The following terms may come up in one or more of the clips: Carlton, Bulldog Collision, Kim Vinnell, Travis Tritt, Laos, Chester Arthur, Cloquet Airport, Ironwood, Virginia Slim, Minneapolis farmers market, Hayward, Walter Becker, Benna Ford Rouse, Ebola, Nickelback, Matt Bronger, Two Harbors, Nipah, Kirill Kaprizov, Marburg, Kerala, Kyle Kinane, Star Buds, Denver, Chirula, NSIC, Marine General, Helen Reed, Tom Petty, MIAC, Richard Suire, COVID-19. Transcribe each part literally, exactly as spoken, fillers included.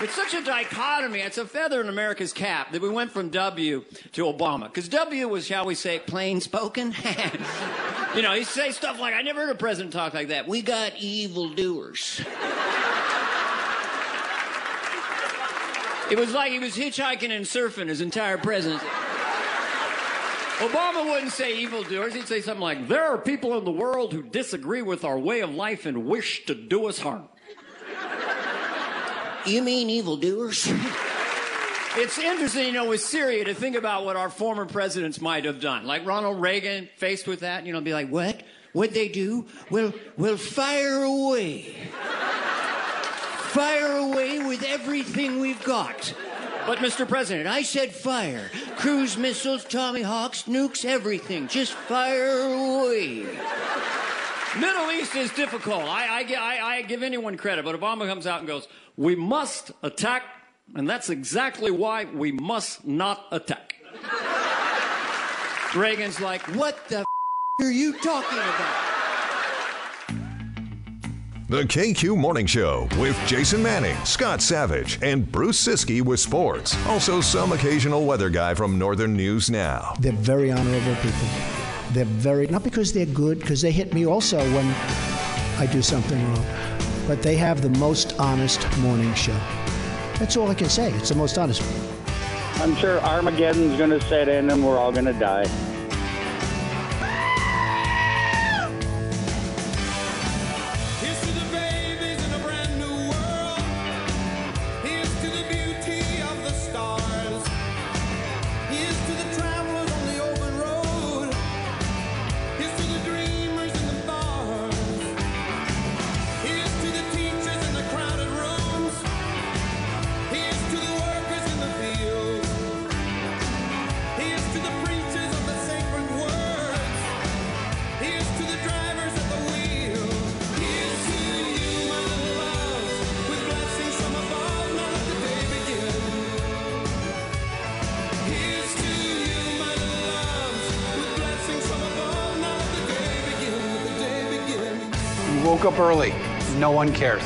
It's such a dichotomy. It's a feather in America's cap that we went from W to Obama. Because W was, shall we say, plain spoken. You know, he'd say stuff like, I never heard a president talk like that. We got evildoers. It was like he was hitchhiking and surfing his entire presidency. Obama wouldn't say evildoers. He'd say something like, there are people in the world who disagree with our way of life and wish to do us harm. You mean evildoers? It's interesting, you know, with Syria, to think about what our former presidents might have done. Like Ronald Reagan, faced with that, you know, be like, what? What'd they do? Well, we'll fire away. Fire away with everything we've got. But, Mister President, I said fire. Cruise missiles, Tomahawks, nukes, everything. Just fire away. Middle East is difficult. I, I, I, I give anyone credit, but Obama comes out and goes, we must attack, and that's exactly why we must not attack. Reagan's like, what the f*** are you talking about? The K Q Morning Show with Jason Manning, Scott Savage, and Bruce Siskey with sports. Also, some occasional weather guy from Northern News Now. They're very honorable people. They're very, not because they're good, because they hit me also when I do something wrong. But they have the most honest morning show. That's all I can say. It's the most honest. I'm sure Armageddon's going to set in and we're all going to die. Woke up early. No one cares.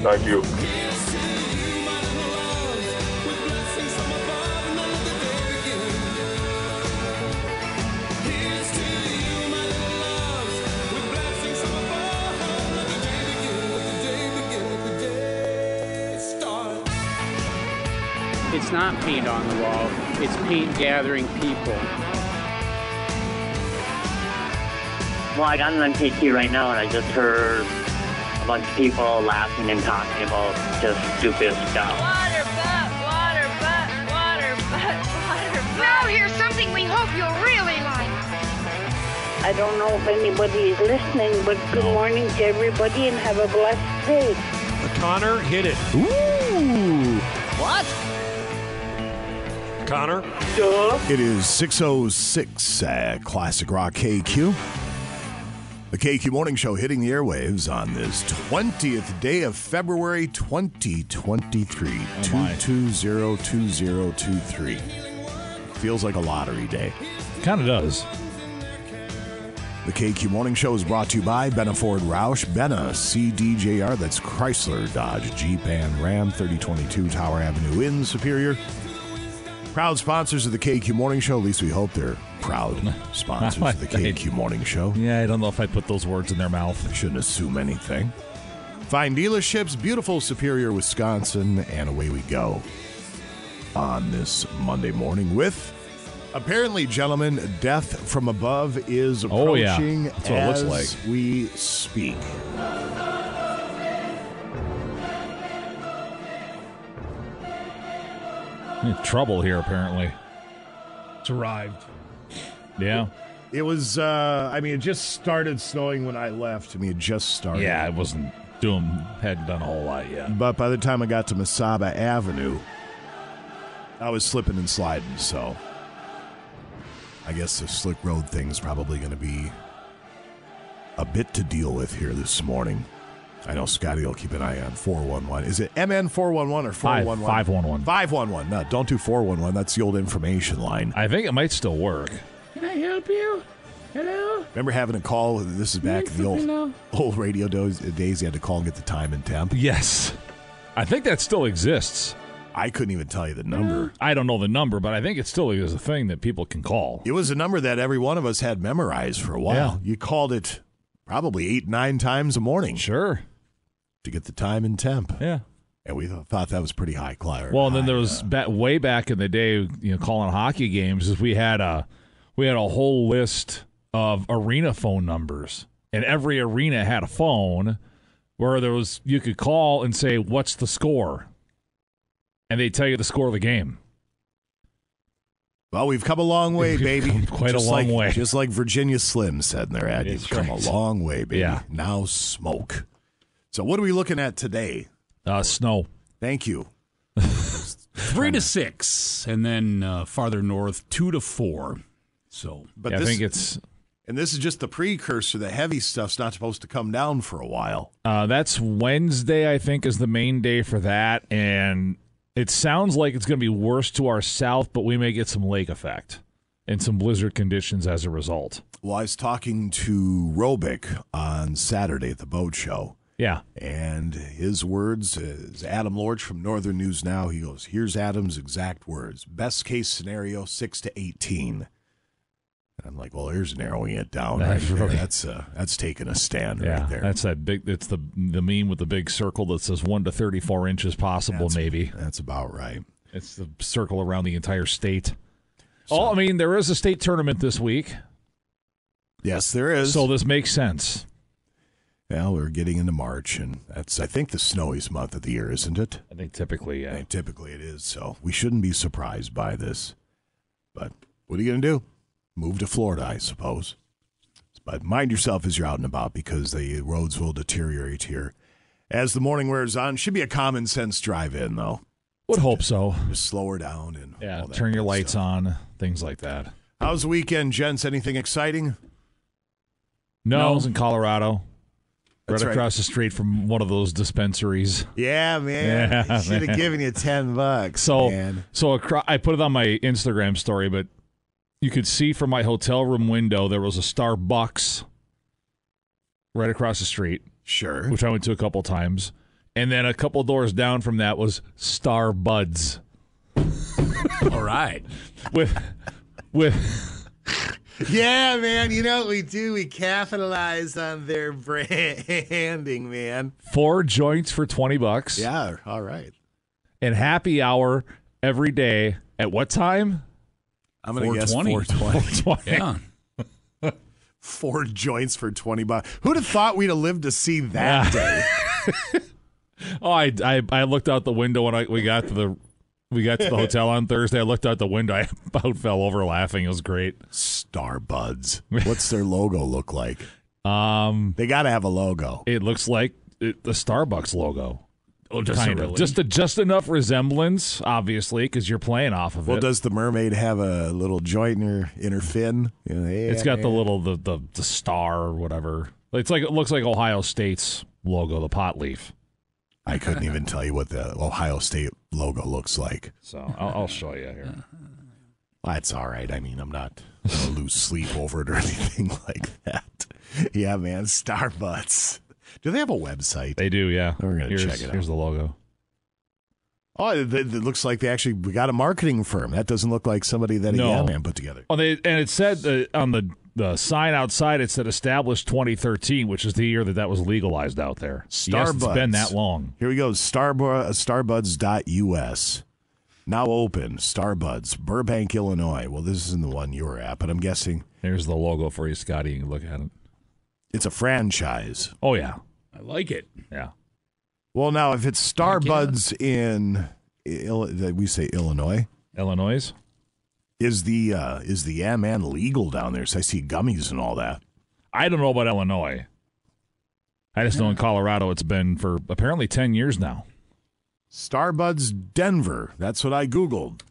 Thank you. It's not paint on the wall, it's paint gathering people. Well, I got on K Q right now and I just heard a bunch of people laughing and talking about just stupid stuff. Water butt, water butt, water butt, water butt. Now here's something we hope you'll really like. I don't know if anybody is listening, but good morning to everybody and have a blessed day. Connor hit it. Ooh! What? Connor. Duh. It is six oh six at Classic Rock K Q. The K Q Morning Show hitting the airwaves on this twentieth day of February twenty twenty-three. Oh two two zero two zero two three. Feels like a lottery day. Kind of does. The K Q Morning Show is brought to you by Benna Ford Rouse, Benna C D J R, that's Chrysler, Dodge, Jeep, and Ram, thirty twenty-two Tower Avenue in Superior. Proud sponsors of the K Q Morning Show. At least we hope they're proud sponsors of the K Q Morning Show. Yeah, I don't know if I put those words in their mouth. I shouldn't assume anything. Fine dealerships, beautiful Superior, Wisconsin, and away we go on this Monday morning with, apparently, gentlemen, death from above is approaching. Oh, yeah. That's what as it looks like. We speak. Trouble here, apparently. It's arrived. Yeah. It, it was, uh, I mean, it just started snowing when I left. I mean, it just started. Yeah, it wasn't doing, hadn't done a whole lot yet. But by the time I got to Mesaba Avenue, I was slipping and sliding, so I guess the slick road thing's probably going to be a bit to deal with here this morning. I know Scotty will keep an eye on four one one. Is it M N four one one or four one one? five one one. five one one. No, don't do four one one. That's the old information line. I think it might still work. Can I help you? Hello? Remember having a call? This is back in the old, old radio days. You had to call and get the time and temp. Yes. I think that still exists. I couldn't even tell you the number. I don't know the number, but I think it still is a thing that people can call. It was a number that every one of us had memorized for a while. Yeah. You called it probably eight, nine times a morning. Sure. To get the time and temp. Yeah. And we thought that was pretty high, Clyde. Well, high, then there was uh, back, way back in the day, you know, calling hockey games, is we had a we had a whole list of arena phone numbers, and every arena had a phone where there was you could call and say, "What's the score?" And they tell you the score of the game. Well, we've come a long way, baby. Quite just a long like, way. Just like Virginia Slim said in their ad, you've come a long way, baby. Yeah. Now smoke. So what are we looking at today? Uh, snow. Thank you. Three to six, and then uh, farther north, two to four. So, but yeah, this, I think it's... And this is just the precursor. The heavy stuff's not supposed to come down for a while. Uh, that's Wednesday, I think, is the main day for that, and... It sounds like it's going to be worse to our south, but we may get some lake effect and some blizzard conditions as a result. Well, I was talking to Robick on Saturday at the boat show. Yeah. And his words is Adam Lorch from Northern News Now. He goes, here's Adam's exact words. Best case scenario, six to eighteen. And I'm like, well, here's narrowing it down. That's right. Really, that's uh, that's taking a stand yeah, right there. That's that big. It's the the meme with the big circle that says one to thirty-four inches possible. That's, maybe that's about right. It's the circle around the entire state. So, oh, I mean, there is a state tournament this week. Yes, there is. So this makes sense. Well, we're getting into March, and that's I think the snowiest month of the year, isn't it? I think typically, yeah. I think typically it is. So we shouldn't be surprised by this. But what are you going to do? Move to Florida, I suppose. But mind yourself as you're out and about because the roads will deteriorate here. As the morning wears on, should be a common sense drive-in, though. Would hope so. Just slow her down. And yeah, turn your lights on, things like that. How's the weekend, gents? Anything exciting? No, I was in Colorado. Right across the street from one of those dispensaries. Yeah, man. Yeah, should have given you ten bucks, so, man. So acro- I put it on my Instagram story, but... You could see from my hotel room window there was a Starbucks right across the street. Sure. Which I went to a couple times. And then a couple doors down from that was Star Buds. All right. With with yeah, man, you know what we do? We capitalize on their branding, man. Four joints for twenty bucks. Yeah, all right. And happy hour every day at what time? I'm going to guess four twenty. Yeah. Four joints for twenty bucks. Who'd have thought we'd have lived to see that yeah. day? oh, I, I I looked out the window when I we got to the we got to the hotel on Thursday. I looked out the window. I about fell over laughing. It was great. Star Buds. What's their logo look like? Um, they got to have a logo. It looks like it, the Starbucks logo. Oh, just, kind of. just, a, just enough resemblance, obviously, because you're playing off of well, it. Well, does the mermaid have a little joint in her, in her fin? You know, hey, it's got hey. the little the, the the star or whatever. It's like it looks like Ohio State's logo, the pot leaf. I couldn't even tell you what the Ohio State logo looks like. So I'll, I'll show you here. Well, that's all right. I mean, I'm not gonna lose sleep over it or anything like that. Yeah, man, Starbucks. Do they have a website? They do, yeah. We're going to check it out. Here's the logo. Oh, it, it looks like they actually got a marketing firm. That doesn't look like somebody that a no. yeah man put together. Oh, they and it said uh, on the, the sign outside, it said established twenty thirteen, which is the year that that was legalized out there. Starbucks. Yes, it's been that long. Here we go. Starbu- starbuds dot U S. Now open. Starbuds, Burbank, Illinois. Well, this isn't the one you were at, but I'm guessing. Here's the logo for you, Scotty. You can look at it. It's a franchise. Oh, yeah. I like it. Yeah. Well, now, if it's Star Buds in, we say Illinois. Illinois. Is the uh, is the yeah, man legal down there? So I see gummies and all that. I don't know about Illinois. I just yeah. know in Colorado it's been for apparently ten years now. Star Buds Denver. That's what I Googled.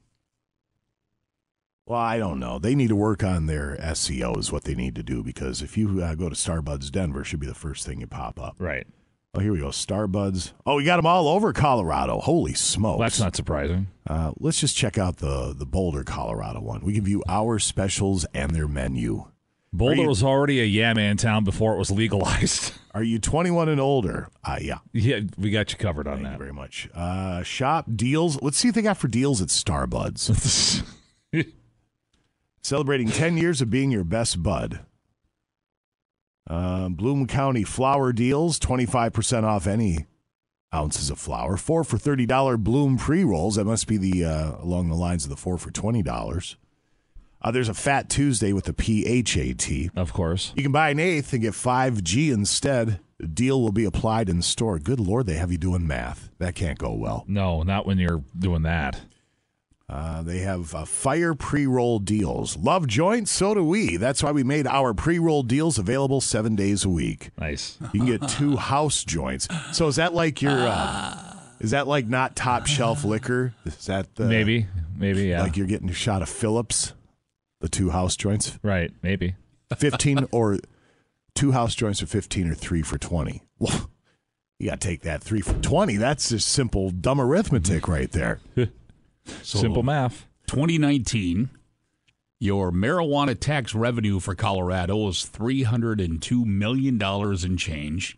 Well, I don't know. They need to work on their S E O is what they need to do, because if you uh, go to Star Buds Denver, it should be the first thing you pop up. Right. Oh, here we go. Star Buds. Oh, we got them all over Colorado. Holy smokes. Well, that's not surprising. Uh, let's just check out the, the Boulder, Colorado one. We give you our specials and their menu. Boulder you, was already a yeah man town before it was legalized. Are you twenty-one and older? Uh, yeah. Yeah, we got you covered on Thank that. Thank you very much. Uh, shop deals. Let's see what they got for deals at Star Buds. Celebrating ten years of being your best bud. Uh, Bloom County flower deals, twenty-five percent off any ounces of flower. Four for thirty dollars Bloom pre-rolls. That must be the uh, along the lines of the four for twenty dollars. Uh, there's a Fat Tuesday with the P H A T. Of course. You can buy an eighth and get five G instead. The deal will be applied in store. Good Lord, they have you doing math. That can't go well. No, not when you're doing that. Uh, they have uh, fire pre-roll deals. Love joints, so do we. That's why we made our pre-roll deals available seven days a week. Nice. You can get two house joints. So is that like your, uh, is that like not top shelf liquor? Is that the, maybe, maybe, yeah. Like you're getting a shot of Phillips, the two house joints? Right, maybe. fifteen or two house joints for fifteen or three for twenty. Well, you got to take that three for twenty. That's just simple dumb arithmetic right there. So, simple math. twenty nineteen, your marijuana tax revenue for Colorado is three hundred two million dollars and change.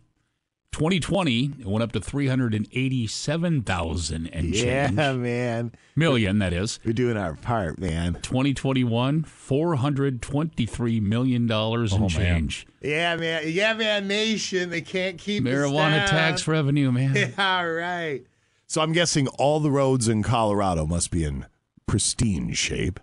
twenty twenty, it went up to three hundred eighty-seven thousand dollars and change. Yeah, man. Million, that is. We're doing our part, man. twenty twenty-one, four hundred twenty-three million dollars and oh, change. Man. Yeah, man. Yeah, man, nation. They can't keep marijuana tax revenue, man. Yeah, all right. So I'm guessing all the roads in Colorado must be in pristine shape.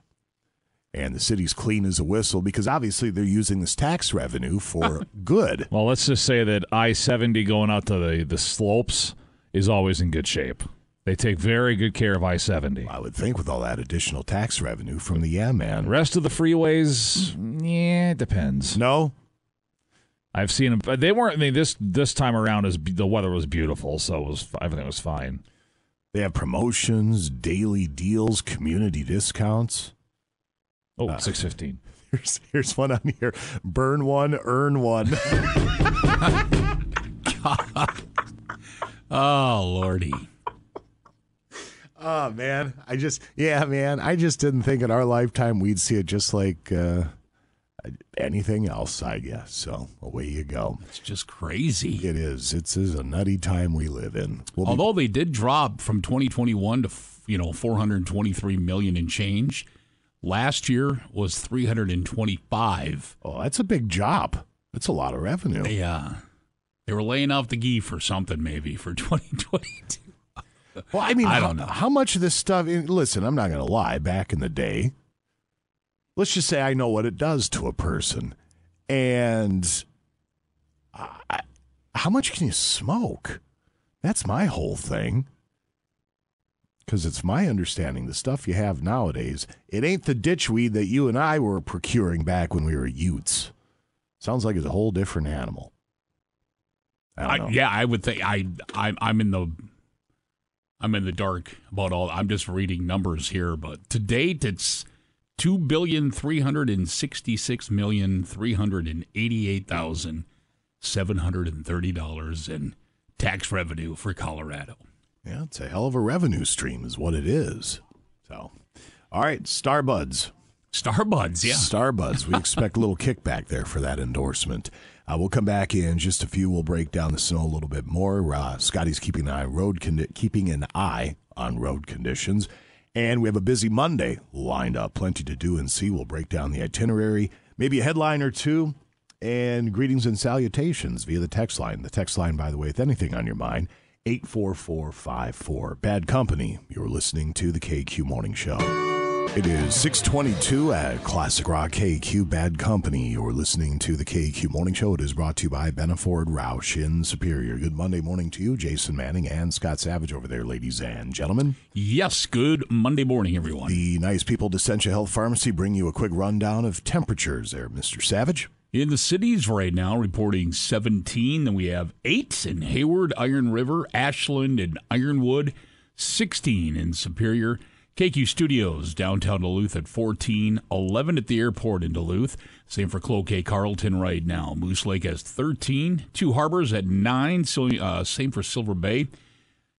And the city's clean as a whistle because obviously they're using this tax revenue for good. Well, let's just say that I seventy going out to the, the slopes is always in good shape. They take very good care of I seventy. Well, I would think with all that additional tax revenue from the yeah man. Rest of the freeways, yeah, it depends. No? I've seen them. They weren't, I mean, this, this time around is the weather was beautiful, so it was, everything was fine. They have promotions, daily deals, community discounts. Oh, uh, six fifteen. Here's, here's one on here. Burn one, earn one. God. Oh, Lordy. Oh, man. I just, yeah, man. I just didn't think in our lifetime we'd see it just like uh, anything else, I guess. So away you go. It's just crazy. It is. It's, it's a nutty time we live in. We'll Although be- they did drop from twenty twenty-one to, you know, four hundred twenty-three million and change. Last year was three hundred twenty-five. Oh, that's a big job. That's a lot of revenue. Yeah. They, uh, they were laying off the geef or something maybe for twenty twenty-two. Well, I mean, I don't how, know. How much of this stuff, listen, I'm not going to lie, back in the day, let's just say I know what it does to a person. And I, how much can you smoke? That's my whole thing. Because it's my understanding the stuff you have nowadays, it ain't the ditchweed that you and I were procuring back when we were youths. Sounds like it's a whole different animal. I don't I, know. Yeah, I would think I, I I'm in the I'm in the dark about all. I'm just reading numbers here, but to date it's Two billion three hundred and sixty-six million three hundred and eighty-eight thousand seven hundred and thirty dollars in tax revenue for Colorado. Yeah, it's a hell of a revenue stream, is what it is. So, all right, Star Buds. Star Buds, yeah. Star Buds. We expect a little kickback there for that endorsement. Uh, we'll come back in just a few. We'll break down the snow a little bit more. Uh, Scotty's keeping an eye on road condi- keeping an eye on road conditions. And we have a busy Monday lined up. Plenty to do and see. We'll break down the itinerary, maybe a headline or two, and greetings and salutations via the text line. The text line, by the way, with anything on your mind, eight four four five four. Bad Company. You're listening to the K Q Morning Show. It is six twenty-two at Classic Rock K Q. Bad Company. You're listening to the K Q Morning Show. It is brought to you by Benna Ford Rouse in Superior. Good Monday morning to you, Jason Manning and Scott Savage over there, ladies and gentlemen. Yes, good Monday morning, everyone. The nice people at Essentia Health Pharmacy bring you a quick rundown of temperatures there, Mister Savage. In the cities right now, reporting seventeen, then we have eight in Hayward, Iron River, Ashland, and Ironwood, sixteen in Superior, K Q Studios, downtown Duluth at fourteen, eleven at the airport in Duluth. Same for Cloquet, Carlton right now. Moose Lake has thirteen, Two Harbors at nine, so, uh, same for Silver Bay.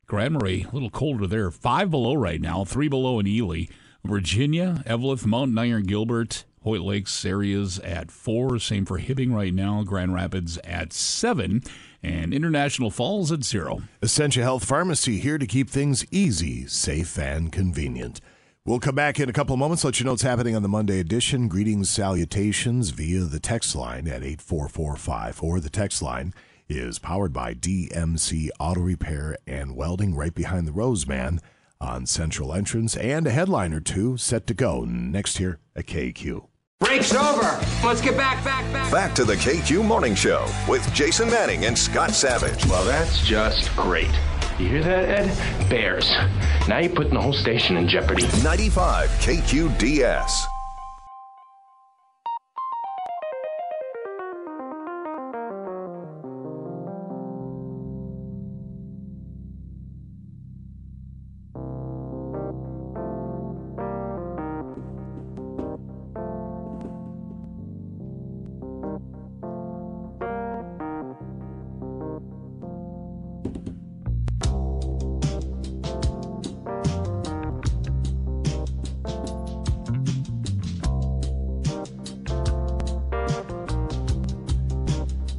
Grand Marais, a little colder there, five below right now, three below in Ely. Virginia, Eveleth, Mountain Iron, Gilbert, Hoyt Lakes areas at four. Same for Hibbing right now. Grand Rapids at seven. And International Falls at zero. Essentia Health Pharmacy, here to keep things easy, safe, and convenient. We'll come back in a couple of moments, let you know what's happening on the Monday edition. Greetings, salutations via the text line at eight four four five four. The text line is powered by D M C Auto Repair and Welding, right behind the Roseman on Central Entrance, and a headline or two set to go next here at K Q. Break's over. Let's get back, back, back. Back to the K Q Morning Show with Jason Manning and Scott Savage. Well, that's just great. You hear that, Ed? Bears. Now you're putting the whole station in jeopardy. ninety-five K Q D S.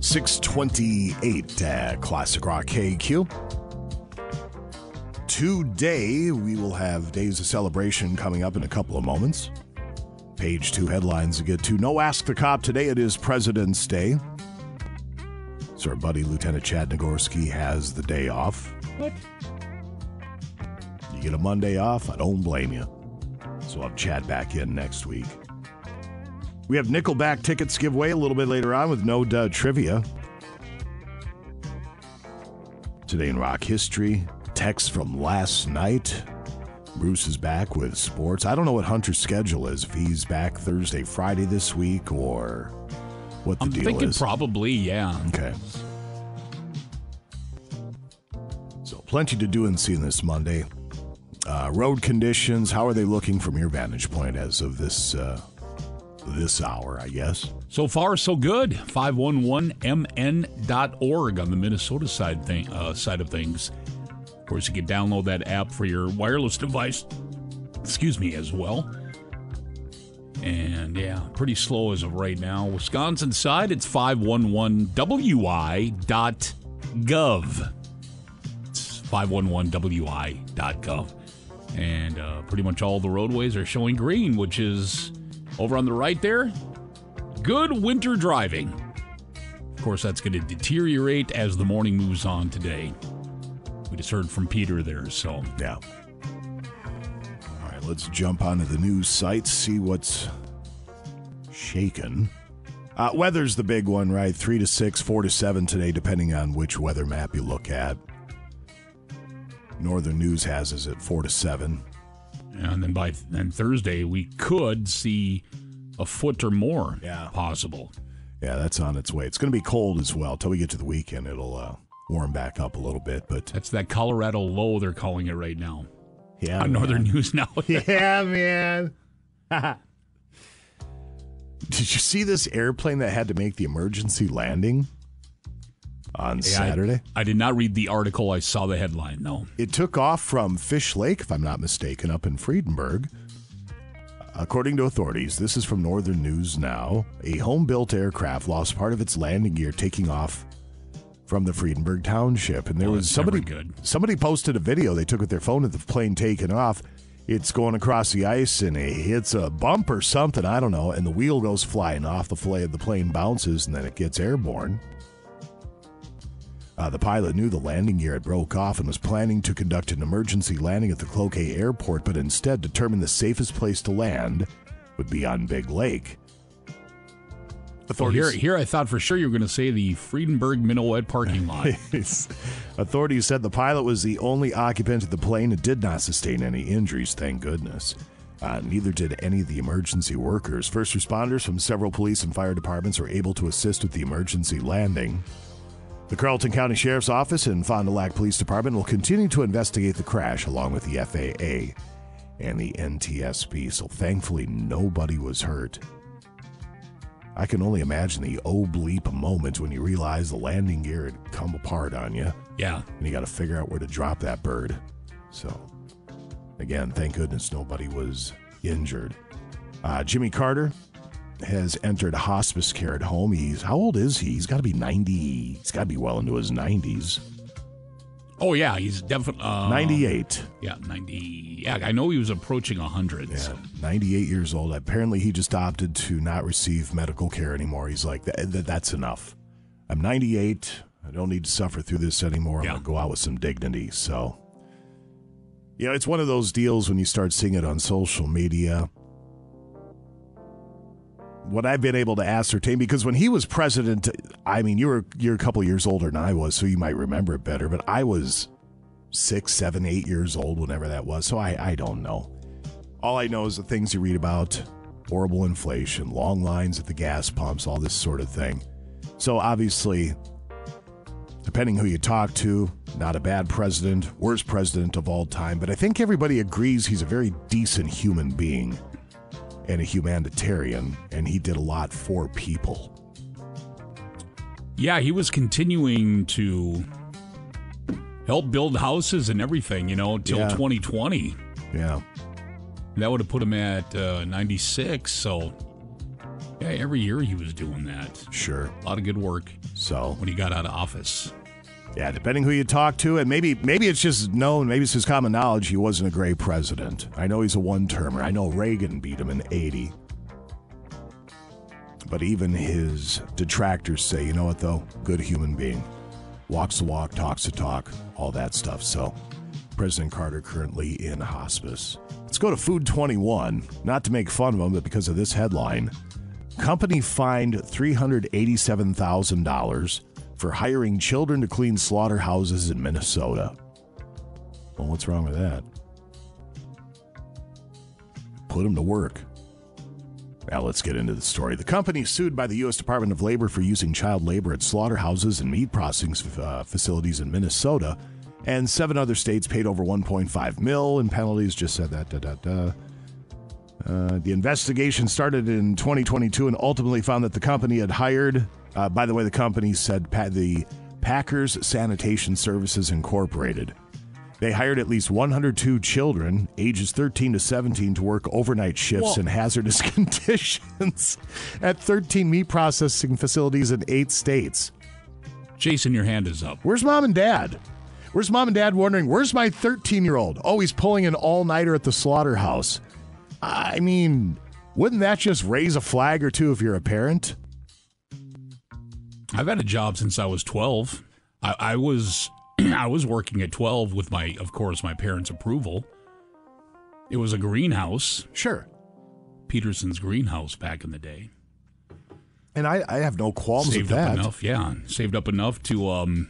six twenty-eight uh, Classic Rock K Q. Today, we will have Days of Celebration coming up in a couple of moments. Page two headlines to get to. No Ask the Cop today. It is President's Day. So our buddy, Lieutenant Chad Nagorski, has the day off. What? You get a Monday off? I don't blame you. So I'll have Chad back in next week. We have Nickelback tickets giveaway a little bit later on with No Duh Trivia. Today in rock history, text from last night. Bruce is back with sports. I don't know what Hunter's schedule is, if he's back Thursday, Friday this week, or what the I'm deal is. I'm thinking probably, yeah. Okay. So plenty to do and see this Monday. Uh, road conditions, how are they looking from your vantage point as of this uh this hour, I guess? So far, so good. five one one m n dot org on the Minnesota side thing, uh, side of things. Of course, you can download that app for your wireless device, excuse me, as well. And yeah, pretty slow as of right now. Wisconsin side, it's five one one w i dot gov. It's five one one w i dot gov. And uh, pretty much all the roadways are showing green, which is... Over on the right there, good winter driving. Of course, that's going to deteriorate as the morning moves on today. We just heard from Peter there, so. Yeah. All right, let's jump onto the news sites, see what's shaken. Uh, weather's the big one, right? Three to six, four to seven today, depending on which weather map you look at. Northern News has us at four to seven. And then by th- then Thursday, we could see a foot or more yeah. possible. Yeah, that's on its way. It's going to be cold as well. Till we get to the weekend, it'll uh, warm back up a little bit. But that's that Colorado low they're calling it right now. Yeah, on man. Northern News Now. Yeah, man. Did you see this airplane that had to make the emergency landing on yeah, Saturday? I, I did not read the article. I saw the headline, no. It took off from Fish Lake, if I'm not mistaken, up in Friedenberg. According to authorities, this is from Northern News Now, a home-built aircraft lost part of its landing gear taking off from the Friedenberg Township. And there oh, was somebody good. somebody posted a video they took with their phone of the plane taking off. It's going across the ice, and it hits a bump or something, I don't know, and the wheel goes flying off. The flay of the plane bounces, and then it gets airborne. Uh, the pilot knew the landing gear had broke off and was planning to conduct an emergency landing at the Cloquet Airport, but instead determined the safest place to land would be on Big Lake. Authorities well, here, here I thought for sure you were going to say the Friedenberg Minowet parking lot. Authorities said the pilot was the only occupant of the plane and did not sustain any injuries, thank goodness. Uh, neither did any of the emergency workers. First responders from several police and fire departments were able to assist with the emergency landing. The Carlton County Sheriff's Office and Fond du Lac Police Department will continue to investigate the crash along with the F A A. and the N T S B, so thankfully nobody was hurt. I can only imagine the oh bleep moment when you realize the landing gear had come apart on you. Yeah. And you got to figure out where to drop that bird. So, again, thank goodness nobody was injured. Uh, Jimmy Carter has entered hospice care at home. He's how old is he? He's got to be ninety. He's got to be well into his nineties. Oh, yeah, he's definitely... Uh, ninety-eight. Yeah, ninety. Yeah, I know he was approaching one hundred. Yeah, so. ninety-eight years old. Apparently, he just opted to not receive medical care anymore. He's like, that, that, that's enough. I'm ninety-eight. I don't need to suffer through this anymore. I'm yeah. going to go out with some dignity. So, you know, it's one of those deals when you start seeing it on social media. What I've been able to ascertain, because when he was president, I mean, you were you're a couple years older than I was, so you might remember it better, but I was six, seven, eight years old, whenever that was, so I, I don't know. All I know is the things you read about, horrible inflation, long lines at the gas pumps, all this sort of thing. So obviously, depending who you talk to, not a bad president, worst president of all time, but I think everybody agrees he's a very decent human being and a humanitarian, and he did a lot for people. Yeah, he was continuing to help build houses and everything, you know, till yeah. twenty twenty. Yeah. That would have put him at uh, ninety-six, so yeah, every year he was doing that. Sure. A lot of good work So when he got out of office. Yeah, depending who you talk to, and maybe maybe it's just known, maybe it's just common knowledge he wasn't a great president. I know he's a one-termer. I know Reagan beat him in eighty. But even his detractors say, you know what, though? Good human being. Walks the walk, talks the talk, all that stuff. So President Carter currently in hospice. Let's go to Food twenty-one. Not to make fun of him, but because of this headline. Company fined three hundred eighty-seven thousand dollars for hiring children to clean slaughterhouses in Minnesota. Well, what's wrong with that? Put them to work. Now let's get into the story. The company sued by the U S Department of Labor for using child labor at slaughterhouses and meat processing uh, facilities in Minnesota, and seven other states paid over one point five million dollars in penalties. Just said that, da, da, da. Uh, the investigation started in twenty twenty-two and ultimately found that the company had hired... Uh, by the way, the company said pa- the Packers Sanitation Services Incorporated. They hired at least one hundred two children, ages thirteen to seventeen, to work overnight shifts Whoa. in hazardous conditions at thirteen meat processing facilities in eight states. Jason, your hand is up. Where's mom and dad? Where's mom and dad wondering, where's my thirteen-year-old? Oh, he's pulling an all-nighter at the slaughterhouse. I mean, wouldn't that just raise a flag or two if you're a parent? I've had a job since I was twelve. I, I was I was working at twelve with my, of course, my parents' approval. It was a greenhouse. Sure. Peterson's greenhouse back in the day. And I, I have no qualms with that. Saved up enough, yeah. Saved up enough to um,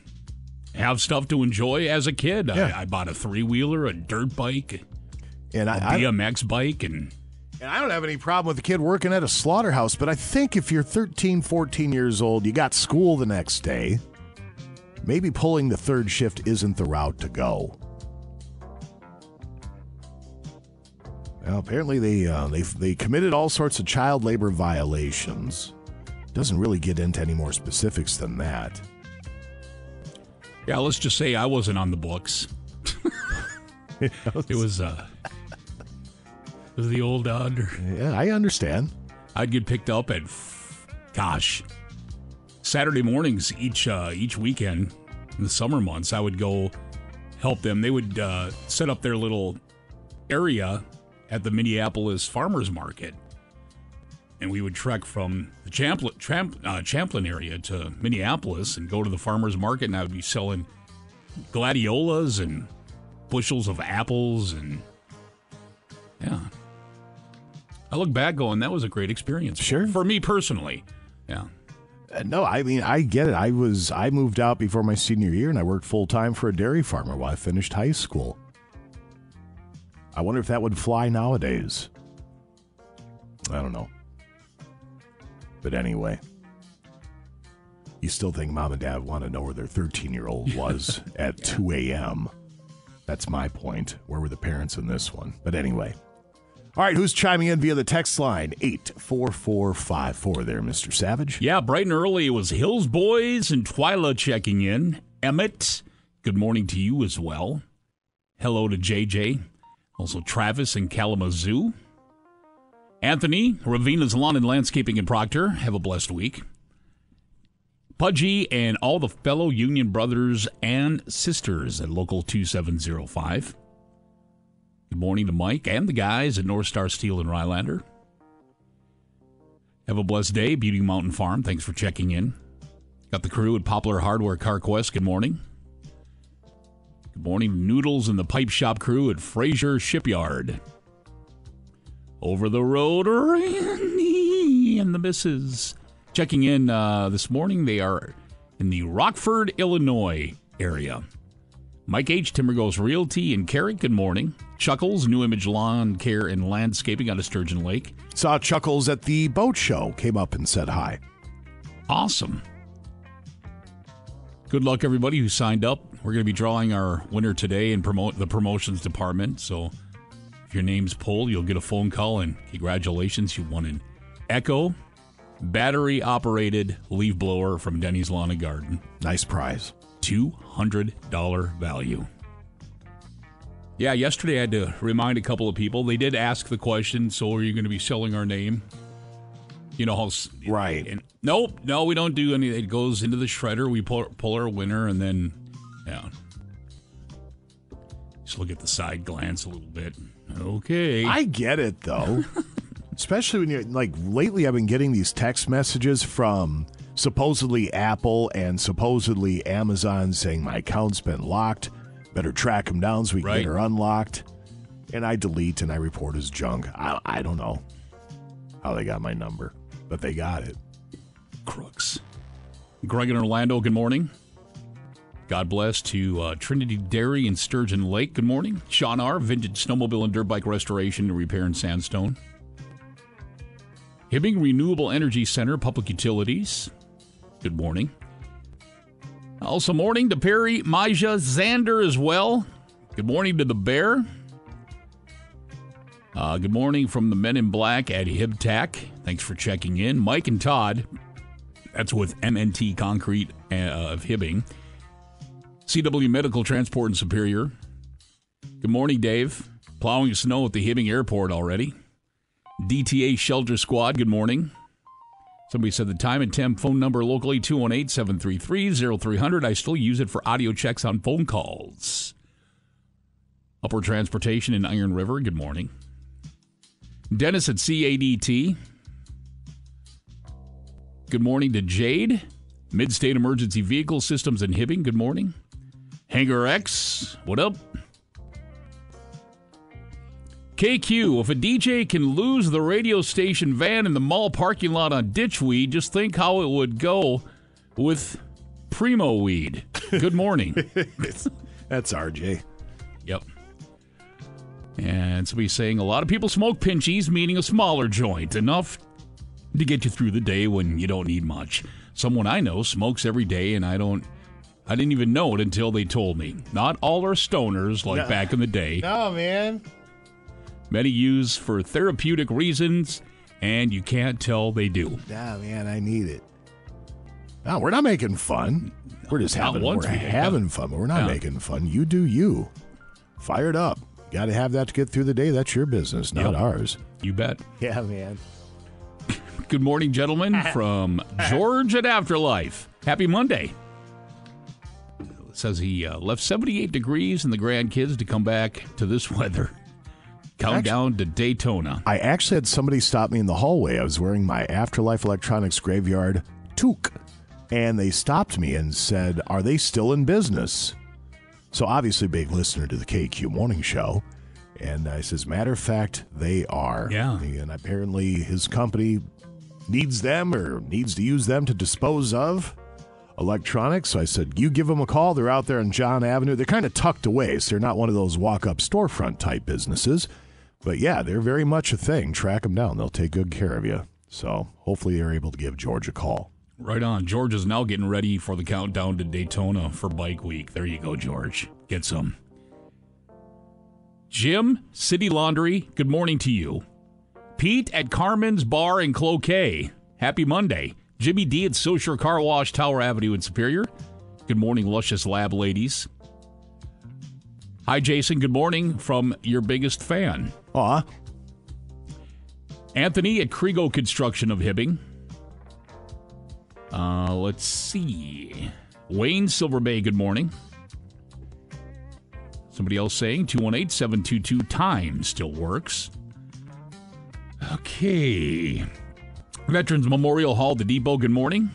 have stuff to enjoy as a kid. Yeah. I, I bought a three-wheeler, a dirt bike, and a I, B M X I, bike, and... And I don't have any problem with a kid working at a slaughterhouse, but I think if you're thirteen, fourteen years old, you got school the next day, maybe pulling the third shift isn't the route to go. Well, apparently they uh, they they committed all sorts of child labor violations. Doesn't really get into any more specifics than that. Yeah, let's just say I wasn't on the books. it was... Uh, The old uh, under. Yeah, I understand. I'd get picked up at, gosh, Saturday mornings each uh, each weekend in the summer months. I would go help them. They would uh, set up their little area at the Minneapolis Farmers Market, and we would trek from the Champlin, Champ, uh, Champlin area to Minneapolis and go to the Farmers Market, and I would be selling gladiolas and bushels of apples and yeah. I look back going, that was a great experience. Sure. For me personally. Yeah. Uh, no, I mean, I get it. I was, I moved out before my senior year, and I worked full-time for a dairy farmer while I finished high school. I wonder if that would fly nowadays. I don't know. But anyway, you still think mom and dad want to know where their thirteen-year-old was at yeah. two a.m. That's my point. Where were the parents in this one? But anyway. All right, who's chiming in via the text line? eight four four five four there, Mister Savage. Yeah, bright and early. It was Hills Boys and Twyla checking in. Emmett, good morning to you as well. Hello to J J. Also Travis in Kalamazoo. Anthony, Ravina's Lawn and Landscaping in Proctor. Have a blessed week. Pudgy and all the fellow Union brothers and sisters at Local two seven zero five. Good morning to Mike and the guys at North Star Steel and Rylander. Have a blessed day, Beauty Mountain Farm. Thanks for checking in. Got the crew at Poplar Hardware Car Quest. Good morning. Good morning, Noodles and the Pipe Shop crew at Fraser Shipyard. Over the road, Randy and the missus. Checking in uh, this morning, they are in the Rockford, Illinois area. Mike H. Timber Goes Realty in Carrick. Good morning. Chuckles, New Image Lawn Care and Landscaping out of Sturgeon Lake. Saw Chuckles at the boat show. Came up and said hi. Awesome. Good luck, everybody who signed up. We're going to be drawing our winner today and promote the promotions department. So if your name's pulled, you'll get a phone call and congratulations. You won an Echo battery-operated leaf blower from Denny's Lawn and Garden. Nice prize. two hundred dollars value. Yeah, yesterday I had to remind a couple of people. They did ask the question, so are you going to be selling our name? You know how... Right. And, nope, no, we don't do any. It goes into the shredder. We pull, pull our winner, and then... Yeah. Just look at the side glance a little bit. Okay. I get it, though. Especially when you're... Like, lately I've been getting these text messages from... supposedly Apple and supposedly Amazon saying my account's been locked. Better track them down so we can right. get her unlocked. And I delete and I report as junk. I, I don't know how they got my number, but they got it. Crooks. Greg in Orlando, good morning. God bless to uh, Trinity Dairy in Sturgeon Lake. Good morning. Sean R., Vintage Snowmobile and Dirt Bike Restoration and Repair in Sandstone. Hibbing Renewable Energy Center, Public Utilities. Good morning. Also morning to Perry, Maja, Xander as well. Good morning to the Bear. Uh, good morning from the Men in Black at HibTac. Thanks for checking in. Mike and Todd. That's with M N T Concrete uh, of Hibbing. C W Medical Transport in Superior. Good morning, Dave. Plowing snow at the Hibbing Airport already. D T A Shelter Squad, good morning. Somebody said the time and temp phone number locally, two one eight, seven three three, zero three zero zero. I still use it for audio checks on phone calls. Upper Transportation in Iron River, good morning. Dennis at C A D T. Good morning to Jade. Midstate Emergency Vehicle Systems in Hibbing, good morning. Hangar X, what up? K Q, if a D J can lose the radio station van in the mall parking lot on ditch weed, just think how it would go with primo weed. Good morning. That's R J. Yep. And somebody's saying a lot of people smoke pinchies, meaning a smaller joint, enough to get you through the day when you don't need much. Someone I know smokes every day, and I don't... I didn't even know it until they told me. Not all are stoners like no. back in the day. No, man. Many use for therapeutic reasons, and you can't tell they do. Ah, man, I need it. No, we're not making fun. We're just having, we're we having fun, but we're not yeah. making fun. You do you. Fired up. Got to have that to get through the day. That's your business, not yep. ours. You bet. Yeah, man. Good morning, gentlemen, from George at Afterlife. Happy Monday. It says he uh, left seventy-eight degrees and the grandkids to come back to this weather. Countdown to Daytona. I actually had somebody stop me in the hallway. I was wearing my Afterlife Electronics Graveyard toque, and they stopped me and said, are they still in business? So obviously big listener to the K Q Morning Show. And I says, matter of fact, they are. Yeah. And apparently his company needs them or needs to use them to dispose of electronics. So I said, you give them a call. They're out there on John Avenue. They're kind of tucked away, so they're not one of those walk-up storefront type businesses. But yeah, they're very much a thing. Track them down. They'll take good care of you. So hopefully they're able to give George a call. Right on. George is now getting ready for the countdown to Daytona for bike week. There you go, George. Get some. Jim, City Laundry, good morning to you. Pete at Carmen's Bar and Cloquet, happy Monday. Jimmy D at Social Car Wash, Tower Avenue in Superior, good morning, Luscious Lab ladies. Hi, Jason, good morning from your biggest fan. Aw. Anthony at Krigo Construction of Hibbing. Uh, let's see. Wayne, Silver Bay, good morning. Somebody else saying two one eight, seven two two, time still works. Okay. Veterans Memorial Hall, the Depot, good morning.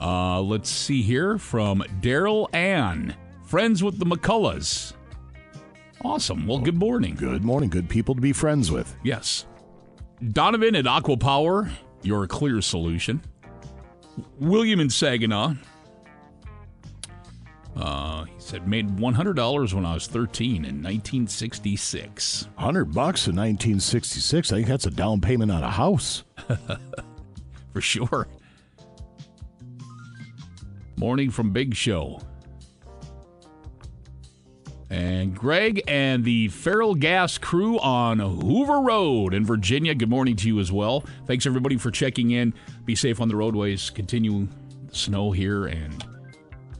Uh, let's see here from Daryl Ann, friends with the McCulloughs. Awesome. Well, good morning. Good morning. Good people to be friends with. Yes. Donovan at Aqua Power, your clear solution. William in Saginaw. Uh, he said, made one hundred dollars when I was thirteen in nineteen sixty-six. one hundred bucks in nineteen sixty-six? I think that's a down payment on a house. For sure. Morning from Big Show. And Greg and the Feral Gas crew on Hoover Road in Virginia, good morning to you as well. Thanks, everybody, for checking in. Be safe on the roadways. Continue the snow here and...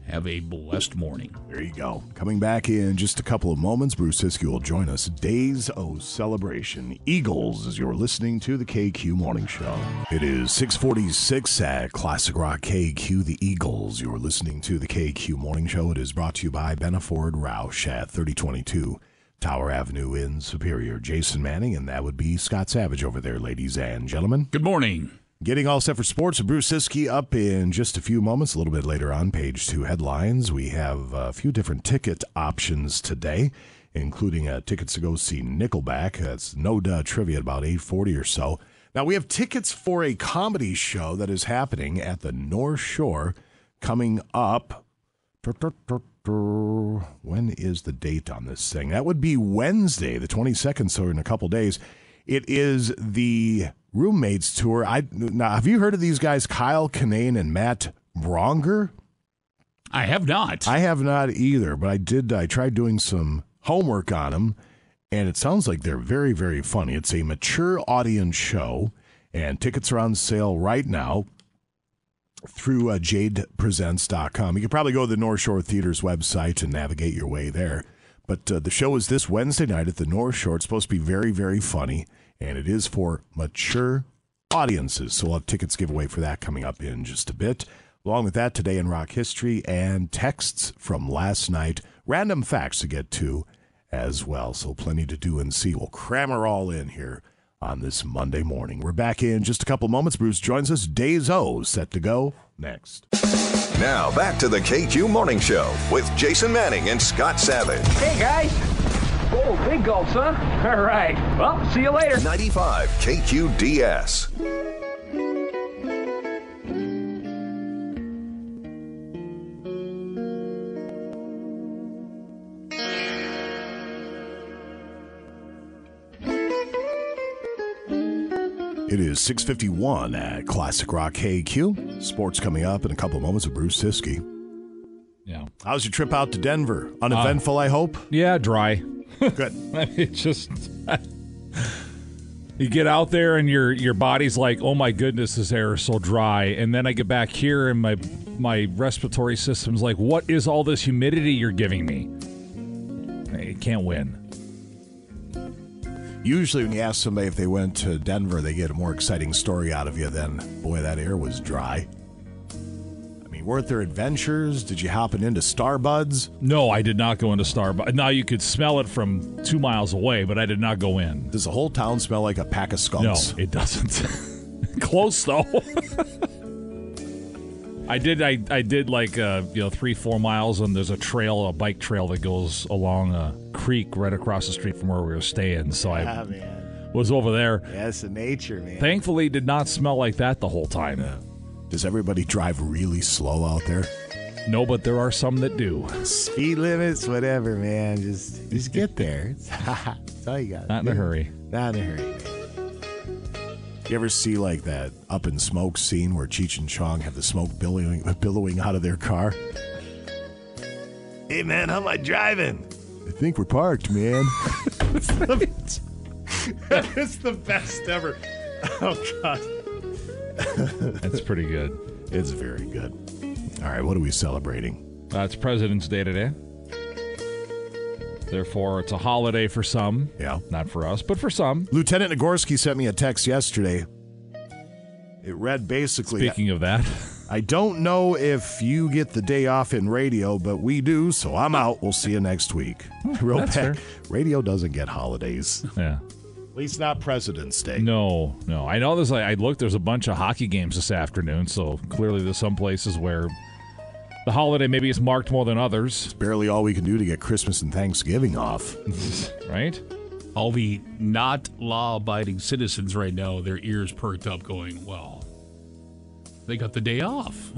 have a blessed morning. There you go. Coming back in just a couple of moments, Bruce Siskey will join us. Days of Celebration. Eagles, as you're listening to the K Q Morning Show. It is six forty-six at Classic Rock K Q, the Eagles. You're listening to the K Q Morning Show. It is brought to you by Benna Ford Rouse at thirty twenty-two Tower Avenue in Superior. Jason Manning, and that would be Scott Savage over there, ladies and gentlemen. Good morning. Getting all set for sports with Bruce Siskey up in just a few moments. A little bit later on, page two headlines. We have a few different ticket options today, including uh, tickets to go see Nickelback. That's no duh trivia at about eight forty or so. Now, we have tickets for a comedy show that is happening at the North Shore coming up. When is the date on this thing? That would be Wednesday, the twenty-second, so in a couple days. It is the... Roommates tour. I now have you heard of these guys, Kyle Kinane and Matt Bronger? I have not. I have not either, but I did. I tried doing some homework on them, and it sounds like they're very, very funny. It's a mature audience show, and tickets are on sale right now through uh, jade presents dot com. You can probably go to the North Shore Theater's website and navigate your way there. But uh, the show is this Wednesday night at the North Shore. It's supposed to be very, very funny. And it is for mature audiences. So we'll have tickets giveaway for that coming up in just a bit. Along with that, today in rock history and texts from last night. Random facts to get to as well. So plenty to do and see. We'll cram her all in here on this Monday morning. We're back in just a couple moments. Bruce joins us. Days O set to go next. Now back to the K Q Morning Show with Jason Manning and Scott Savage. Hey, guys. Oh, big gulps, huh? All right. Well, see you later. ninety-five K Q D S. It is six fifty-one at Classic Rock K Q. Sports coming up in a couple of moments with Bruce Siskey. Yeah. How's your trip out to Denver? Uneventful, uh, I hope? Yeah, dry. Good. It just you get out there and your your body's like, oh my goodness, this air is so dry. And then I get back here and my my respiratory system's like, what is all this humidity you're giving me? I can't win. Usually when you ask somebody if they went to Denver, they get a more exciting story out of you than, boy, that air was dry. Were there adventures? Did you hop into Star Buds? No, I did not go into Star Buds. Now you could smell it from two miles away, but I did not go in. Does the whole town smell like a pack of skunks? No, it doesn't. Close though. I did. I, I did like uh, you know three four miles, and there's a trail, a bike trail that goes along a creek right across the street from where we were staying. So yeah, I man. was over there. That's the nature, man. Thankfully, did not smell like that the whole time. Yeah. Does everybody drive really slow out there? No, but there are some that do. Speed limits, whatever, man. Just just get there. That's all you got. Not in a hurry. Not in a hurry. You ever see like that Up in Smoke scene where Cheech and Chong have the smoke billowing, billowing out of their car? Hey, man, how am I driving? I think we're parked, man. That's the, that is the best ever. Oh, God. That's pretty good. It's very good. All right, what are we celebrating? Uh, it's President's Day today. Therefore, it's a holiday for some. Yeah. Not for us, but for some. Lieutenant Nagorski sent me a text yesterday. It read basically... Speaking of that... I don't know if you get the day off in radio, but we do, so I'm out. We'll see you next week. Real That's fair. Radio doesn't get holidays. Yeah. At least not President's Day. No, no. I know there's, I looked, there's a bunch of hockey games this afternoon, so clearly there's some places where the holiday maybe is marked more than others. It's barely all we can do to get Christmas and Thanksgiving off. Right? All the not law-abiding citizens right now, their ears perked up going, well, they got the day off.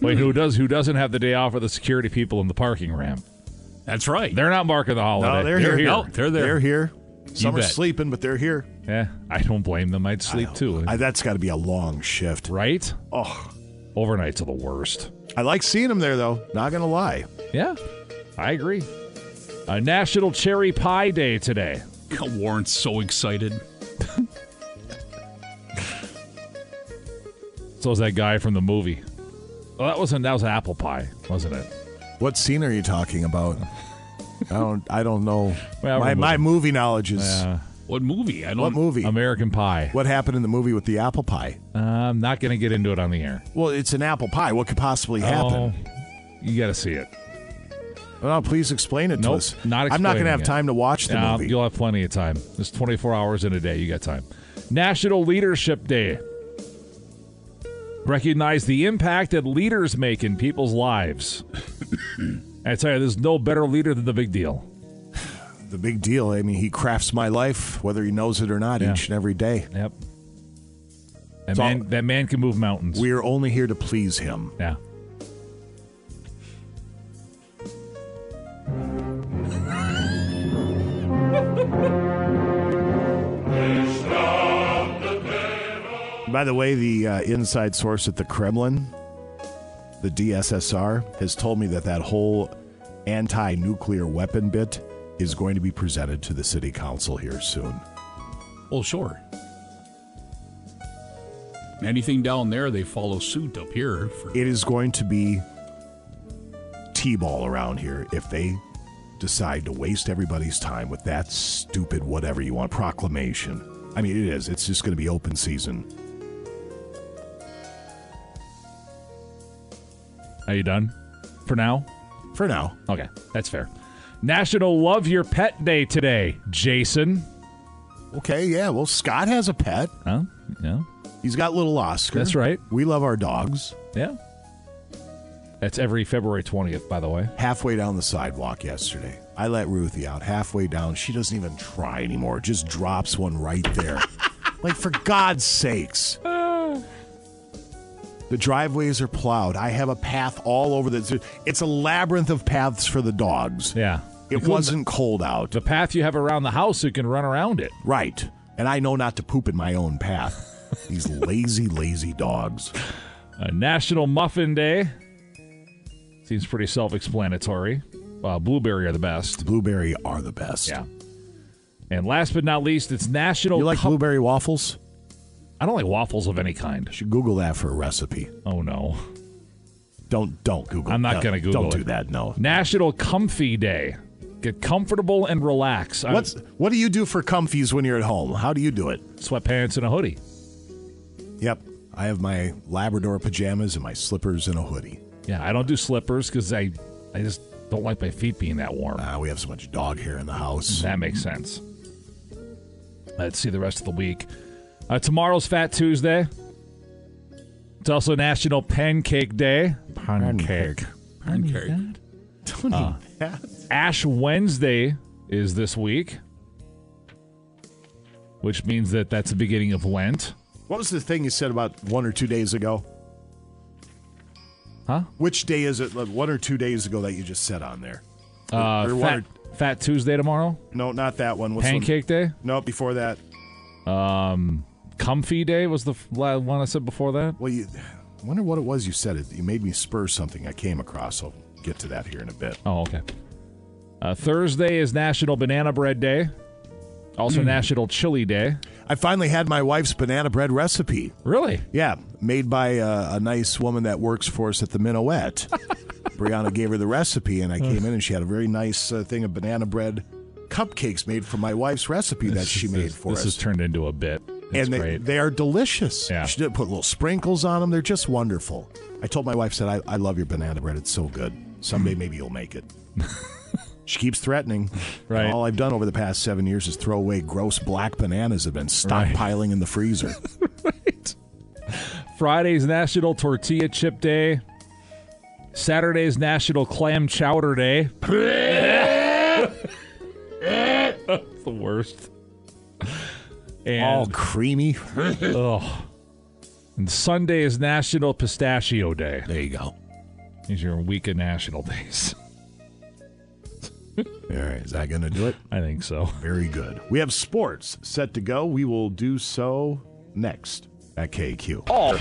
Wait, who does? Who doesn't have the day off are the security people in the parking ramp. That's right. They're not marking the holiday. No, they're, they're here. here. No, they're there. They're here. Some you are bet. sleeping, but they're here. Yeah, I don't blame them. I'd sleep too. I, that's got to be a long shift, right? Oh, overnights are the worst. I like seeing them there, though. Not gonna lie. Yeah, I agree. A National Cherry Pie Day today. God, Warren's so excited. So was that guy from the movie. Well, that wasn't that was apple pie, wasn't it? What scene are you talking about? I don't I don't know. Well, my my movie knowledge is uh, what movie? I don't What movie? American Pie. What happened in the movie with the apple pie? Uh, I'm not going to get into it on the air. Well, it's an apple pie. What could possibly happen? Oh, you got to see it. Well, please explain it nope, to us. Not I'm not going to have it. time to watch the uh, movie. You'll have plenty of time. There's twenty-four hours in a day. You got time. National Leadership Day. Recognize the impact that leaders make in people's lives. I tell you, there's no better leader than the big deal. The big deal. I mean, he crafts my life, whether he knows it or not, yeah. each and every day. Yep. That, so, man, that man can move mountains. We are only here to please him. Yeah. By the way, the uh, inside source at the Kremlin, the D S S R, has told me that that whole anti-nuclear weapon bit is going to be presented to the city council here soon. Well, sure. Anything down there, they follow suit up here. For- it is going to be T-ball around here if they decide to waste everybody's time with that stupid whatever you want proclamation. I mean, it is. It's just going to be open season. Are you done? For now? For now. Okay, that's fair. National Love Your Pet Day today, Jason. Okay, yeah. Well, Scott has a pet. Huh? Yeah. He's got little Oscar. That's right. We love our dogs. Yeah. That's every February twentieth, by the way. Halfway down the sidewalk yesterday. I let Ruthie out halfway down. She doesn't even try anymore. Just drops one right there. Like, for God's sakes. The driveways are plowed. I have a path all over the... It's a labyrinth of paths for the dogs. Yeah. It wasn't cold out. The path you have around the house, you can run around it. Right. And I know not to poop in my own path. These lazy, lazy dogs. Uh, National Muffin Day. Seems pretty self-explanatory. Uh, blueberry are the best. Blueberry are the best. Yeah. And last but not least, it's National... You like Cup- blueberry waffles? I don't like waffles of any kind. You should Google that for a recipe. Oh, no. Don't don't Google I'm not no, going to Google don't it. Don't do that, no. National Comfy Day. Get comfortable and relax. What's, what do you do for comfies when you're at home? How do you do it? Sweatpants and a hoodie. Yep. I have my Labrador pajamas and my slippers and a hoodie. Yeah, I don't do slippers because I, I just don't like my feet being that warm. Uh, we have so much dog hair in the house. That makes sense. Let's see the rest of the week. Uh, tomorrow's Fat Tuesday. It's also National Pancake Day. Pancake. Pancake. Don't uh, eat that. Ash Wednesday is this week, which means that that's the beginning of Lent. What was the thing you said about one or two days ago? Huh? Which day is it, like, one or two days ago that you just said on there? Uh, or, or fat, or... Fat Tuesday tomorrow? No, not that one. What's Pancake one? Day? No, before that. Um... Comfy Day was the one I said before that. Well, you I wonder what it was you said. It you made me spur something I came across. So get to that here in a bit. Oh, okay. Uh, Thursday is National Banana Bread Day. Also mm. National Chili Day. I finally had my wife's banana bread recipe. Really? Yeah. Made by uh, a nice woman that works for us at the Minuet. Brianna gave her the recipe, and I came in, and she had a very nice uh, thing of banana bread cupcakes made from my wife's recipe this that she is, made for this us. This has turned into a bit. It's and they, they are delicious. Yeah. She did put little sprinkles on them. They're just wonderful. I told my wife, said, I, I love your banana bread. It's so good. Someday maybe you'll make it. She keeps threatening. Right. All I've done over the past seven years is throw away gross black bananas that have been stockpiling right. in the freezer. Right. Friday's National Tortilla Chip Day. Saturday's National Clam Chowder Day. That's the worst. And, all creamy. Oh. And Sunday is National Pistachio Day. There you go. These are your week of national days. All right, is that going to do it? I think so. Very good. We have sports set to go. We will do so next at K Q. Oh.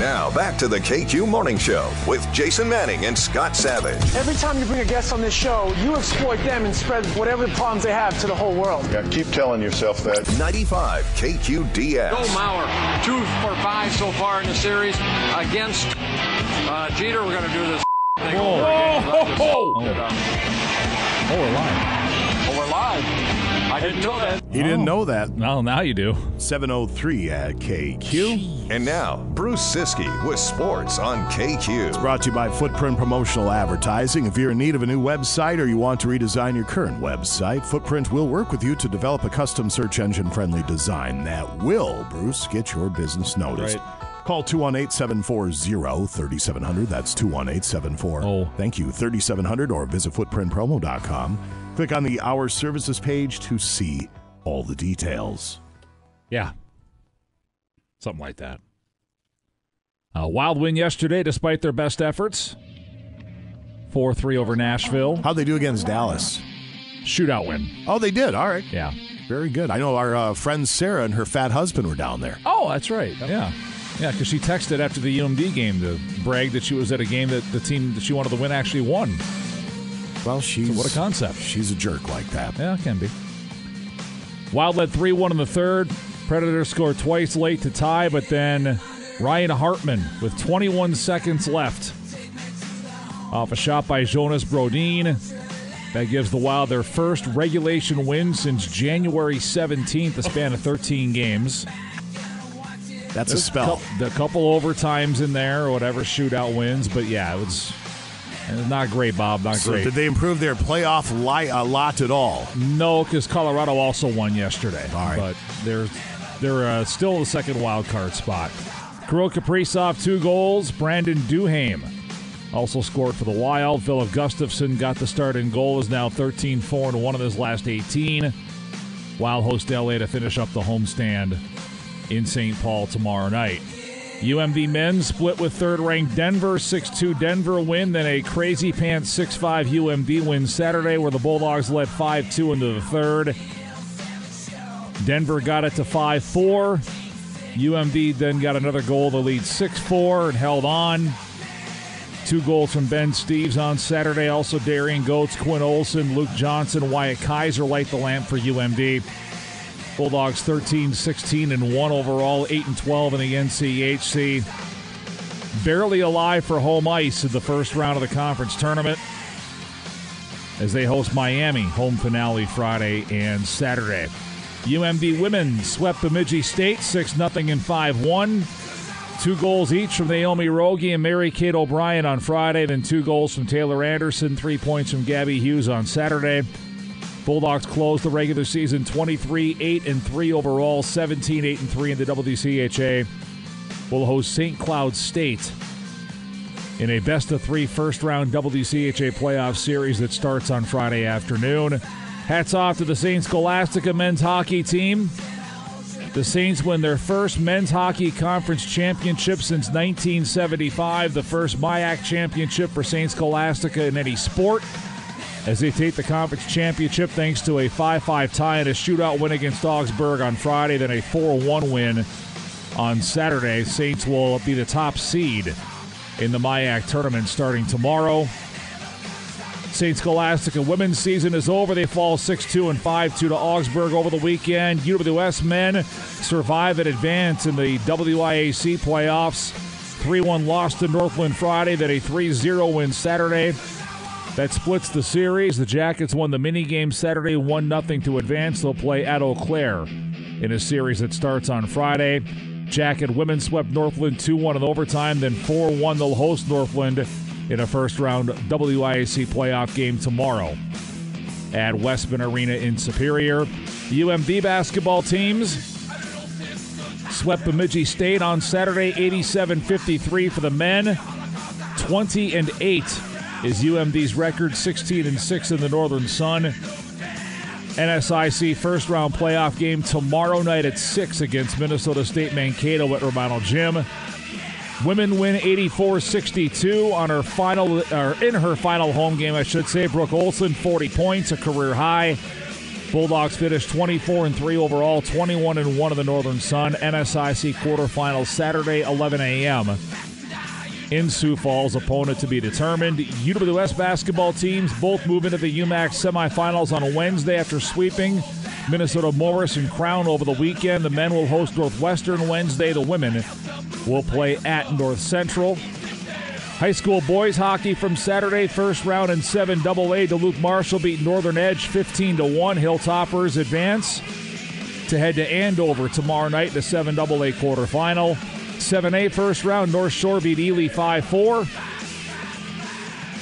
Now back to the K Q Morning Show with Jason Manning and Scott Savage. Every time you bring a guest on this show, you exploit them and spread whatever problems they have to the whole world. Yeah, keep telling yourself that. ninety-five K Q D S. Go Maurer, two for five so far in the series against uh, Jeter. We're going to do this thing. Whoa. Over again. Oh. Oh. Oh, we're live. Oh, we're live. I didn't know that. He didn't know that. Well, now you do. seven oh three at K Q. Jeez. And now, Bruce Siskey with sports on K Q. It's brought to you by Footprint Promotional Advertising. If you're in need of a new website or you want to redesign your current website, Footprint will work with you to develop a custom search engine-friendly design that will, Bruce, get your business noticed. Right. Call two one eight, seven four zero, three seven zero zero. That's two one eight, seven four zero. Oh. Thank you, thirty-seven hundred, or visit footprint promo dot com. Click on the Our Services page to see all the details. Yeah. Something like that. A wild win yesterday, despite their best efforts. four three over Nashville. How'd they do against Dallas? Shootout win. Oh, they did? All right. Yeah. Very good. I know our uh, friend Sarah and her fat husband were down there. Oh, that's right. That's yeah. Right. Yeah, because she texted after the U M D game to brag that she was at a game that the team that she wanted to win actually won. Well, she's... So what a concept. She's a jerk like that. Yeah, can be. Wild led three one in the third. Predators scored twice late to tie, but then Ryan Hartman with twenty-one seconds left. Off a shot by Jonas Brodin. That gives the Wild their first regulation win since January seventeenth, the span of thirteen games. That's There's a spell. Cu- the couple overtimes in there or whatever, shootout wins. But, yeah, it was, it was not great, Bob. Not so great. Did they improve their playoff li- a lot at all? No, because Colorado also won yesterday. All right. But they're, they're uh, still the second wild card spot. Kirill Kaprizov, two goals. Brandon Duhaime also scored for the Wild. Filip Gustafsson got the start in goal. Is now thirteen four one in his last eighteen. Wild host L A to finish up the homestand in Saint Paul tomorrow night. U M D men split with third-ranked Denver. six two Denver win, then a crazy pants six five U M D win Saturday, where the Bulldogs led five two into the third. Denver got it to five four. U M D then got another goal to lead six four and held on. Two goals from Ben Steves on Saturday. Also Darian Goetz, Quinn Olson, Luke Johnson, Wyatt Kaiser light the lamp for U M D. Bulldogs thirteen sixteen and one overall, eight and twelve in the N C H C. Barely alive for home ice in the first round of the conference tournament as they host Miami, home finale Friday and Saturday. U M D women swept Bemidji State six nothing and five one. Two goals each from Naomi Rogi and Mary Kate O'Brien on Friday, then two goals from Taylor Anderson, three points from Gabby Hughes on Saturday. Bulldogs closed the regular season twenty-three eight and three overall, seventeen eight and three in the W C H A. Will host Saint Cloud State in a best-of-three first-round W C H A playoff series that starts on Friday afternoon. Hats off to the Saint Scholastica men's hockey team. The Saints win their first men's hockey conference championship since nineteen seventy-five, the first M I A C championship for Saint Scholastica in any sport, as they take the conference championship thanks to a five five tie and a shootout win against Augsburg on Friday, then a four one win on Saturday. Saints will be the top seed in the M I A C tournament starting tomorrow. Saint Scholastica women's season is over. They fall six two and five two to Augsburg over the weekend. U W S men survive and advance in the W I A C playoffs. three one loss to Northland Friday, then a three zero win Saturday. That splits the series. The Jackets won the minigame Saturday, one nothing to advance. They'll play at Eau Claire in a series that starts on Friday. Jacket women swept Northland two one in overtime, then four one they'll host Northland in a first-round W I A C playoff game tomorrow at Westman Arena in Superior. The U M D basketball teams swept Bemidji State on Saturday, eighty-seven fifty-three for the men. twenty and eight is U M D's record, sixteen and six in the Northern Sun. N S I C first-round playoff game tomorrow night at six against Minnesota State Mankato at Romano Gym. Women win eighty-four sixty-two on her final, or in her final home game, I should say. Brooke Olson, forty points, a career high. Bulldogs finished twenty-four and three overall, twenty-one and one in the Northern Sun. N S I C quarterfinals Saturday, eleven a.m. in Sioux Falls, opponent to be determined. U W S basketball teams both move into the U MAC semifinals on Wednesday after sweeping Minnesota Morris and Crown over the weekend. The men will host Northwestern Wednesday. The women will play at North Central. High school boys hockey from Saturday, first round in seven double A. Duluth Marshall beat Northern Edge fifteen to one. Hilltoppers advance to head to Andover tomorrow night in the seven double A quarterfinal. seven A first round, North Shore beat Ely five four.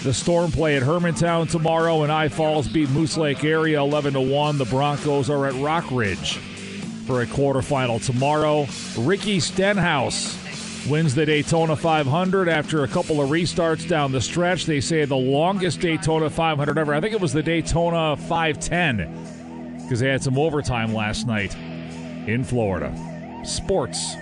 The Storm play at Hermantown tomorrow, and I Falls beat Moose Lake Area eleven to one. The Broncos are at Rockridge for a quarterfinal tomorrow. Ricky Stenhouse wins the Daytona five hundred after a couple of restarts down the stretch. They say the longest Daytona five hundred ever. I think it was the Daytona five ten because they had some overtime last night in Florida. Sports.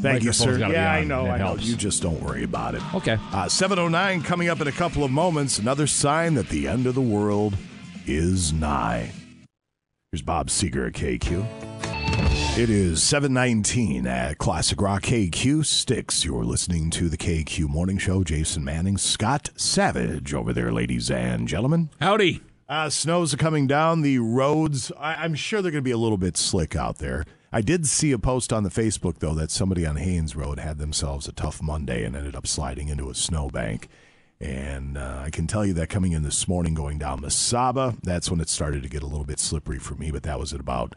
Thank like you, sir. Yeah, I know. I know. You just don't worry about it. Okay. Uh, seven oh nine coming up in a couple of moments. Another sign that the end of the world is nigh. Here's Bob Seeger at K Q. It is seven nineteen at Classic Rock K Q Sticks. You're listening to the K Q Morning Show. Jason Manning, Scott Savage over there, ladies and gentlemen. Howdy. Uh, snows are coming down. The roads, I- I'm sure they're going to be a little bit slick out there. I did see a post on the Facebook, though, that somebody on Haynes Road had themselves a tough Monday and ended up sliding into a snowbank. And uh, I can tell you that coming in this morning, going down Mesaba, that's when it started to get a little bit slippery for me, but that was at about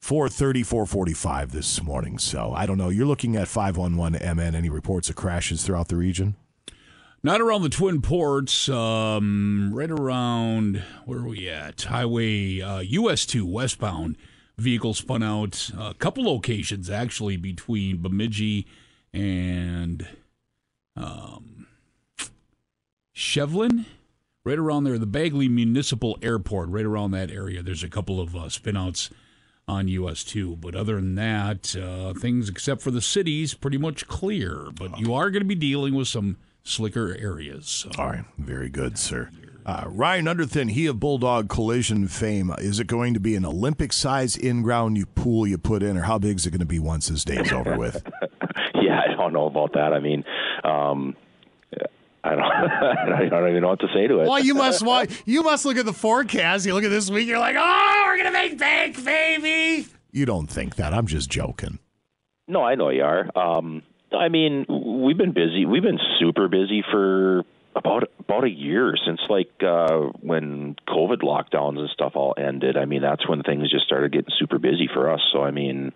four thirty, four forty-five this morning. So I don't know. You're looking at five one one M N. Any reports of crashes throughout the region? Not around the Twin Ports. Um, right around, where are we at? Highway uh, U S two westbound. Vehicle spun out a couple locations, actually, between Bemidji and um, Shevlin. Right around there, the Bagley Municipal Airport, right around that area. There's a couple of uh, spinouts on U S two, but other than that, uh, things except for the cities pretty much clear. But you are going to be dealing with some slicker areas. So. All right, very good, sir. Uh, Ryan Underthin, he of Bulldog Collision fame, is it going to be an Olympic size in-ground pool you put in, or how big is it going to be once this day's over with? Yeah, I don't know about that. I mean, um, I don't, I don't even know what to say to it. Well, you must watch, you must look at the forecast. You look at this week, you're like, oh, we're going to make bank, baby. You don't think that. I'm just joking. No, I know you are. Um, I mean, we've been busy. We've been super busy for about about a year since, like, uh, when COVID lockdowns and stuff all ended. I mean, that's when things just started getting super busy for us. So, I mean,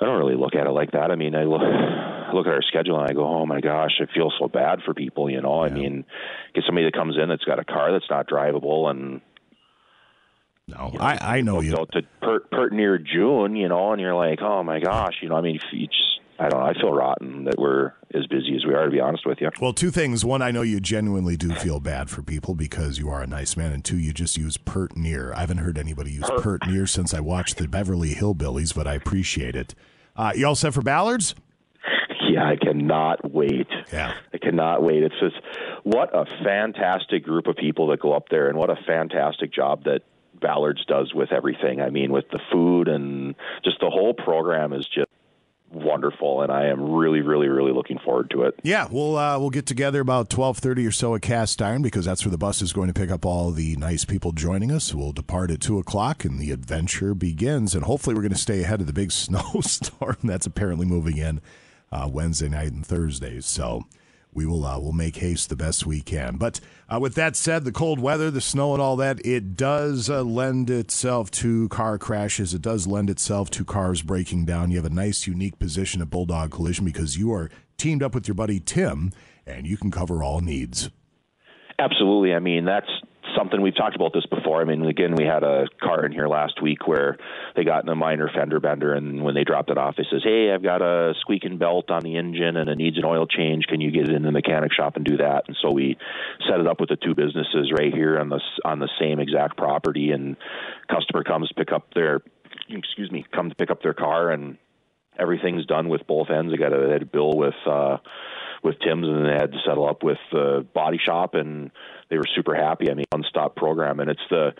I don't really look at it like that. I mean, I look, I look at our schedule and I go, oh, my gosh, I feel so bad for people, you know. Yeah. I mean, get somebody that comes in that's got a car that's not drivable. And no, you know, I, I know you. Know, to pert, pert near June, you know, and you're like, oh, my gosh. You know, I mean, if you just. I don't know. I feel rotten that we're as busy as we are, to be honest with you. Well, two things. One, I know you genuinely do feel bad for people because you are a nice man. And two, you just use pert near. I haven't heard anybody use pert, pert near since I watched the Beverly Hillbillies, but I appreciate it. Uh, you all set for Ballard's? Yeah, I cannot wait. Yeah. I cannot wait. It's just what a fantastic group of people that go up there and what a fantastic job that Ballard's does with everything. I mean, with the food and just the whole program is just wonderful, and I am really, really, really looking forward to it. Yeah, we'll uh, we'll get together about twelve thirty or so at Cast Iron, because that's where the bus is going to pick up all the nice people joining us. We'll depart at two o'clock, and the adventure begins, and hopefully we're going to stay ahead of the big snowstorm that's apparently moving in uh, Wednesday night and Thursday, so we will uh, we'll make haste the best we can. But uh, with that said, the cold weather, the snow and all that, it does uh, lend itself to car crashes. It does lend itself to cars breaking down. You have a nice, unique position at Bulldog Collision because you are teamed up with your buddy Tim, and you can cover all needs. Absolutely. I mean, that's something we've talked about this before. I mean, again, we had a car in here last week where they got in a minor fender bender, and when they dropped it off, they says, hey, I've got a squeaking belt on the engine and it needs an oil change. Can you get it in the mechanic shop and do that? And so we set it up with the two businesses right here on the, on the same exact property, and customer comes to pick up their, excuse me, come to pick up their car, and everything's done with both ends. They got a, they had a bill with, uh, with Tim's, and they had to settle up with the body shop, and they were super happy. I mean, one-stop program, and it's the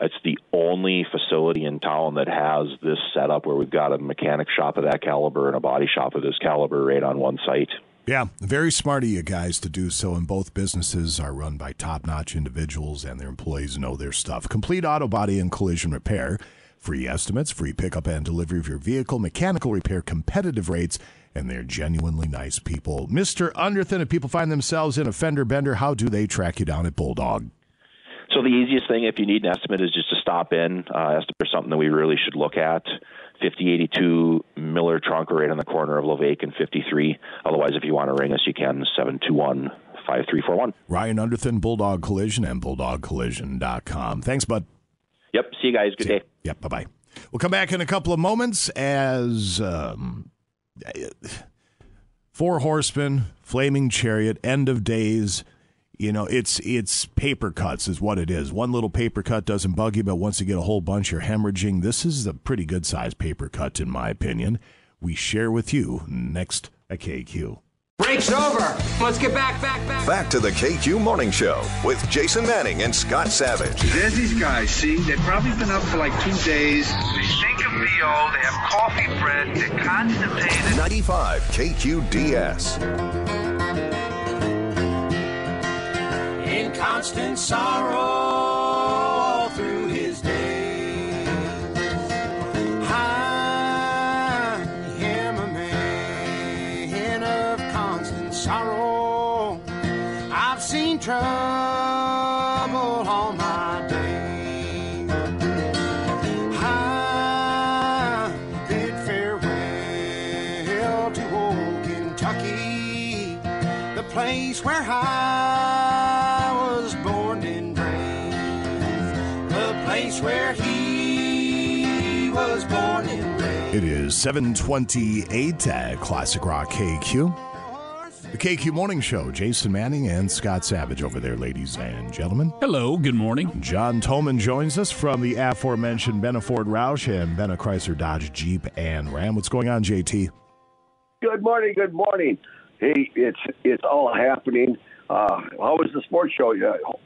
it's the only facility in town that has this setup where we've got a mechanic shop of that caliber and a body shop of this caliber right on one site. Yeah, very smart of you guys to do so, and both businesses are run by top-notch individuals, and their employees know their stuff. Complete auto body and collision repair, free estimates, free pickup and delivery of your vehicle, mechanical repair, competitive rates, and they're genuinely nice people. Mister Underthin, if people find themselves in a fender bender, how do they track you down at Bulldog? So the easiest thing, if you need an estimate, is just to stop in. Uh, estimate is something that we really should look at. fifty eighty-two Miller Trunk, right on the corner of Lovake and fifty-three. Otherwise, if you want to ring us, you can, seven two one, five three four one. Ryan Underthin, Bulldog Collision and bulldog collision dot com. Thanks, bud. Yep, see you guys. Good day. Yep, bye-bye. We'll come back in a couple of moments as... Um, Four Horsemen, Flaming Chariot, End of Days. You know, it's it's paper cuts is what it is. One little paper cut doesn't bug you, but once you get a whole bunch, you're hemorrhaging. This is a pretty good sized paper cut, in my opinion. We share with you next at K Q. Break's over. Let's get back, back, back. Back to the K Q Morning Show with Jason Manning and Scott Savage. There's these guys, see? They've probably been up for like two days. They think of meal, they have coffee bread, they're constipated. ninety-five K Q D S. In constant sorrow all through his day. Sorrow, I've seen trouble all my day. I bid farewell to old Kentucky, the place where I was born and raised, the place where he was born and raised. It is seven twenty-eight at Classic Rock K Q. The K Q Morning Show, Jason Manning and Scott Savage over there, ladies and gentlemen. Hello, good morning. John Tolman joins us from the aforementioned Benna Ford Rouse and Benna Chrysler Dodge Jeep and Ram. What's going on, J T? Good morning, good morning. Hey, it's it's all happening. Uh, how was the sports show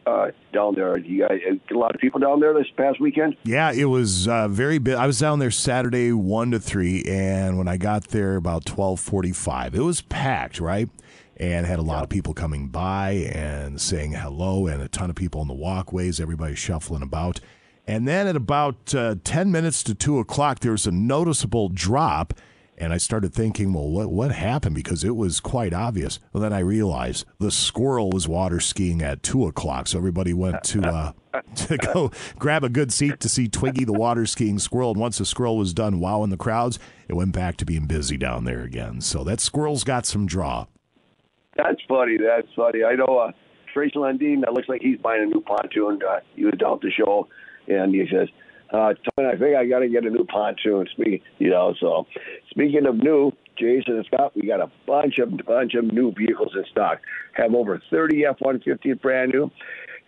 uh, down there? You guys, a lot of people down there this past weekend? Yeah, it was uh, very big. I was down there Saturday one to three, and when I got there about twelve forty-five, it was packed, right? And had a lot of people coming by and saying hello, and a ton of people on the walkways, everybody shuffling about. And then at about uh, ten minutes to two o'clock, there was a noticeable drop, and I started thinking, well, what what happened? Because it was quite obvious. Well, then I realized the squirrel was water skiing at two o'clock, so everybody went to uh, to go grab a good seat to see Twiggy the water skiing squirrel, and once the squirrel was done wowing the crowds, it went back to being busy down there again. So that squirrel's got some draw. That's funny. That's funny. I know uh, Tracy Lundeen, that looks like he's buying a new pontoon. Uh, he was down at the show, and he says, uh, I think I got to get a new pontoon. Speaking, you know, so speaking of new, Jason and Scott, we got a bunch of bunch of new vehicles in stock. Have over thirty F one fifty brand new.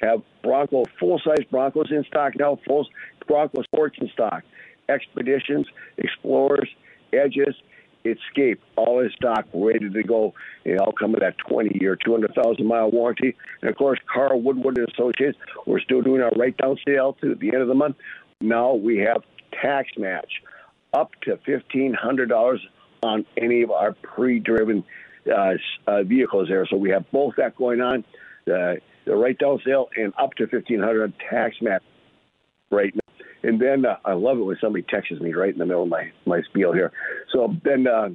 Have Bronco, full-size Broncos in stock now, full Bronco Sports in stock. Expeditions, Explorers, Edges, Escape, all in stock, ready to go. They all come with that twenty-year, two hundred thousand mile warranty. And, of course, Carl Woodward and Associates, we're still doing our write-down sale to the end of the month. Now we have tax match up to fifteen hundred dollars on any of our pre-driven uh, uh, vehicles there. So we have both that going on, the, the write-down sale and up to fifteen hundred dollars tax match right now. And then uh, I love it when somebody texts me right in the middle of my, my spiel here. So then uh,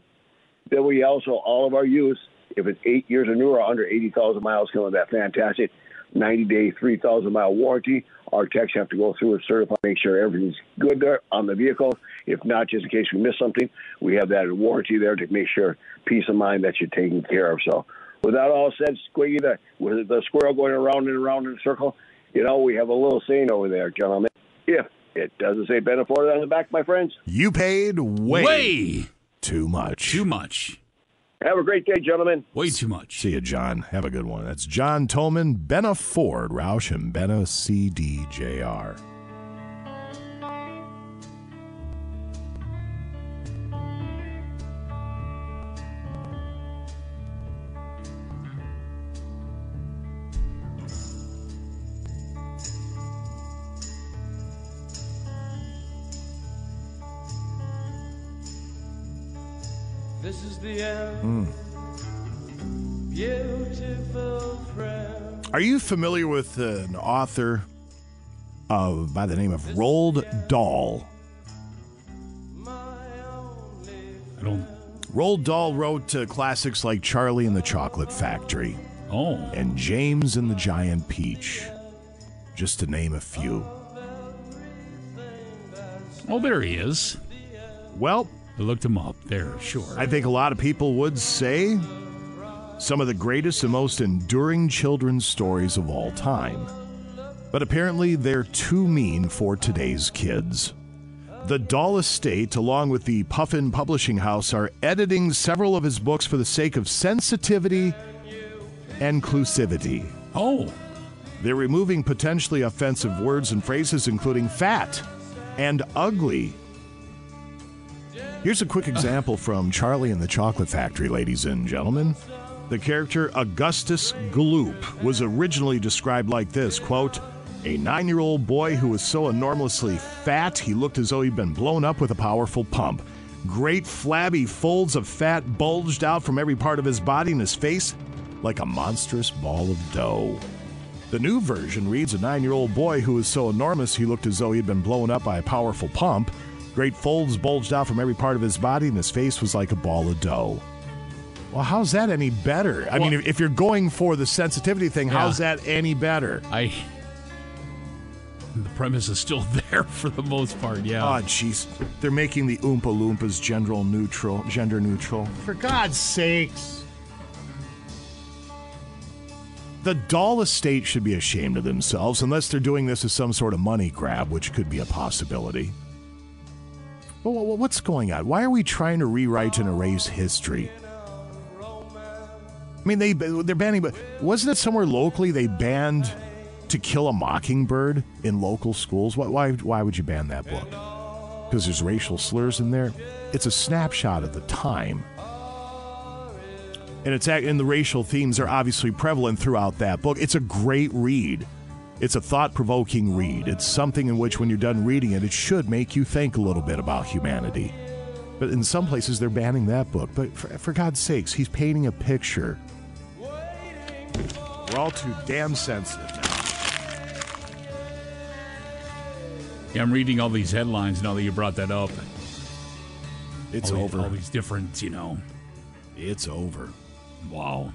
then we also, all of our use, if it's eight years or newer, under eighty thousand miles, come with that fantastic ninety-day, three thousand mile warranty. Our techs have to go through and certify, make sure everything's good there on the vehicle. If not, just in case we miss something, we have that warranty there to make sure peace of mind that you're taken care of. So with that all said, Squiggy, the, with the squirrel going around and around in a circle, you know, we have a little saying over there, gentlemen. If it doesn't say Benna Ford on the back, my friends, you paid way, way too much. Too much. Have a great day, gentlemen. Way too much. See you, John. Have a good one. That's John Tolman, Benna Ford Roush, and Benna C D J R. This is the end. Mm. Beautiful friend. Are you familiar with uh, an author of, by the name of Roald Dahl? I don't. Roald Dahl wrote uh, classics like Charlie and the Chocolate Factory. Oh. And James and the Giant Peach, just to name a few. Oh, there he is. Well, I looked him up there, sure. I think a lot of people would say some of the greatest and most enduring children's stories of all time. But apparently they're too mean for today's kids. The Dahl Estate, along with the Puffin Publishing House, are editing several of his books for the sake of sensitivity and inclusivity. Oh. They're removing potentially offensive words and phrases, including fat and ugly. Here's a quick example from Charlie and the Chocolate Factory, ladies and gentlemen. The character Augustus Gloop was originally described like this, quote, a nine-year-old boy who was so enormously fat he looked as though he'd been blown up with a powerful pump. Great flabby folds of fat bulged out from every part of his body and his face like a monstrous ball of dough. The new version reads a nine-year-old boy who was so enormous he looked as though he'd been blown up by a powerful pump. Great folds bulged out from every part of his body, and his face was like a ball of dough. Well, how's that any better? I well, mean, if you're going for the sensitivity thing, yeah. How's that any better? I. The premise is still there for the most part, yeah. Oh, jeez. They're making the Oompa Loompas gender neutral. Gender neutral. For God's sakes. The Dahl Estate should be ashamed of themselves, unless they're doing this as some sort of money grab, which could be a possibility. What's going on? Why are we trying to rewrite and erase history? I mean, they, they're banning, but wasn't it somewhere locally they banned To Kill a Mockingbird in local schools? Why, why, why would you ban that book? Because there's racial slurs in there? It's a snapshot of the time. And, it's, and the racial themes are obviously prevalent throughout that book. It's a great read. It's a thought-provoking read. It's something in which, when you're done reading it, it should make you think a little bit about humanity. But in some places, they're banning that book. But for, for God's sakes, he's painting a picture. We're all too damn sensitive now. Yeah, I'm reading all these headlines now that you brought that up. It's all over. These, all these different, you know. It's over. Wow.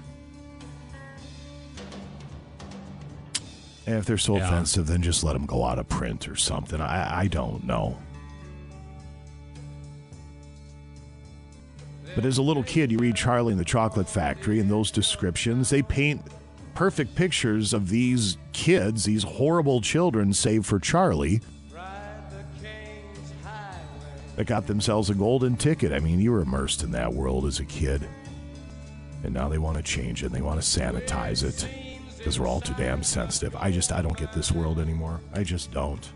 And if they're so yeah. offensive, then just let them go out of print or something. I, I don't know. But as a little kid, you read Charlie and the Chocolate Factory, and those descriptions, they paint perfect pictures of these kids, these horrible children, save for Charlie, that got themselves a golden ticket. I mean, you were immersed in that world as a kid. And now they want to change it. They want to sanitize it. Because we're all too damn sensitive. I just, I don't get this world anymore. I just don't.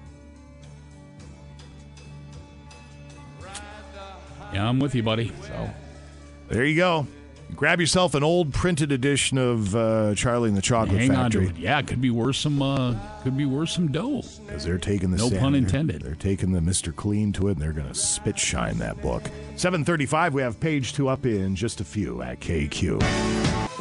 Yeah, I'm with you, buddy. So, there you go. Grab yourself an old printed edition of uh, Charlie and the Chocolate Hang Factory. On to it. Yeah, it could be worth some. Uh, could be worth some dough. Because they're taking the no sand, pun intended. They're, they're taking the Mister Clean to it, and they're going to spit shine that book. seven thirty-five. We have page two up in just a few at K Q.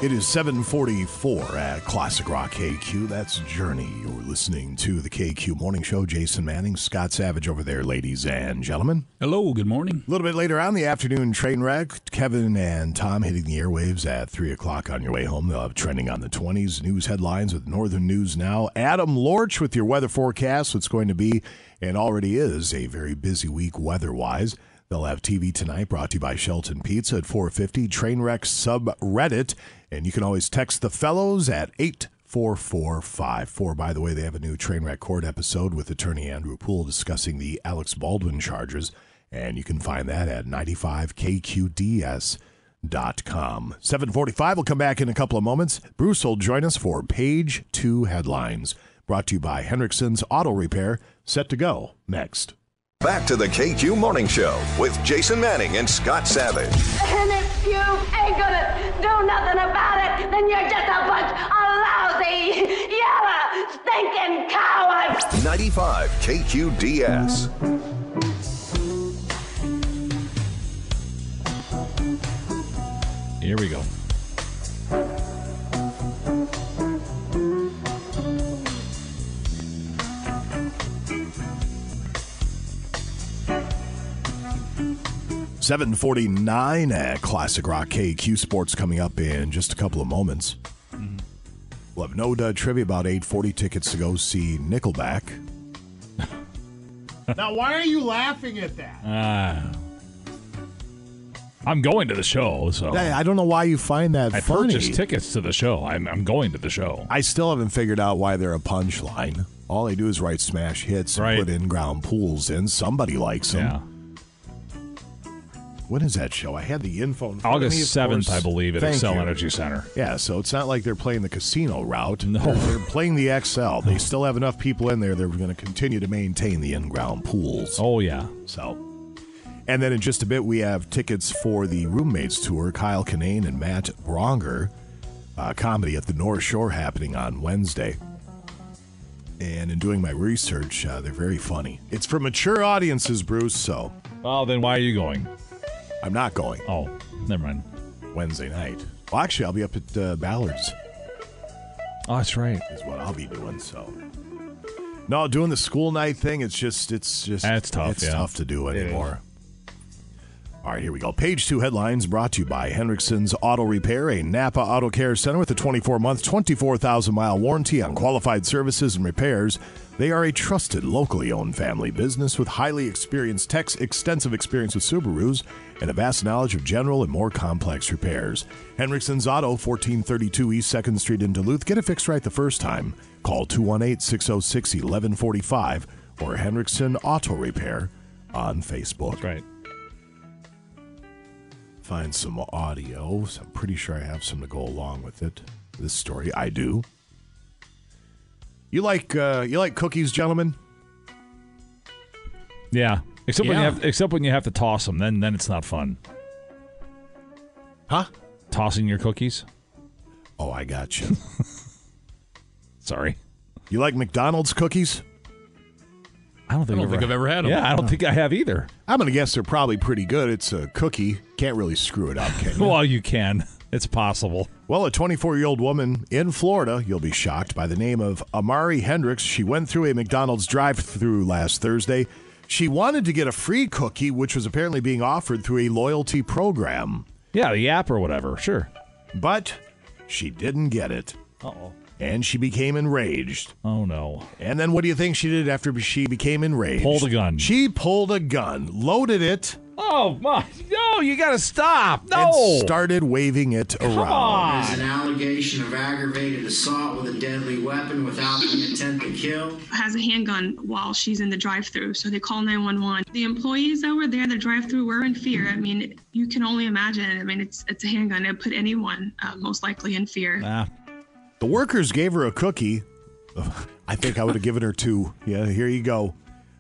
It is seven forty-four at Classic Rock K Q. That's Journey. You're listening to the K Q Morning Show. Jason Manning, Scott Savage over there, ladies and gentlemen. Hello. Good morning. A little bit later on the afternoon train wreck. Kevin and Tom hitting the airwaves at three o'clock on your way home. They'll have trending on the twenties. News headlines with Northern News Now. Adam Lorch with your weather forecast. What's going to be and already is a very busy week weather-wise. They'll have T V Tonight brought to you by Shelton Pizza at four fifty, Trainwreck subreddit. And you can always text the fellows at eight four four five four. By the way, they have a new Trainwreck Court episode with attorney Andrew Poole discussing the Alex Baldwin charges. And you can find that at ninety-five K Q D S dot com. seven forty-five, we'll come back in a couple of moments. Bruce will join us for Page two Headlines, brought to you by Henriksen's Auto Repair. Set to go next. Back to the K Q Morning Show with Jason Manning and Scott Savage. And if you ain't gonna do nothing about it, then you're just a bunch of lousy, yellow, stinking cowards. ninety-five K Q D S. Here we go. seven forty-nine at Classic Rock K Q. Sports coming up in just a couple of moments. Mm-hmm. We'll have no dud trivia about eight forty, tickets to go see Nickelback. Now, why are you laughing at that? Uh, I'm going to the show, so I don't know why you find that I funny. I purchased tickets to the show. I'm, I'm going to the show. I still haven't figured out why they're a punchline. All they do is write smash hits right. and put in-ground pools in. Somebody likes them. Yeah. When is that show? I had the info in front of me, of course. August seventh, I believe, at Thank Xcel you. Energy Center. Yeah, so it's not like they're playing the casino route. No. They're playing the X L. They still have enough people in there. They're going to continue to maintain the in-ground pools. Oh, yeah. So... And then in just a bit, we have tickets for the Roommates Tour, Kyle Kinane and Matt Bronger, uh, comedy at the North Shore happening on Wednesday. And in doing my research, uh, they're very funny. It's for mature audiences, Bruce, so... Well, then why are you going? I'm not going. Oh, never mind. Wednesday night. Well, actually, I'll be up at uh, Ballard's. Oh, that's right. Is what I'll be doing, so... No, doing the school night thing, it's just... It's just... That's tough, It's yeah. tough to do anymore. All right, here we go. Page two Headlines brought to you by Henriksen's Auto Repair, a Napa Auto Care Center with a twenty-four month, twenty-four thousand mile warranty on qualified services and repairs. They are a trusted, locally owned family business with highly experienced techs, extensive experience with Subarus, and a vast knowledge of general and more complex repairs. Henriksen's Auto, fourteen thirty-two East second Street in Duluth. Get it fixed right the first time. Call two one eight, six oh six, eleven forty-five or Henriksen Auto Repair on Facebook. That's right. Find some audio. So I'm pretty sure I have some to go along with it. This story, I do. You like uh, you like cookies, gentlemen? Yeah, except yeah. when you have except when you have to toss them. Then then it's not fun. Huh? Tossing your cookies? Oh, I got you. Sorry. You like McDonald's cookies? I don't think, I don't I've, think ever, I've ever had them. Yeah, I don't think I have either. I'm going to guess they're probably pretty good. It's a cookie. Can't really screw it up, can you? Well, you can. It's possible. Well, a twenty-four-year-old woman in Florida, you'll be shocked, by the name of Amari Hendricks. She went through a McDonald's drive-thru last Thursday. She wanted to get a free cookie, which was apparently being offered through a loyalty program. Yeah, the app or whatever, sure. But she didn't get it. Uh-oh. And she became enraged. Oh, no. And then what do you think she did after she became enraged? Pulled a gun. She pulled a gun, loaded it. Oh, my. No, you got to stop. No. And started waving it around. Come on. There's an allegation of aggravated assault with a deadly weapon without the intent to kill. Has a handgun while she's in the drive-thru, so they call nine one one. The employees that were there in the drive-thru were in fear. I mean, you can only imagine. I mean, it's, it's a handgun. It would put anyone uh, most likely in fear. Ah. The workers gave her a cookie. I think I would have given her two. Yeah, here you go.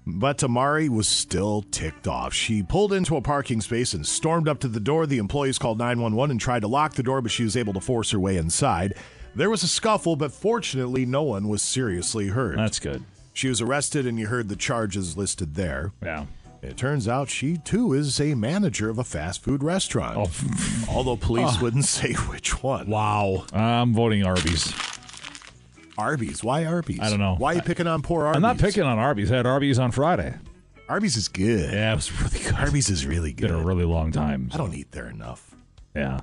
But Tamari was still ticked off. She pulled into a parking space and stormed up to the door. The employees called nine one one and tried to lock the door, but she was able to force her way inside. There was a scuffle, but fortunately, no one was seriously hurt. That's good. She was arrested, and you heard the charges listed there. Yeah. It turns out she, too, is a manager of a fast food restaurant. Oh. Although police oh. wouldn't say which one. Wow. I'm voting Arby's. Arby's? Why Arby's? I don't know. Why are you picking on poor Arby's? I'm not picking on Arby's. I had Arby's on Friday. Arby's is good. Yeah, it was really good. Arby's is really good. It's been a really long time. So. I don't eat there enough. Yeah.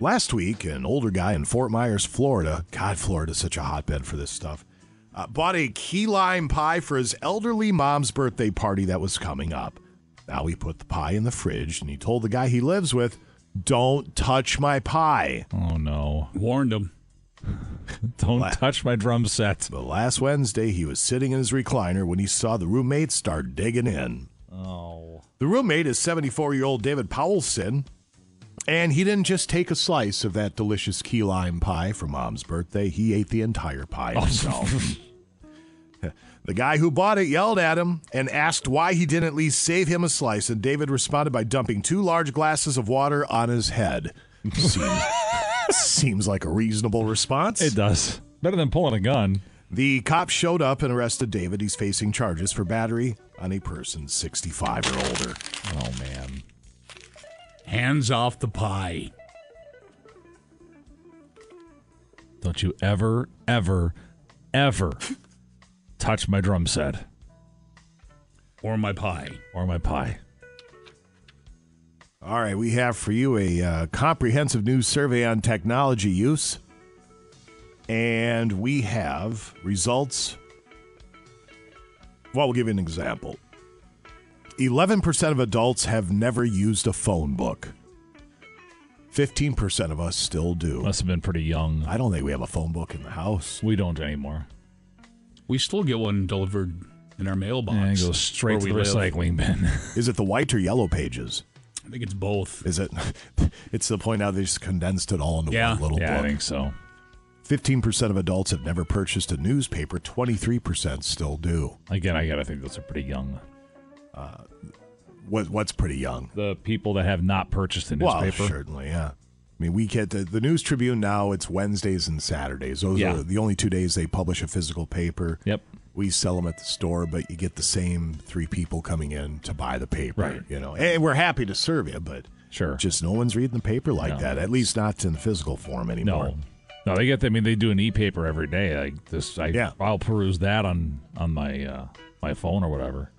Last week, an older guy in Fort Myers, Florida, God, Florida's such a hotbed for this stuff, uh, bought a key lime pie for his elderly mom's birthday party that was coming up. Now he put the pie in the fridge, and he told the guy he lives with, "Don't touch my pie." Oh, no. Warned him. Don't La- touch my drum set. But last Wednesday, he was sitting in his recliner when he saw the roommate start digging in. Oh. The roommate is seventy-four-year-old David Powelson, and he didn't just take a slice of that delicious key lime pie for Mom's birthday. He ate the entire pie himself. Oh. The guy who bought it yelled at him and asked why he didn't at least save him a slice, and David responded by dumping two large glasses of water on his head. Seems like a reasonable response. It does. Better than pulling a gun. The cops showed up and arrested David. He's facing charges for battery on a person sixty-five or older. Oh, man. Hands off the pie. Don't you ever, ever, ever touch my drum set. Or my pie. Or my pie. All right, we have for you a uh, comprehensive news survey on technology use. And we have results. Well, we'll give you an example. eleven percent of adults have never used a phone book. fifteen percent of us still do. Must have been pretty young. I don't think we have a phone book in the house. We don't anymore. We still get one delivered in our mailbox. And it goes straight to the recycling bin. Is it the white or yellow pages? I think it's both. Is it? It's the point now they just condensed it all into yeah. one little yeah, book. Yeah, I think so. fifteen percent of adults have never purchased a newspaper. twenty-three percent still do. Again, I gotta think those are pretty young. Uh, what What's pretty young? The people that have not purchased a newspaper. Well, certainly, yeah. I mean, we get the, the News Tribune now. It's Wednesdays and Saturdays. Those yeah. are the only two days they publish a physical paper. Yep. We sell them at the store, but you get the same three people coming in to buy the paper. Right. You know, and we're happy to serve you, but sure, just no one's reading the paper like no. that. At least not in physical form anymore. No, no, they get. I mean, they do an e-paper every day. I this, I, yeah. I'll peruse that on on my uh, my phone or whatever.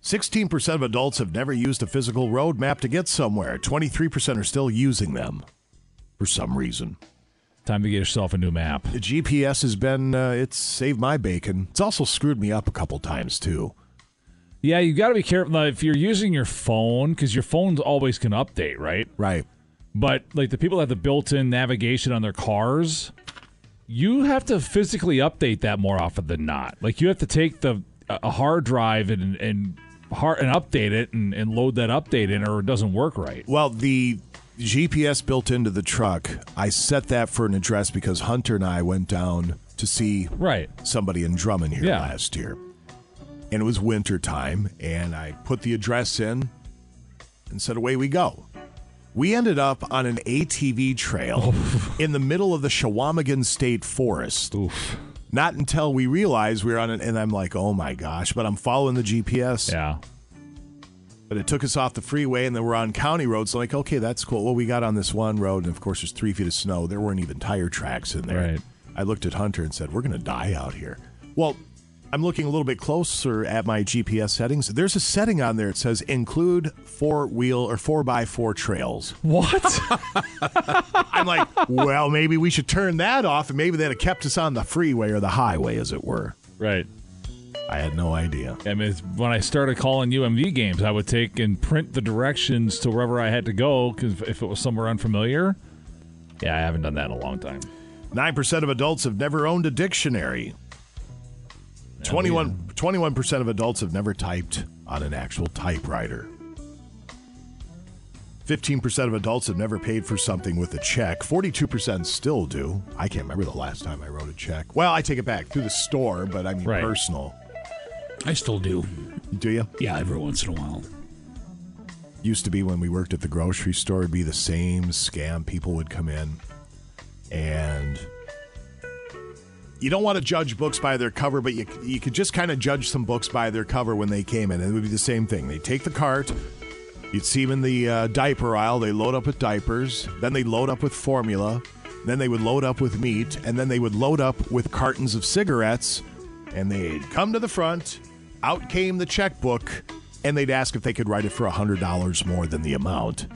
Sixteen percent of adults have never used a physical road map to get somewhere. Twenty-three percent are still using them for some reason. Time to get yourself a new map. The G P S has been, uh, it's saved my bacon. It's also screwed me up a couple times, too. Yeah, you got to be careful. Now, if you're using your phone, because your phones always can update, right? Right. But, like, the people that have the built-in navigation on their cars, you have to physically update that more often than not. Like, you have to take the a hard drive and and, hard, and update it and, and load that update in, or it doesn't work right. Well, the G P S built into the truck, I set that for an address because Hunter and I went down to see right. somebody in Drummond here yeah. last year. And it was winter time, and I put the address in and said, away we go. We ended up on an A T V trail Oof. in the middle of the Shawamigan State Forest. Oof. Not until we realized we were on it, and I'm like, oh my gosh, but I'm following the G P S. Yeah. But it took us off the freeway, and then we're on county roads. So like, okay, that's cool. Well, we got on this one road, and of course, there's three feet of snow. There weren't even tire tracks in there. Right. I looked at Hunter and said, we're going to die out here. Well, I'm looking a little bit closer at my G P S settings. There's a setting on there that says include four-wheel or four by four trails. What? I'm like, well, maybe we should turn that off, and maybe that would have kept us on the freeway or the highway, as it were. Right. I had no idea. I mean, when I started calling U M V games, I would take and print the directions to wherever I had to go, because if it was somewhere unfamiliar. Yeah, I haven't done that in a long time. nine percent of adults have never owned a dictionary. Yeah, twenty-one, yeah. twenty-one percent of adults have never typed on an actual typewriter. fifteen percent of adults have never paid for something with a check. forty-two percent still do. I can't remember the last time I wrote a check. Well, I take it back. Through the store, but I mean right. personal. I still do. Do you? Yeah, every once in a while. Used to be when we worked at the grocery store, it'd be the same scam. People would come in, and you don't want to judge books by their cover, but you you could just kind of judge some books by their cover when they came in, and it would be the same thing. They take the cart. You'd see them in the uh, diaper aisle. They load up with diapers. Then they load up with formula. Then they would load up with meat. And then they would load up with cartons of cigarettes. And they'd come to the front. Out came the checkbook. And they'd ask if they could write it for one hundred dollars more than the amount.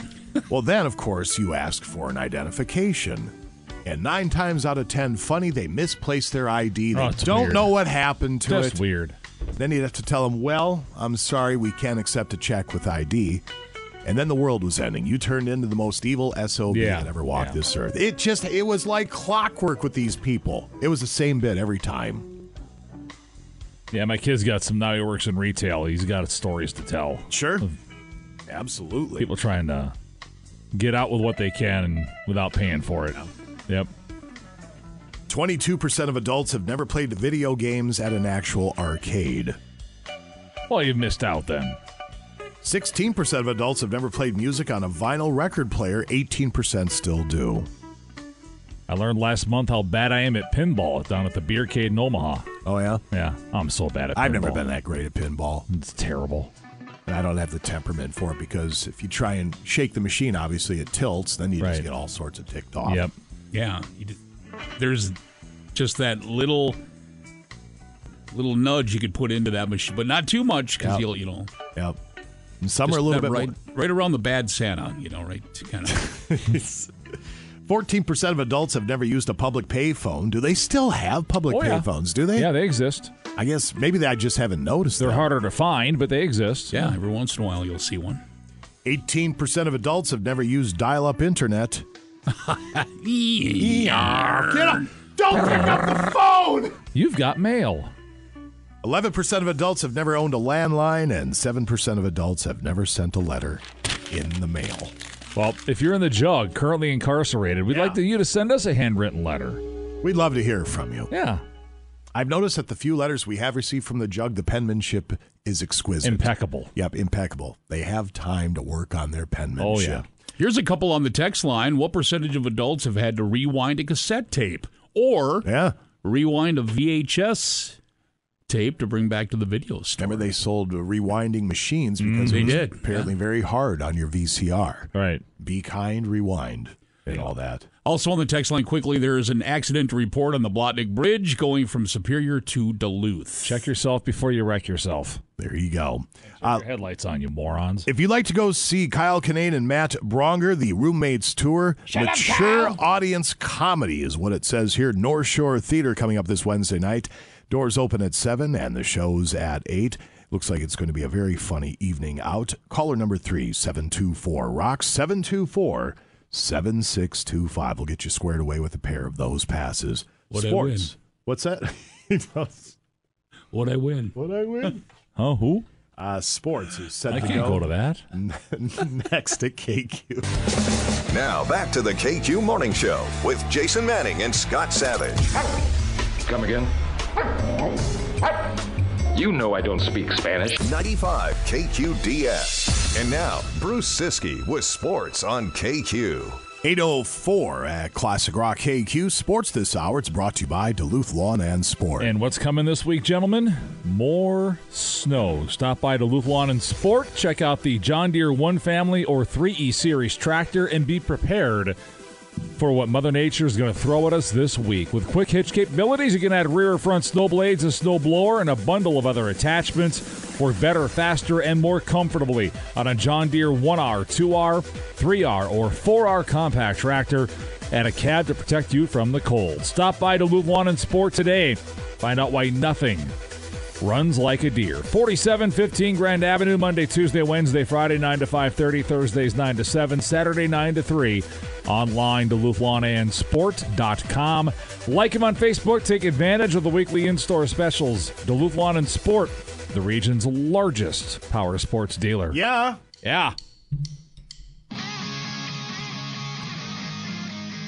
Well, then, of course, you ask for an identification. And nine times out of ten, funny, they misplace their I D. They oh, don't weird. know what happened to That's it. That's weird. Then you'd have to tell them, well, I'm sorry, we can't accept a check with I D. And then the world was ending. You turned into the most evil S O B yeah, that ever walked yeah. this earth. It just, it was like clockwork with these people. It was the same bit every time. Yeah, my kid's got some, now he works in retail. He's got stories to tell. Sure. Absolutely. People trying to get out with what they can and without paying for it. Yep. twenty-two percent of adults have never played video games at an actual arcade. Well, you've missed out then. sixteen percent of adults have never played music on a vinyl record player. eighteen percent still do. I learned last month how bad I am at pinball down at the Beercade in Omaha. Oh, yeah? Yeah. I'm so bad at I've pinball. I've never been that great at pinball. It's terrible. And I don't have the temperament for it because if you try and shake the machine, obviously it tilts. Then you right. just get all sorts of ticked off. Yep. Yeah. You just, there's just that little little nudge you could put into that machine, but not too much because yep. you'll, you know. Yep. And some Just are a little bit right, more... right around the bad Santa, you know, right? Kind of. Fourteen percent of adults have never used a public pay phone. Do they still have public oh, pay yeah. phones? Do they? Yeah, they exist. I guess maybe I just haven't noticed. They're them. harder to find, but they exist. Yeah, every once in a while you'll see one. Eighteen percent of adults have never used dial-up internet. yeah, get up! Don't pick up the phone. You've got mail. eleven percent of adults have never owned a landline, and seven percent of adults have never sent a letter in the mail. Well, if you're in the jug, currently incarcerated, we'd yeah. like to, you to send us a handwritten letter. We'd love to hear from you. Yeah. I've noticed that the few letters we have received from the jug, the penmanship is exquisite. Impeccable. Yep, impeccable. They have time to work on their penmanship. Oh, yeah. Here's a couple on the text line. What percentage of adults have had to rewind a cassette tape or yeah. rewind a V H S tape to bring back to the video store? Remember, they sold rewinding machines because mm, they it was did. apparently yeah. very hard on your V C R. Right. Be kind, rewind, and yeah. all that. Also on the text line quickly, there is an accident to report on the Blotnick Bridge going from Superior to Duluth. Check yourself before you wreck yourself. There you go. Uh, your headlights on, you morons. If you'd like to go see Kyle Kinane and Matt Bronger, the Roommates Tour, Shut mature up, audience comedy is what it says here. North Shore Theater coming up this Wednesday night. Doors open at seven and the show's at eight. Looks like it's going to be a very funny evening out. Caller number three, seven two four ROCK, seven two four, seven six two five. We'll get you squared away with a pair of those passes. What Sports. I win. What's that? What I win. What I win. Huh? Who? Uh, sports is set I to can't go. go to that. Next at K Q. Now back to the K Q Morning Show with Jason Manning and Scott Savage. Come again? You know I don't speak Spanish. ninety-five K Q D S. And now, Bruce Siskey with Sports on K Q. eight oh four at Classic Rock K Q. Sports this hour. It's brought to you by Duluth Lawn and Sport. And what's coming this week, gentlemen? More snow. Stop by Duluth Lawn and Sport. Check out the John Deere one Family or three E Series tractor and be prepared for what Mother Nature is going to throw at us this week. With quick hitch capabilities, you can add rear or front snow blades, a snow blower, and a bundle of other attachments. Work better, faster, and more comfortably on a John Deere one R, two R, three R, or four R compact tractor and a cab to protect you from the cold. Stop by Duluth Lawn and Sport today. Find out why nothing runs like a deer. forty-seven fifteen Grand Avenue, Monday, Tuesday, Wednesday, Friday, nine to five thirty, Thursdays, nine to seven, Saturday, nine to three. Online, Duluth Lawn and Sport dot com. Like them on Facebook. Take advantage of the weekly in-store specials. Duluth Lawn and Sport, the region's largest power sports dealer. Yeah. Yeah.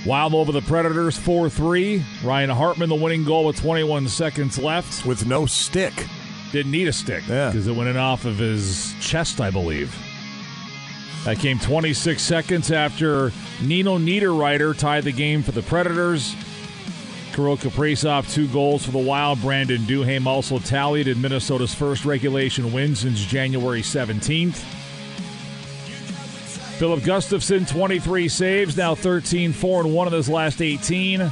Wild over the Predators, four three. Ryan Hartman, the winning goal with twenty-one seconds left. With no stick. Didn't need a stick because yeah. it went in off of his chest, I believe. That came twenty-six seconds after Nino Niederreiter tied the game for the Predators. Kirill Kaprizov, two goals for the Wild. Brandon Duham also tallied in Minnesota's first regulation win since January seventeenth. Philip Gustafson, twenty-three saves, now thirteen four one in his last eighteen.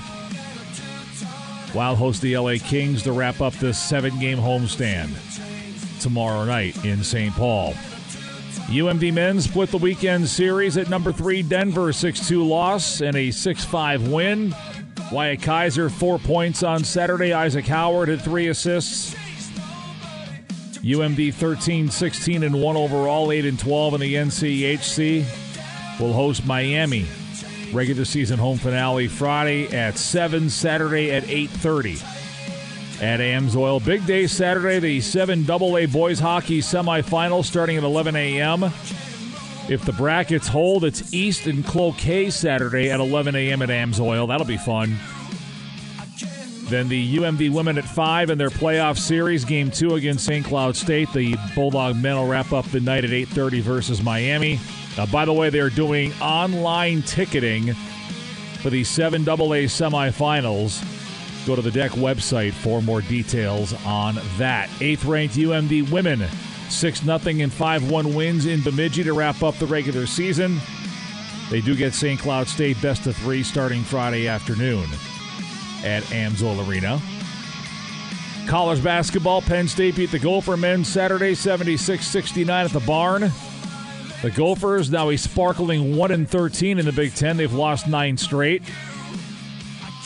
Wild host the L A Kings to wrap up this seven-game homestand tomorrow night in Saint Paul. U M D men split the weekend series at number three Denver, six two loss and a six five win. Wyatt Kaiser, four points on Saturday. Isaac Howard had three assists. U M D thirteen sixteen and one overall, eight and twelve in the N C H C. Will host Miami. Regular season home finale Friday at seven, Saturday at eight thirty. At AMSOIL, big day Saturday, the seven double A boys hockey semifinals starting at eleven a.m. If the brackets hold, it's East and Cloquet Saturday at eleven a.m. at AMSOIL. That'll be fun. Then the U M D women at five in their playoff series, game two against Saint Cloud State. The Bulldog men will wrap up the night at eight thirty versus Miami. Uh, by the way, they're doing online ticketing for the seven double A semifinals. Go to the D E C website for more details on that. Eighth-ranked U M D women, six nothing and five one wins in Bemidji to wrap up the regular season. They do get Saint Cloud State best of three starting Friday afternoon at AMSOIL Arena. College basketball, Penn State beat the Gopher men Saturday, seventy-six sixty-nine at the Barn. The Gophers now a sparkling one and thirteen in the Big Ten. They've lost nine straight.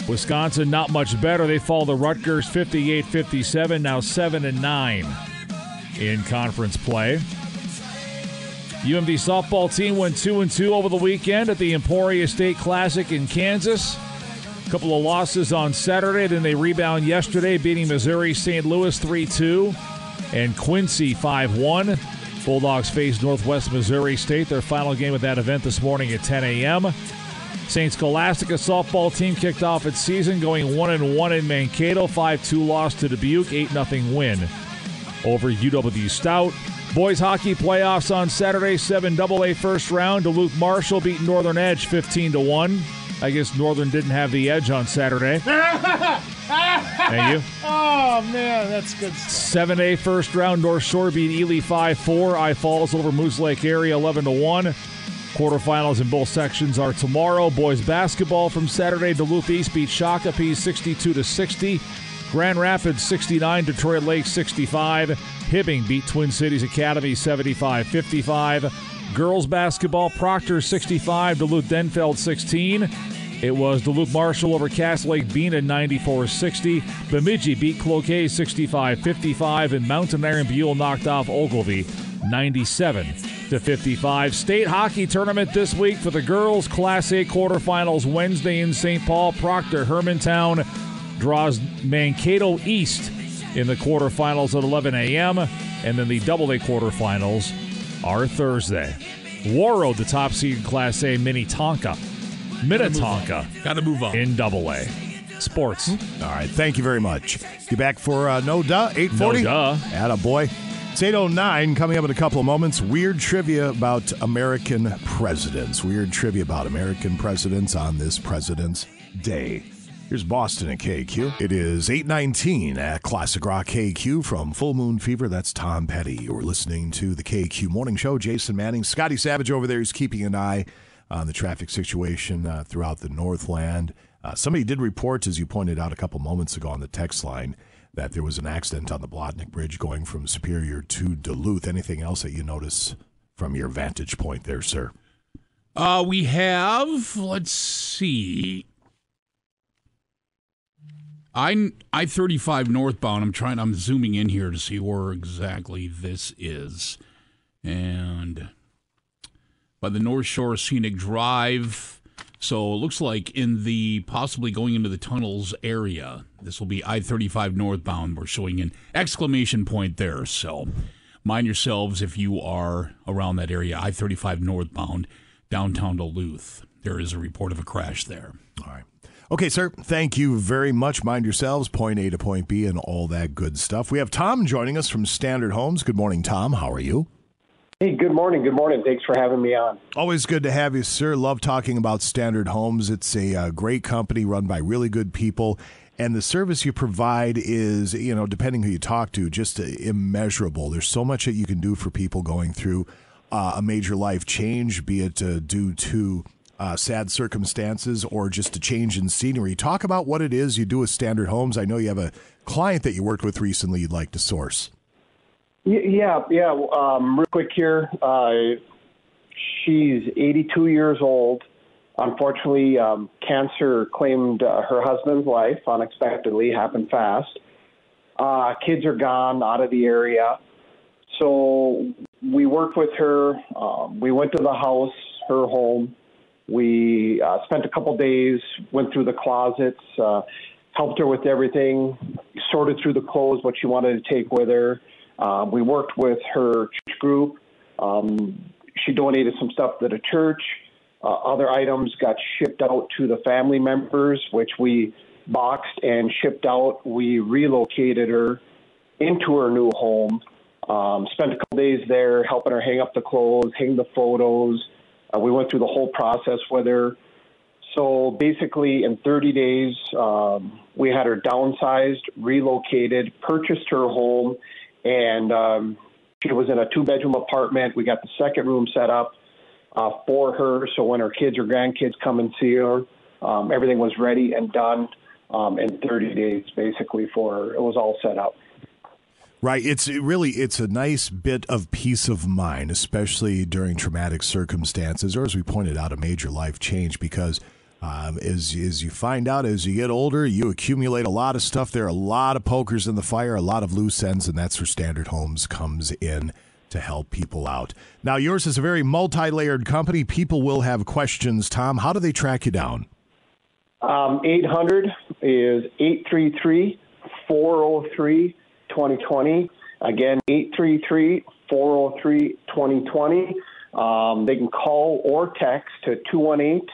Wisconsin not much better. They fall to Rutgers fifty-eight fifty-seven, now seven and nine in conference play. U M D softball team went two and two over the weekend at the Emporia State Classic in Kansas. A couple of losses on Saturday, then they rebound yesterday, beating Missouri Saint Louis three two and Quincy five one. Bulldogs face Northwest Missouri State, their final game of that event this morning at ten a.m. Saint Scholastica softball team kicked off its season, going one and one in Mankato, five two loss to Dubuque, eight nothing win over U W Stout. Boys hockey playoffs on Saturday, seven double A first round. Duluth Marshall beat Northern Edge fifteen to one. I guess Northern didn't have the edge on Saturday. Thank you. Oh, man, that's good stuff. seven A first round. North Shore beat Ely five four. I Falls over Moose Lake area eleven to one. Quarterfinals in both sections are tomorrow. Boys basketball from Saturday. Duluth East beat Shakopee sixty-two to sixty. Grand Rapids sixty-nine. Detroit Lake sixty-five. Hibbing beat Twin Cities Academy seventy-five fifty-five. Girls basketball, Proctor sixty-five, Duluth-Denfeld sixteen. It was Duluth Marshall over Cass Lake Bina ninety-four sixty. Bemidji beat Cloquet sixty-five fifty-five. And Mountain Iron Buell knocked off Ogilvie ninety-seven to fifty-five. State hockey tournament this week for the girls. Class A quarterfinals Wednesday in Saint Paul. Proctor Hermantown draws Mankato East in the quarterfinals at eleven a.m. And then the double A quarterfinals our Thursday. Warroad, the top seed in Class A, Minnetonka. Minnetonka. Gotta move on. In double A. Sports. Mm-hmm. All right. Thank you very much. Get back for uh, No Duh, eight forty. No Duh. Attaboy. It's eight oh nine. Coming up in a couple of moments, weird trivia about American presidents. Weird trivia about American presidents on this President's Day. Here's Boston at K Q. It is eight nineteen at Classic Rock K Q from Full Moon Fever. That's Tom Petty. You're listening to the K Q Morning Show. Jason Manning. Scotty Savage over there is keeping an eye on the traffic situation uh, throughout the Northland. Uh, somebody did report, as you pointed out a couple moments ago on the text line, that there was an accident on the Blodnick Bridge going from Superior to Duluth. Anything else that you notice from your vantage point there, sir? Uh, we have, let's see... I I thirty-five northbound, I'm trying, I'm zooming in here to see where exactly this is. And by the North Shore Scenic Drive, so it looks like in the, possibly going into the tunnels area, this will be I thirty-five northbound, we're showing an exclamation point there. So mind yourselves if you are around that area, I thirty-five northbound, downtown Duluth. There is a report of a crash there. All right. Okay, sir, thank you very much. Mind yourselves, point A to point B and all that good stuff. We have Tom joining us from Standard Homes. Good morning, Tom. How are you? Hey, good morning. Good morning. Thanks for having me on. Always good to have you, sir. Love talking about Standard Homes. It's a uh, great company run by really good people. And the service you provide is, you know, depending who you talk to, just immeasurable. There's so much that you can do for people going through uh, a major life change, be it uh, due to uh, sad circumstances or just a change in scenery. Talk about what it is you do with Standard Homes. I know you have a client that you worked with recently you'd like to source. Yeah, yeah. Um, real quick here. Uh, she's eighty-two years old. Unfortunately, um, cancer claimed uh, her husband's life unexpectedly, happened fast. Uh, kids are gone, out of the area. So we worked with her. Um, we went to the house, her home. We uh, spent a couple days, went through the closets, uh, helped her with everything, sorted through the clothes, what she wanted to take with her. Uh, we worked with her church group. Um, she donated some stuff to the church. Uh, other items got shipped out to the family members, which we boxed and shipped out. We relocated her into her new home, um, spent a couple days there helping her hang up the clothes, hang the photos. Uh, we went through the whole process with her. So basically in thirty days, um, we had her downsized, relocated, purchased her home, and um, she was in a two-bedroom apartment. We got the second room set up Uh, for her, so when her kids or grandkids come and see her, um, everything was ready and done um, in thirty days, basically, for her. It was all set up. Right. It's it really, it's a nice bit of peace of mind, especially during traumatic circumstances, or as we pointed out, a major life change, because um, as, as you find out, as you get older, you accumulate a lot of stuff. There are a lot of pokers in the fire, a lot of loose ends, and that's where Standard Homes comes in to help people out. Now, yours is a very multi-layered company. People will have questions, Tom. How do they track you down? Um, eight hundred is eight three three, four oh three, twenty twenty. Again, eight three three, four oh three, twenty twenty. Um, they can call or text to two one eight,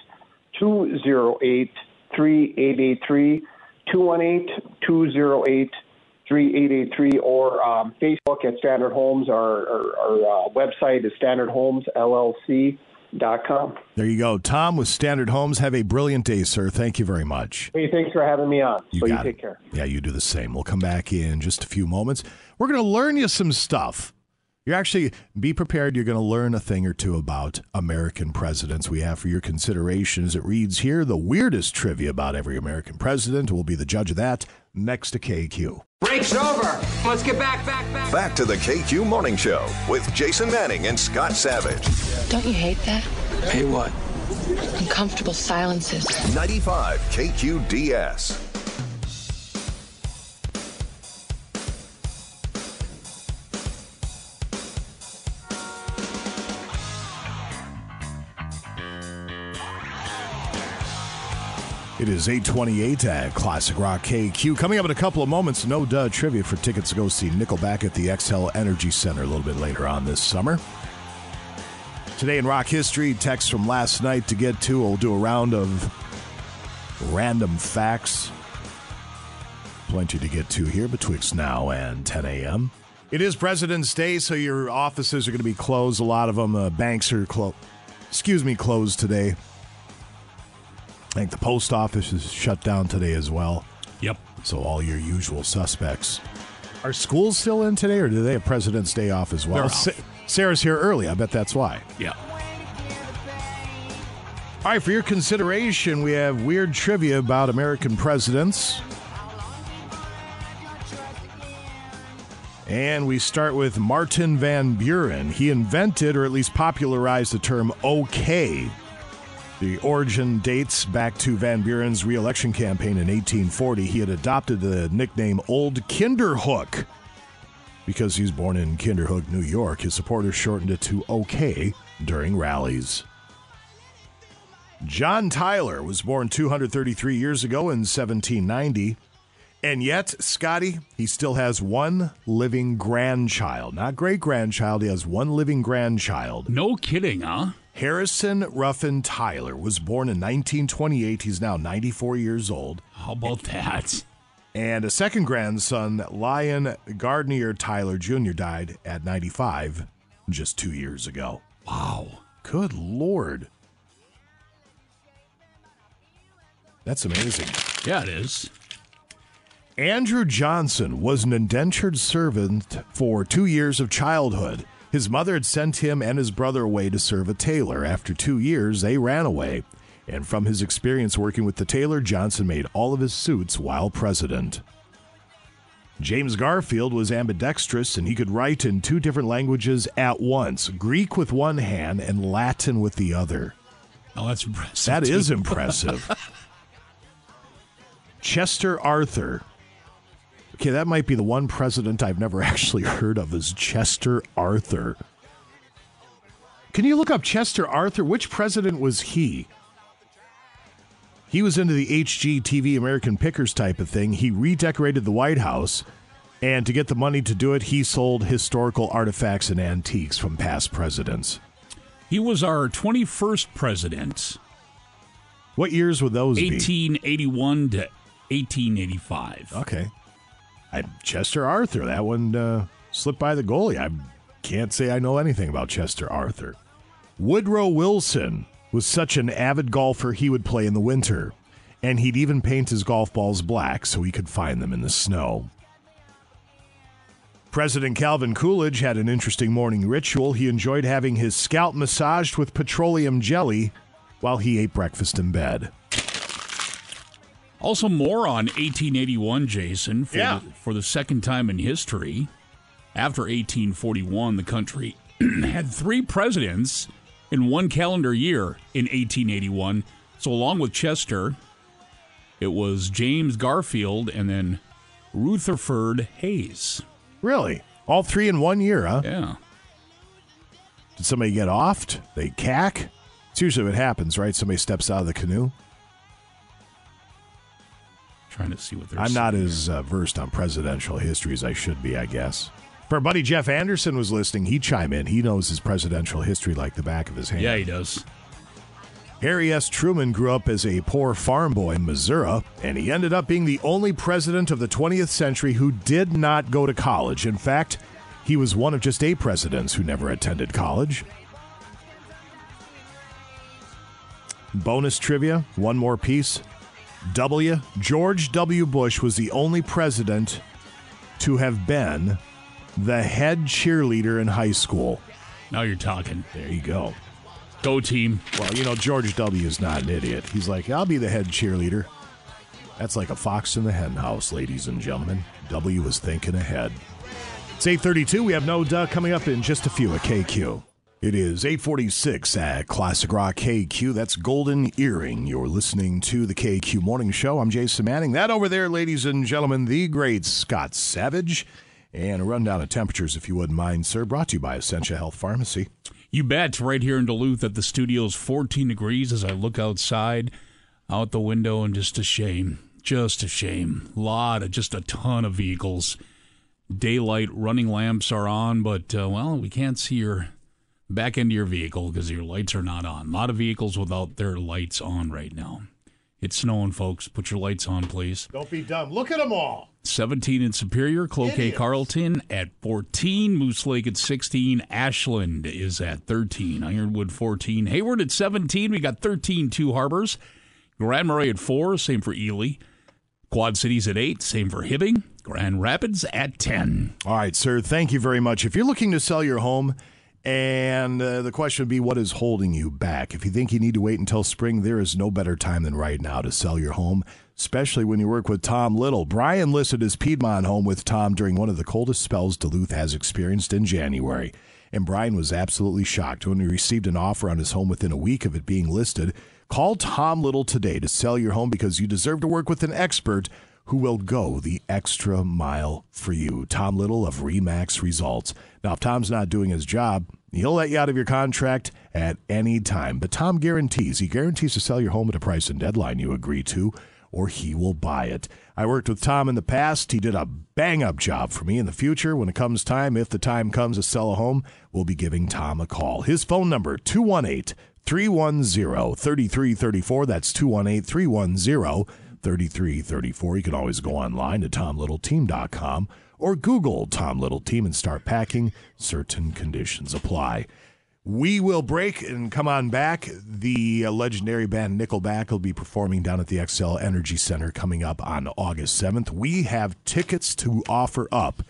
two oh eight, three eight eight three, two one eight, two oh eight, three eight eight three. three eight eight three, or um, Facebook at Standard Homes. Our, our, our uh, website is standard homes l l c dot com. There you go. Tom with Standard Homes. Have a brilliant day, sir. Thank you very much. Hey, thanks for having me on. You, so you take care. Yeah, you do the same. We'll come back in just a few moments. We're going to learn you some stuff. You're actually, be prepared, you're going to learn a thing or two about American presidents. We have for your consideration, as it reads here, the weirdest trivia about every American president. We'll be the judge of that next to K Q. Break's over. Let's get back, back, back. Back to the K Q Morning Show with Jason Manning and Scott Savage. Don't you hate that? Hate what? Uncomfortable silences. ninety-five K Q D S. It is eight twenty-eight at Classic Rock K Q. Coming up in a couple of moments, no duh trivia for tickets to go see Nickelback at the Xcel Energy Center a little bit later on this summer. Today in rock history, text from last night to get to. We'll do a round of random facts. Plenty to get to here betwixt now and ten a.m. It is President's Day, so your offices are going to be closed. A lot of them, uh, banks are closed. Excuse me, closed today. I think the post office is shut down today as well. Yep. So all your usual suspects. Are schools still in today, or do they have President's Day off as well? Sa- Sarah's here early. I bet that's why. Yeah. All right, for your consideration, we have weird trivia about American presidents. And we start with Martin Van Buren. He invented, or at least popularized, the term okay. The origin dates back to Van Buren's re-election campaign in eighteen forty. He had adopted the nickname Old Kinderhook because he's born in Kinderhook, New York. His supporters shortened it to OK during rallies. John Tyler was born two hundred thirty-three years ago in seventeen ninety. And yet, Scotty, he still has one living grandchild. Not great grandchild. He has one living grandchild. No kidding, huh? Harrison Ruffin Tyler was born in nineteen twenty-eight. He's now ninety-four years old. How about that? And a second grandson, Lion Gardner Tyler Junior, died at ninety-five just two years ago. Wow. Good Lord. That's amazing. Yeah, it is. Andrew Johnson was an indentured servant for two years of childhood. His mother had sent him and his brother away to serve a tailor. After two years, they ran away. And from his experience working with the tailor, Johnson made all of his suits while president. James Garfield was ambidextrous, and he could write in two different languages at once, Greek with one hand and Latin with the other. Oh, that's impressive. That too. is impressive. Chester Arthur. Okay, that might be the one president I've never actually heard of is Chester Arthur. Can you look up Chester Arthur? Which president was he? He was into the H G T V American Pickers type of thing. He redecorated the White House, and to get the money to do it, he sold historical artifacts and antiques from past presidents. He was our twenty-first president. What years were those? eighteen eighty-one be? To eighteen eighty-five. Okay. I, Chester Arthur, that one uh, slipped by the goalie. I can't say I know anything about Chester Arthur. Woodrow Wilson was such an avid golfer, he would play in the winter, and he'd even paint his golf balls black so he could find them in the snow. President Calvin Coolidge had an interesting morning ritual. He enjoyed having his scalp massaged with petroleum jelly while he ate breakfast in bed. Also more on eighteen eighty-one, Jason, for, yeah. the, for the second time in history. After eighteen forty-one, the country had three presidents in one calendar year in eighteen eighty-one. So along with Chester, it was James Garfield and then Rutherford Hayes. Really? All three in one year, huh? Yeah. Did somebody get offed? They cack? It's usually what happens, right? Somebody steps out of the canoe. Trying to see what they're I'm not as uh, versed on presidential history as I should be, I guess. If our buddy Jeff Anderson was listening, he'd chime in. He knows his presidential history like the back of his hand. Yeah, he does. Harry S. Truman grew up as a poor farm boy in Missouri, and he ended up being the only president of the twentieth century who did not go to college. In fact, he was one of just eight presidents who never attended college. Bonus trivia, one more piece. W. George W. Bush was the only president to have been the head cheerleader in high school. Now you're talking. There you go. Go team. Well, you know, George W. is not an idiot. He's like, I'll be the head cheerleader. That's like a fox in the hen house, ladies and gentlemen. W was thinking ahead. It's eight thirty-two. We have no duh coming up in just a few at K Q. It is eight forty-six at Classic Rock K Q. That's Golden Earring. You're listening to the K Q Morning Show. I'm Jason Manning. That over there, ladies and gentlemen, the great Scott Savage. And a rundown of temperatures, if you wouldn't mind, sir, brought to you by Essentia Health Pharmacy. You bet. Right here in Duluth at the studio's fourteen degrees as I look outside, out the window, and just a shame. Just a shame. A lot of, just a ton of vehicles. Daylight running lamps are on, but, uh, well, we can't see your... back into your vehicle because your lights are not on. A lot of vehicles without their lights on right now. It's snowing, folks. Put your lights on, please. Don't be dumb. Look at them all. seventeen in Superior. Cloquet, Carlton at fourteen. Moose Lake at sixteen. Ashland is at thirteen. Ironwood, fourteen. Hayward at seventeen. We got thirteen Two Harbors. Grand Marais at four. Same for Ely. Quad Cities at eight. Same for Hibbing. Grand Rapids at ten. All right, sir. Thank you very much. If you're looking to sell your home, and uh, the question would be, what is holding you back? If you think you need to wait until spring, there is no better time than right now to sell your home, especially when you work with Tom Little. Brian listed his Piedmont home with Tom during one of the coldest spells Duluth has experienced in January. And Brian was absolutely shocked when he received an offer on his home within a week of it being listed. Call Tom Little today to sell your home because you deserve to work with an expert who will go the extra mile for you. Tom Little of Remax Results. Now, if Tom's not doing his job, he'll let you out of your contract at any time. But Tom guarantees. He guarantees to sell your home at a price and deadline you agree to, or he will buy it. I worked with Tom in the past. He did a bang-up job for me. In the future, when it comes time, if the time comes to sell a home, we'll be giving Tom a call. His phone number, two one eight, three one zero, three three three four. That's two one eight, three one zero, three three three four. You can always go online to tom little team dot com or Google Tom Little Team and start packing. Certain conditions apply. We will break and come on back. The legendary band Nickelback will be performing down at the X L Energy Center coming up on August seventh. We have tickets to offer up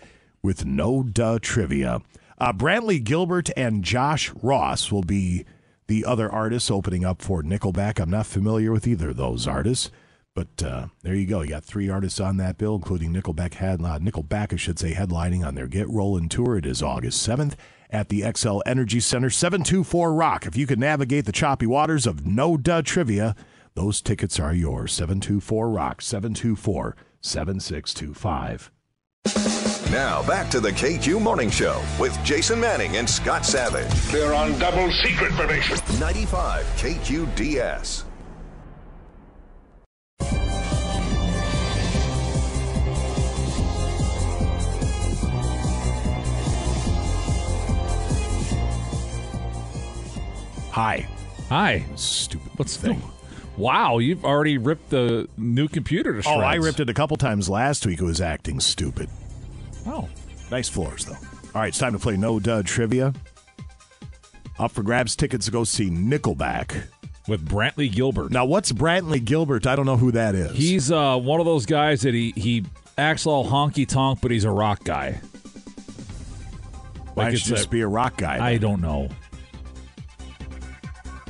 with no duh trivia. Uh, Brantley Gilbert and Josh Ross will be the other artists opening up for Nickelback. I'm not familiar with either of those artists, but uh, there you go. You got three artists on that bill, including Nickelback, had, uh, Nickelback, I should say, headlining on their Get Rollin' Tour. It is August seventh. At the X L Energy Center, seven two four rock. If you can navigate the choppy waters of no duh trivia, those tickets are yours. seven two four rock, seven two four, seven six two five. Now back to the K Q Morning Show with Jason Manning and Scott Savage. They're on double secret probation. ninety-five K Q D S. Hi. Hi. Stupid. What's the thing? Wow, you've already ripped the new computer to shreds. Oh, I ripped it a couple times last week. It was acting stupid. Oh. Nice floors, though. All right, it's time to play No Duh Trivia. Up for grabs, tickets to go see Nickelback. With Brantley Gilbert. Now, what's Brantley Gilbert? I don't know who that is. He's uh, one of those guys that he, he acts all honky-tonk, but he's a rock guy. Why like should just a, be a rock guy? Then? I don't know.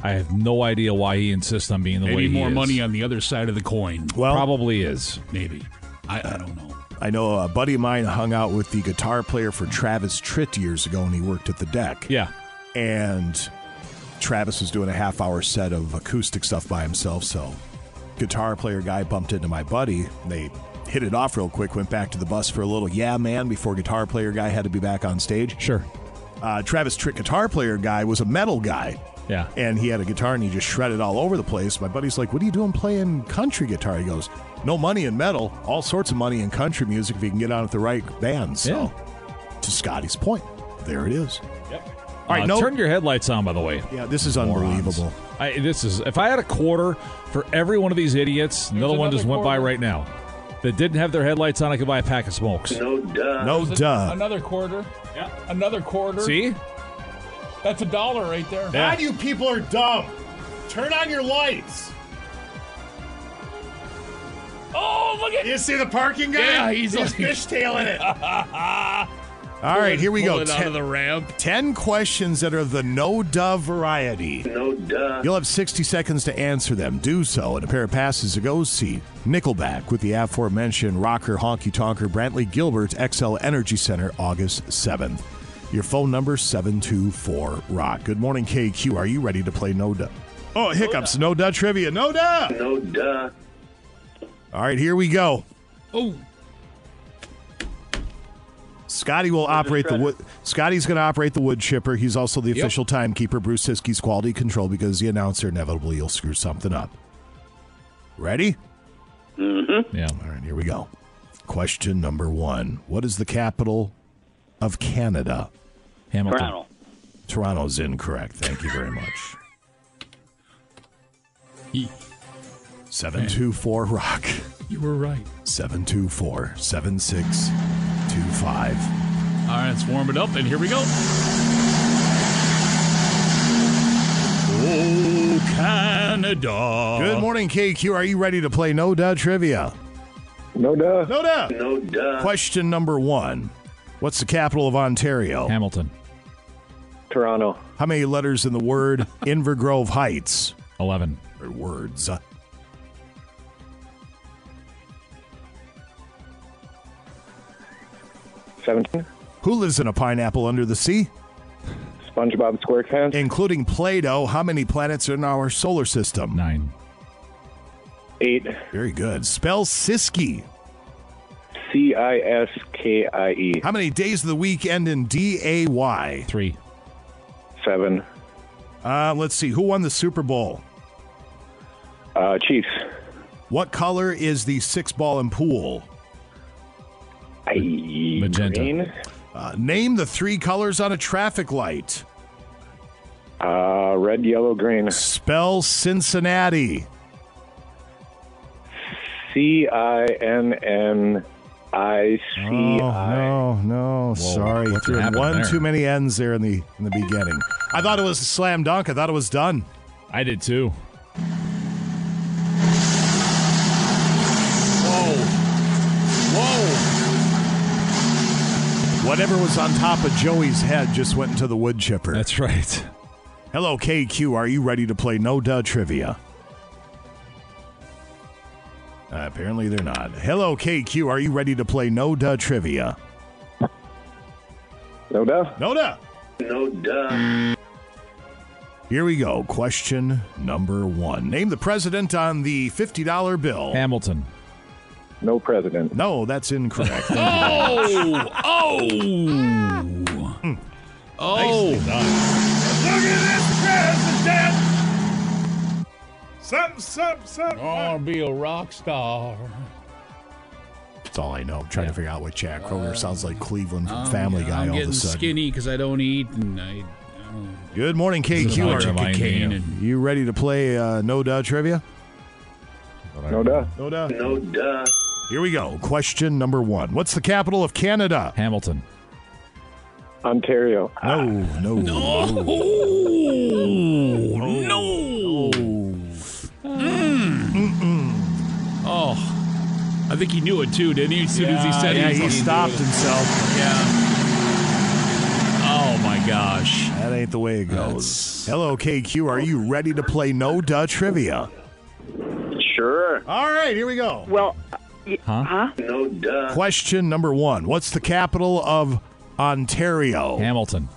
I have no idea why he insists on being the Maybe way he is. Maybe more money on the other side of the coin. Well, probably is. Maybe. I, I don't know. I know a buddy of mine hung out with the guitar player for Travis Tritt years ago, and he worked at the Deck. Yeah. And Travis was doing a half-hour set of acoustic stuff by himself, so guitar player guy bumped into my buddy. They hit it off real quick, went back to the bus for a little yeah, man, before guitar player guy had to be back on stage. Sure. Uh, Travis Tritt guitar player guy was a metal guy. Yeah. And he had a guitar and he just shredded all over the place. My buddy's like, what are you doing playing country guitar? He goes, no money in metal, all sorts of money in country music if you can get on with the right band. So yeah. To Scotty's point, there it is. Yep. All right, uh, no, turn your headlights on, by the way. Yeah, this is unbelievable. I, this is if I had a quarter for every one of these idiots, another, another one just quarter. Went by right now. That didn't have their headlights on, I could buy a pack of smokes. No duh. No There's duh. A, another quarter. Yeah. Another quarter. See? That's a dollar right there. Yeah. God, you people are dumb. Turn on your lights. Oh, look at... You see the parking guy? Yeah, he's, he's like... fishtailing it. All right, here we go. Ten, out of the ramp. ten questions that are the no-duh variety. No-duh. You'll have sixty seconds to answer them. Do so, and a pair of passes to go see Nickelback with the aforementioned rocker honky-tonker Brantley Gilbert, X L Energy Center, August seventh. Your phone number, seven two four rock. Good morning, K Q. Are you ready to play No Duh? Oh, hiccups. No Duh Trivia. No Duh. No Duh. All right, here we go. Oh. Scotty will operate the wood. Scotty's going to operate the wood chipper. He's also the official yep. timekeeper. Bruce Siskey's quality control because the announcer inevitably will screw something up. Ready? Mm-hmm. Yeah. All right, here we go. Question number one. What is the capital of Canada? Hamilton. Toronto. Toronto's incorrect. Thank you very much. E. seven two four rock. You were right. seven two four, seven six two five. All right, let's warm it up, and here we go. Oh, Canada. Good morning, K Q. Are you ready to play No Duh Trivia? No Duh. No Duh. No Duh. Question number one. What's the capital of Ontario? Hamilton. Toronto. How many letters in the word Invergrove Heights? eleven. Or words. seventeen. Who lives in a pineapple under the sea? SpongeBob SquarePants. Including Play-Doh, how many planets are in our solar system? nine. eight. Very good. Spell Siskey. C I S K I E. How many days of the week end in D A Y? Three. Seven. Uh, let's see. Who won the Super Bowl? Uh, Chiefs. What color is the six ball and pool? I, Magenta. Green. Uh, name the three colors on a traffic light. Uh, red, yellow, green. Spell Cincinnati. C I N N I C I. Oh, no, no. Whoa, sorry. One there. Too many N's there in the in the beginning. I thought it was a slam dunk. I thought it was done. I did, too. Whatever was on top of Joey's head just went into the wood chipper. That's right. Hello, K Q. Are you ready to play No Duh Trivia? Uh, apparently they're not. Hello, K Q. Are you ready to play No Duh Trivia? No Duh. No Duh. No Duh. Here we go. Question number one. Name the president on the fifty dollar bill. Hamilton. No president. No, that's incorrect. oh! Oh! Mm. Oh! Nice. Look at this president! Something, something, something. Oh, I'll be a rock star. That's all I know. I'm trying yeah. to figure out what Chad Kroger uh, sounds like Cleveland from um, Family Guy I'm all of a sudden. I'm getting skinny because I don't eat and I... I don't... Good morning, K Q. And... You ready to play uh, No Duh Trivia? No Duh. No Duh. No Duh. Here we go. Question number one. What's the capital of Canada? Hamilton. Ontario. No, no. No. No. No. no. no. Mm. Mm-mm. Oh. I think he knew it, too, didn't he? As soon yeah, as he said yeah, it. Yeah, he stopped himself. Yeah. Oh, my gosh. That ain't the way it goes. That's... Hello, K Q. Are you ready to play No Duh Trivia? Sure. All right, here we go. Well, y- huh? huh? No duh. Question number one. What's the capital of Ontario? Hamilton.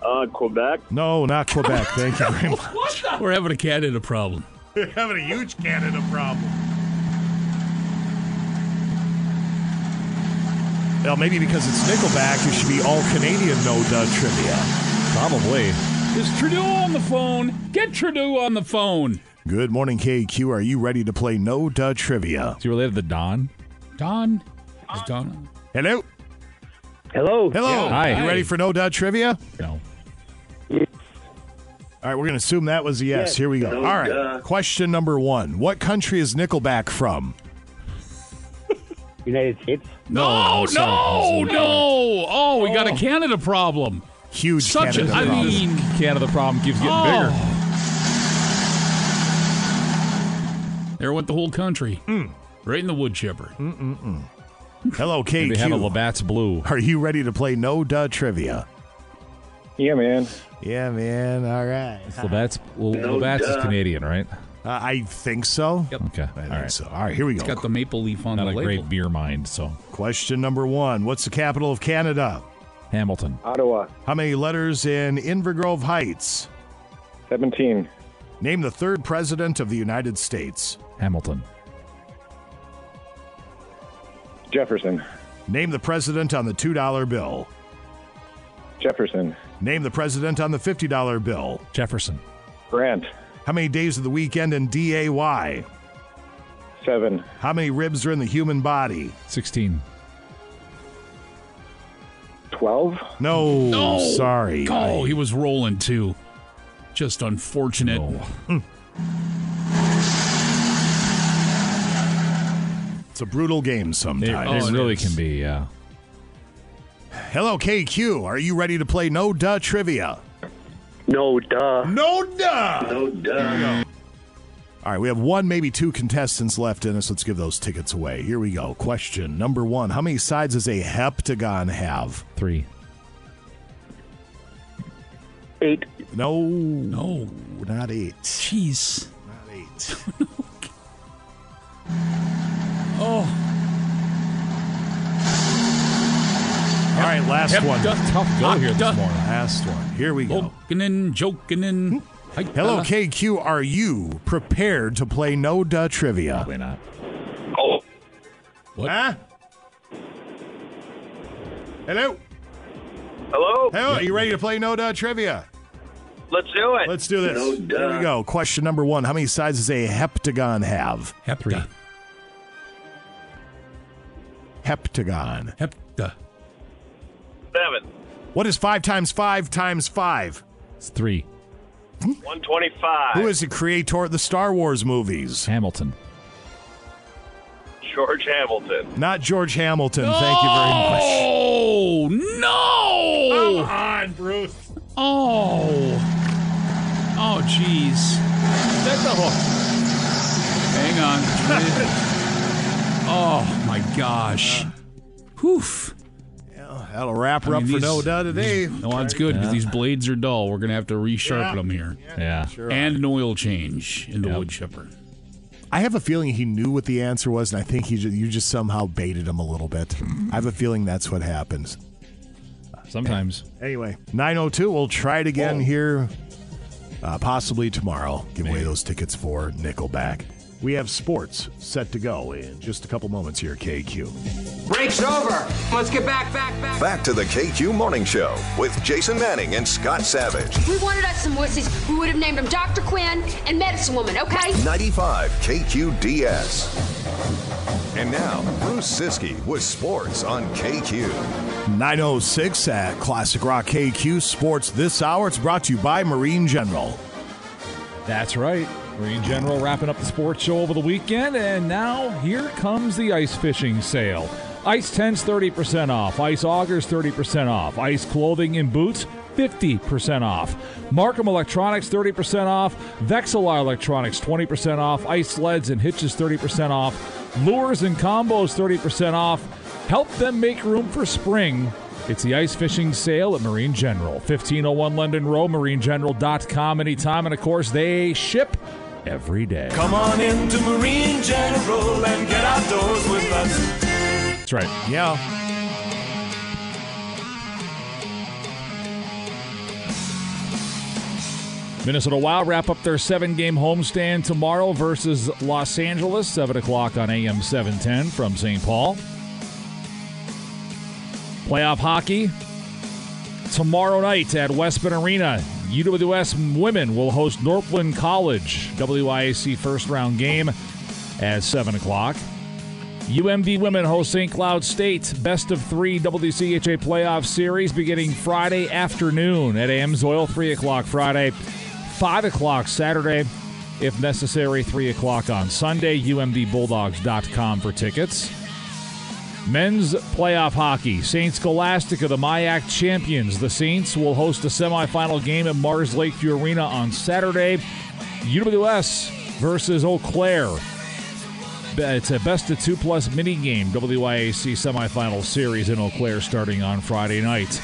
Uh, Quebec? No, not Quebec. Thank you very much. What the? We're having a Canada problem. We're having a huge Canada problem. Well, maybe because it's Nickelback, it should be all Canadian no duh trivia. Probably. Is Trudeau on the phone? Get Trudeau on the phone. Good morning, K Q. Are you ready to play No Duh Trivia? Do you relate to the Don? Don? Is Don? Hello? Hello. Hello. Yeah. Hi. Hi. You ready for No Duh Trivia? No. All right, we're going to assume that was a yes. yes. Here we go. No All right. Duh. Question number one. What country is Nickelback from? United States? No, no, no. no. Oh, we oh. got a Canada problem. Huge Such Canada a, problem. I mean, Canada problem keeps getting oh. bigger. There went the whole country. Mm. Right in the wood chipper. Mm-mm-mm. Hello, K Q. They have a Labatt's Blue. Are you ready to play No Duh Trivia? Yeah, man. Yeah, man. All right. It's Labatt's well, no Labatt's duh. is Canadian, right? Uh, I think so. Yep. Okay. I think All right. so. All right, here we go. It's got the maple leaf on Not the label. Not a great beer mind, so. Question number one. What's the capital of Canada? Hamilton. Ottawa. How many letters in Invergrove Heights? seventeen. Name the third president of the United States. Hamilton. Jefferson. Name the president on the two dollar bill. Jefferson. Name the president on the fifty dollar bill. Jefferson. Grant. How many days of the weekend in D A Y? Seven. How many ribs are in the human body? Sixteen. Twelve? No, no. Sorry. Oh, I... he was rolling too. Just unfortunate. Oh. Mm. It's a brutal game sometimes. It, oh, it really is. Can be, yeah. Hello, K Q. Are you ready to play No Duh Trivia? No Duh. No Duh. No Duh. All right, we have one, maybe two contestants left in us. Let's give those tickets away. Here we go. Question number one. How many sides does a heptagon have? Three. Eight. No. No. Not eight. Jeez. Not eight. Oh. All right, last yep, one. Duh, tough go here duh. this morning. Last one. Here we go. Joking in, joking in. Hello, K Q. Are you prepared to play No Duh Trivia? Probably not. Oh. What? Huh? Hello? Hello? Hello, are you ready to play No Duh Trivia? Let's do it. Let's do this. No, there we go. Question number one. How many sides does a heptagon have? Hepta. Heptagon. Hepta. Seven. What is five times five times five? It's three. one twenty-five. Who is the creator of the Star Wars movies? Hamilton. George Hamilton. Not George Hamilton. No! Thank you very much. Oh, no. Come on, Bruce. Oh. Oh, jeez. That's the hook. Hang on. Oh, my gosh. Whew. Yeah, that'll wrap her I mean, up these, for no duh today. These, no, that's good, because yeah. these blades are dull. We're going to have to resharpen yeah. them here. Yeah. yeah. Sure and an oil change in the yep. wood chipper. I have a feeling he knew what the answer was, and I think he just, you just somehow baited him a little bit. I have a feeling that's what happens. Sometimes. Anyway, nine oh two, we'll try it again Whoa. here uh, possibly tomorrow. Give Maybe. away those tickets for Nickelback. We have sports set to go in just a couple moments here at K Q. Break's over. Let's get back, back, back. Back to the K Q Morning Show with Jason Manning and Scott Savage. If we wanted us some wussies, we would have named them Doctor Quinn and Medicine Woman, okay? ninety-five K Q D S. And now, Bruce Siskey with sports on K Q. nine oh six at Classic Rock K Q Sports this hour. It's brought to you by Marine General. That's right. Marine General wrapping up the sports show over the weekend, and now here comes the ice fishing sale. Ice tents, thirty percent off. Ice augers, thirty percent off. Ice clothing and boots, fifty percent off. Markham Electronics, thirty percent off. Vexilar Electronics, twenty percent off. Ice sleds and hitches, thirty percent off. Lures and combos, thirty percent off. Help them make room for spring. It's the ice fishing sale at Marine General. fifteen oh one Linden Row, marine general dot com anytime. And, of course, they ship every day. Come on in to Marine General and get outdoors with us. That's right. Yeah. Minnesota Wild wrap up their seven-game homestand tomorrow versus Los Angeles, seven o'clock on A M seven ten from Saint Paul. Playoff hockey tomorrow night at Westman Arena. U W S women will host Northland College. W I A C first-round game at seven o'clock. U M D women host Saint Cloud State. Best of three W C H A playoff series beginning Friday afternoon at A M's Oil, three o'clock Friday, five o'clock Saturday. If necessary, three o'clock on Sunday. U M D bulldogs dot com for tickets. Men's playoff hockey. Saint Scholastica, the M I A C champions. The Saints will host a semifinal game at Mars Lakeview Arena on Saturday. U W S versus Eau Claire. It's a best-of-two-plus minigame. W I A C semifinal series in Eau Claire starting on Friday night.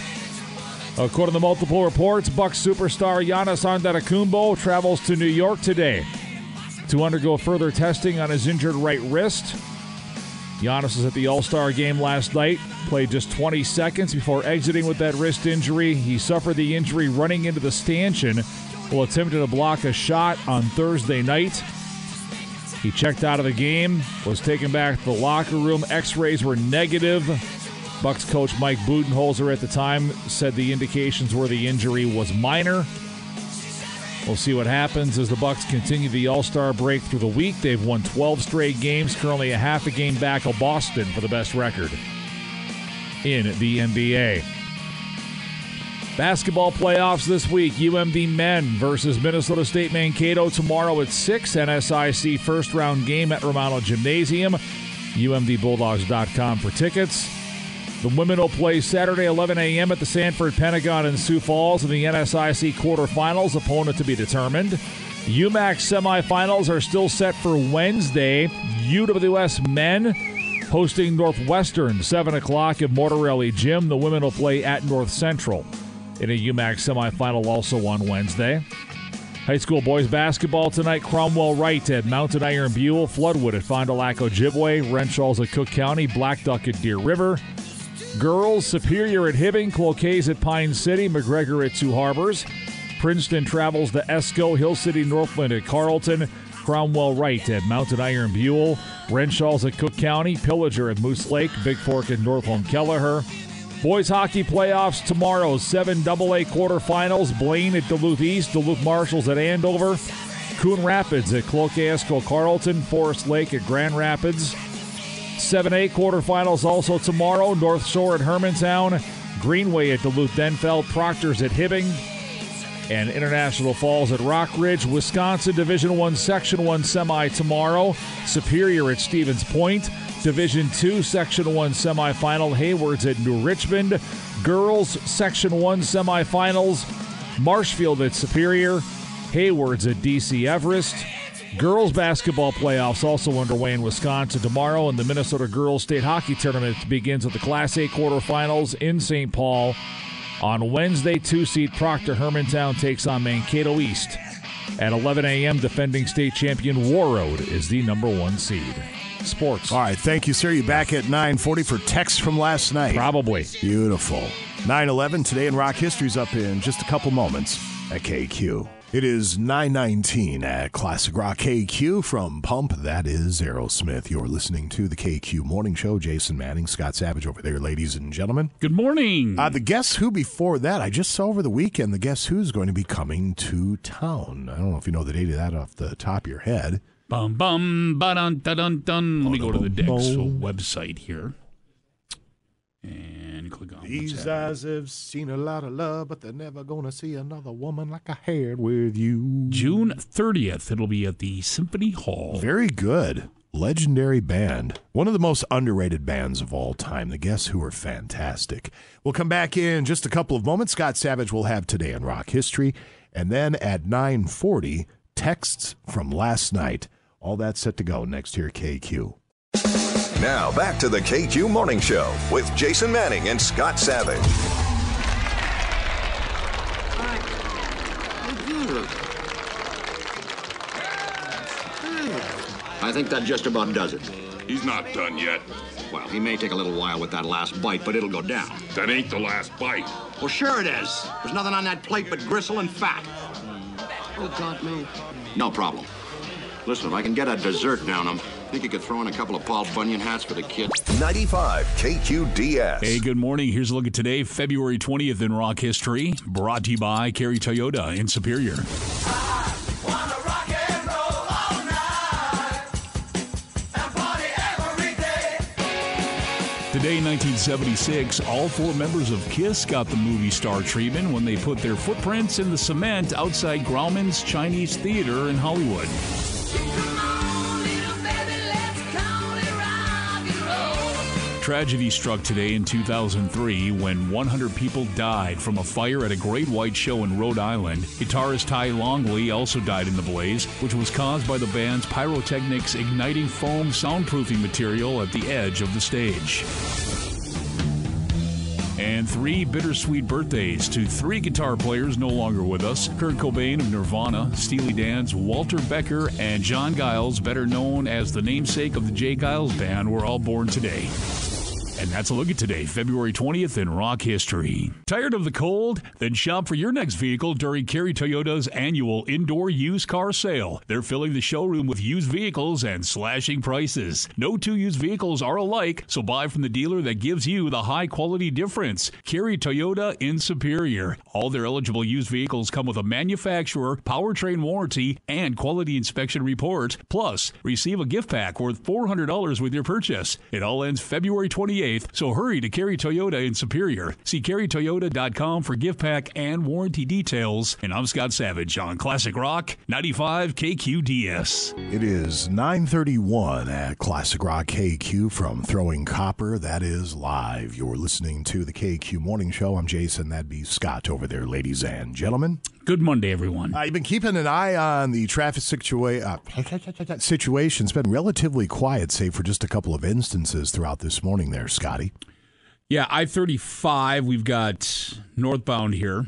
According to multiple reports, Bucks superstar Giannis Antetokounmpo travels to New York today to undergo further testing on his injured right wrist. Giannis was at the All-Star game last night, played just twenty seconds before exiting with that wrist injury. He suffered the injury running into the stanchion while attempting to block a shot on Thursday night. He checked out of the game, was taken back to the locker room. X-rays were negative. Bucks coach Mike Budenholzer at the time said the indications were the injury was minor. We'll see what happens as the Bucks continue the All-Star break through the week. They've won twelve straight games, currently a half a game back of Boston for the best record in the N B A. Basketball playoffs this week. U M D men versus Minnesota State Mankato tomorrow at six. N S I C first-round game at Romano Gymnasium. U M D bulldogs dot com for tickets. The women will play Saturday, eleven a.m. at the Sanford Pentagon in Sioux Falls in the N S I C quarterfinals, opponent to be determined. U M A C semifinals are still set for Wednesday. U W S men hosting Northwestern, seven o'clock at Mortarelli Gym. The women will play at North Central in a U M A C semifinal also on Wednesday. High school boys basketball tonight. Cromwell Wright at Mountain Iron Buell, Floodwood at Fond du Lac Ojibwe, Renshaw's at Cook County, Black Duck at Deer River. Girls, Superior at Hibbing, Cloquet at Pine City, McGregor at Two Harbors. Princeton travels to Esco, Hill City, Northland at Carlton, Cromwell Wright at Mountain Iron Buell, Renshaw's at Cook County, Pillager at Moose Lake, Big Fork at Northland Kelleher, Boys hockey playoffs tomorrow. seven double A quarterfinals. Blaine at Duluth East. Duluth Marshall's at Andover. Coon Rapids at Cloquet, Carlton. Forest Lake at Grand Rapids. seven A quarterfinals also tomorrow. North Shore at Hermantown. Greenway at Duluth-Denfeld. Proctor's at Hibbing. And International Falls at Rockridge. Wisconsin Division I Section one semi tomorrow. Superior at Stevens Point. Division two Section one semifinal. Hayward's at New Richmond. Girls Section one semifinals. Marshfield at Superior. Hayward's at D C Everest. Girls basketball playoffs also underway in Wisconsin tomorrow, and the Minnesota Girls State Hockey Tournament begins with the Class A quarterfinals in Saint Paul. On Wednesday, two-seed Proctor Hermantown takes on Mankato East. At eleven a.m., defending state champion Warroad is the number one seed. Sports. All right, thank you, sir. You back at nine forty for texts from last night. Probably. Beautiful. nine eleven today in Rock History's up in just a couple moments at K Q. It is nine nineteen at Classic Rock K Q from Pump. That is Aerosmith. You're listening to the K Q Morning Show. Jason Manning, Scott Savage over there, ladies and gentlemen. Good morning. Uh, the Guess Who before that, I just saw over the weekend, the Guess Who's going to be coming to town. I don't know if you know the date of that off the top of your head. Bum, bum, ba-dun, da-dun, dun. Let me go to the Dexel website here. And click on These eyes have seen a lot of love, but they're never going to see another woman like I had with you. June thirtieth, it'll be at the Symphony Hall. Very good. Legendary band. One of the most underrated bands of all time. The Guess Who are fantastic. We'll come back in just a couple of moments. Scott Savage will have Today in Rock History. And then at nine forty, texts from last night. All that's set to go next here at K Q. Now back to the K Q Morning Show with Jason Manning and Scott Savage. I think that just about does it. He's not done yet. Well, he may take a little while with that last bite, but it'll go down. That ain't the last bite. Well, sure it is. There's nothing on that plate but gristle and fat. Oh, God, no. No problem. Listen, if I can get a dessert down him, I think you could throw in a couple of Paul Bunyan hats for the kids. ninety-five K Q D S. Hey, good morning. Here's a look at today, February twentieth in Rock History. Brought to you by Carrie Toyota in Superior. I wanna rock and roll all night and party every day. Today, nineteen seventy-six, all four members of KISS got the movie star treatment when they put their footprints in the cement outside Grauman's Chinese Theater in Hollywood. Tragedy struck today in two thousand three when one hundred people died from a fire at a Great White Show in Rhode Island. Guitarist Ty Longley also died in the blaze, which was caused by the band's pyrotechnics igniting foam soundproofing material at the edge of the stage. And three bittersweet birthdays to three guitar players no longer with us. Kurt Cobain of Nirvana, Steely Dan's Walter Becker, and John Giles, better known as the namesake of the J. Giles Band, were all born today. And that's a look at today, February twentieth in Rock History. Tired of the cold? Then shop for your next vehicle during Carrie Toyota's annual indoor used car sale. They're filling the showroom with used vehicles and slashing prices. No two used vehicles are alike, so buy from the dealer that gives you the high-quality difference. Carrie Toyota in Superior. All their eligible used vehicles come with a manufacturer, powertrain warranty, and quality inspection report. Plus, receive a gift pack worth four hundred dollars with your purchase. It all ends February twenty-eighth. So hurry to Carrie Toyota in Superior. See Carrie Toyota dot com for gift pack and warranty details. And I'm Scott Savage on Classic Rock ninety-five K Q D S. It is nine thirty-one at Classic Rock K Q from Throwing Copper. That is live. You're listening to the K Q Morning Show. I'm Jason. That'd be Scott over there, ladies and gentlemen. Good Monday, everyone. I've uh, been keeping an eye on the traffic situa- uh, situation. It's been relatively quiet, save for just a couple of instances throughout this morning there, Scotty. Yeah, I thirty-five, we've got northbound here. A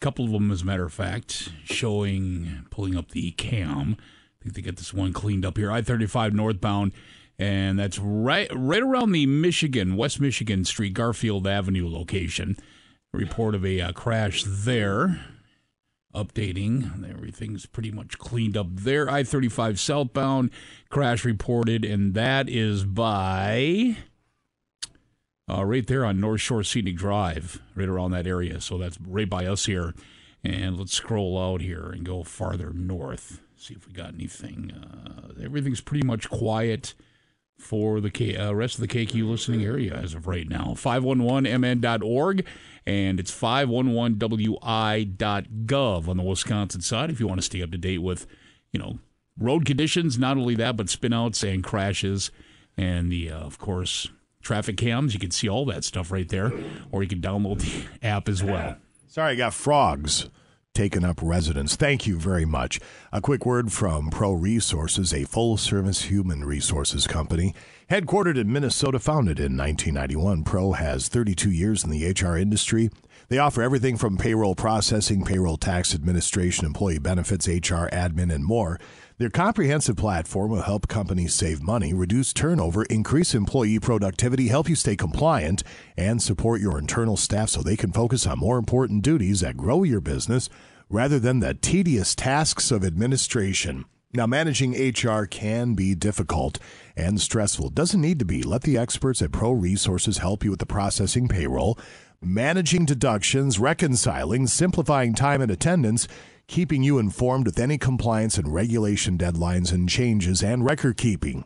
couple of them, as a matter of fact, showing, pulling up the cam. I think they got this one cleaned up here. I thirty-five northbound, and that's right, right around the Michigan, West Michigan Street, Garfield Avenue location. A report of a uh, crash there. Updating. Everything's pretty much cleaned up there. I thirty-five southbound, crash reported, and that is by uh, right there on North Shore Scenic Drive, right around that area. So that's right by us here. And let's scroll out here and go farther north, see if we got anything. Uh, everything's pretty much quiet for the K, uh, rest of the K Q listening area as of right now. five eleven m n dot org, and it's five eleven w i dot gov on the Wisconsin side if you want to stay up to date with, you know, road conditions, not only that, but spinouts and crashes and, the uh, of course, traffic cams. You can see all that stuff right there, or you can download the app as well. Sorry, I got frogs taken up residence. Thank you very much. A quick word from Pro Resources, a full-service human resources company. Headquartered in Minnesota, founded in nineteen ninety-one, Pro has thirty-two years in the H R industry. They offer everything from payroll processing, payroll tax administration, employee benefits, H R, admin, and more. Their comprehensive platform will help companies save money, reduce turnover, increase employee productivity, help you stay compliant, and support your internal staff so they can focus on more important duties that grow your business rather than the tedious tasks of administration. Now, managing H R can be difficult and stressful. Doesn't need to be. Let the experts at Pro Resources help you with the processing payroll, managing deductions, reconciling, simplifying time and attendance, keeping you informed with any compliance and regulation deadlines and changes, and record keeping.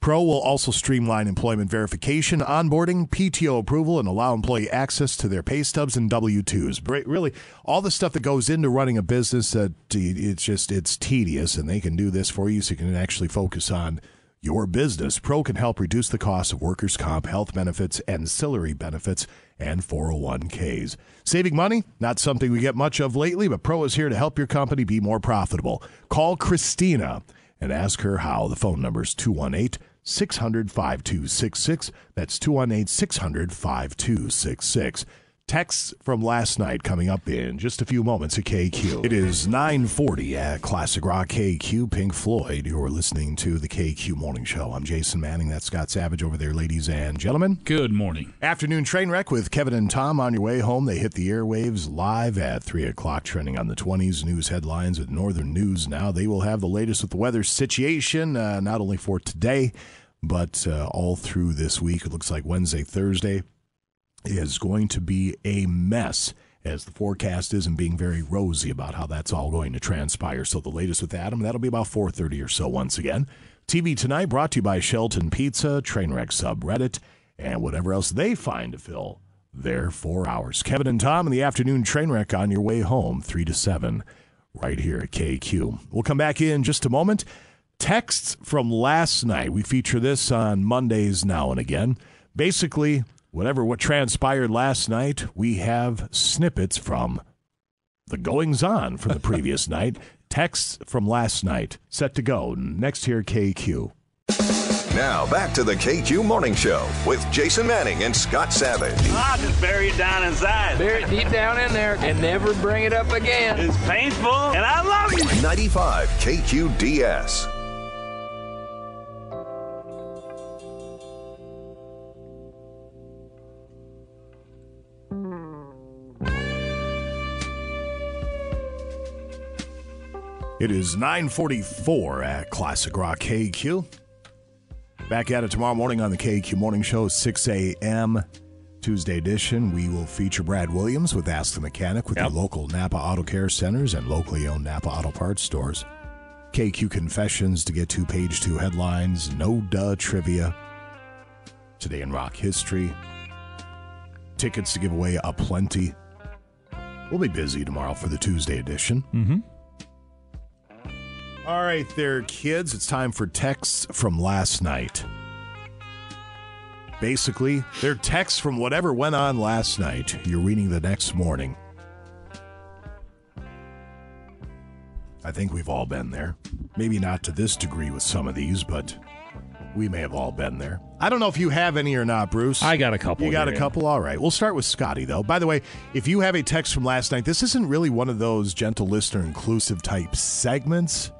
Pro will also streamline employment verification, onboarding, P T O approval, and allow employee access to their pay stubs and W two's. Really, all the stuff that goes into running a business, uh, it's just it's tedious, and they can do this for you so you can actually focus on your business. Pro can help reduce the cost of workers' comp, health benefits, ancillary benefits, and four oh one k's. Saving money? Not something we get much of lately, but Pro is here to help your company be more profitable. Call Christina and ask her how. The phone number is two one eight, six hundred, five two six six. That's two one eight, six hundred, five two six six. Texts from last night coming up in just a few moments at K Q. It is nine forty at Classic Rock K Q, Pink Floyd. You're listening to the K Q Morning Show. I'm Jason Manning. That's Scott Savage over there, ladies and gentlemen. Good morning. Afternoon train wreck with Kevin and Tom on your way home. They hit the airwaves live at three o'clock, trending on the twenties. News headlines with Northern News Now. They will have the latest with the weather situation, uh, not only for today, but uh, all through this week. It looks like Wednesday, Thursday is going to be a mess, as the forecast isn't being very rosy about how that's all going to transpire. So the latest with Adam, that'll be about four thirty or so once again. T V Tonight brought to you by Shelton Pizza, Trainwreck subreddit, and whatever else they find to fill their four hours. Kevin and Tom in the afternoon Trainwreck on your way home, three to seven, right here at K Q. We'll come back in just a moment. Texts from last night. We feature this on Mondays now and again. Basically, whatever what transpired last night, we have snippets from the goings-on from the previous night. Texts from last night, set to go. Next here, K Q. Now back to the K Q Morning Show with Jason Manning and Scott Savage. I'll just bury it down inside. Bury it deep down in there and never bring it up again. It's painful, and I love you. ninety-five K Q D S. It is nine forty-four at Classic Rock K Q. Back at it tomorrow morning on the K Q Morning Show, six a m Tuesday edition. We will feature Brad Williams with Ask the Mechanic with yep. the local Napa Auto Care Centers and locally owned Napa Auto Parts stores. K Q Confessions to get to page two headlines, no duh trivia, today in rock history, tickets to give away aplenty. We'll be busy tomorrow for the Tuesday edition. Mm-hmm. All right there, kids. It's time for texts from last night. Basically, they're texts from whatever went on last night. You're reading the next morning. I think we've all been there. Maybe not to this degree with some of these, but we may have all been there. I don't know if you have any or not, Bruce. I got a couple. You got here, a couple? Yeah. All right. We'll start with Scotty, though. By the way, if you have a text from last night, this isn't really one of those gentle listener inclusive type segments.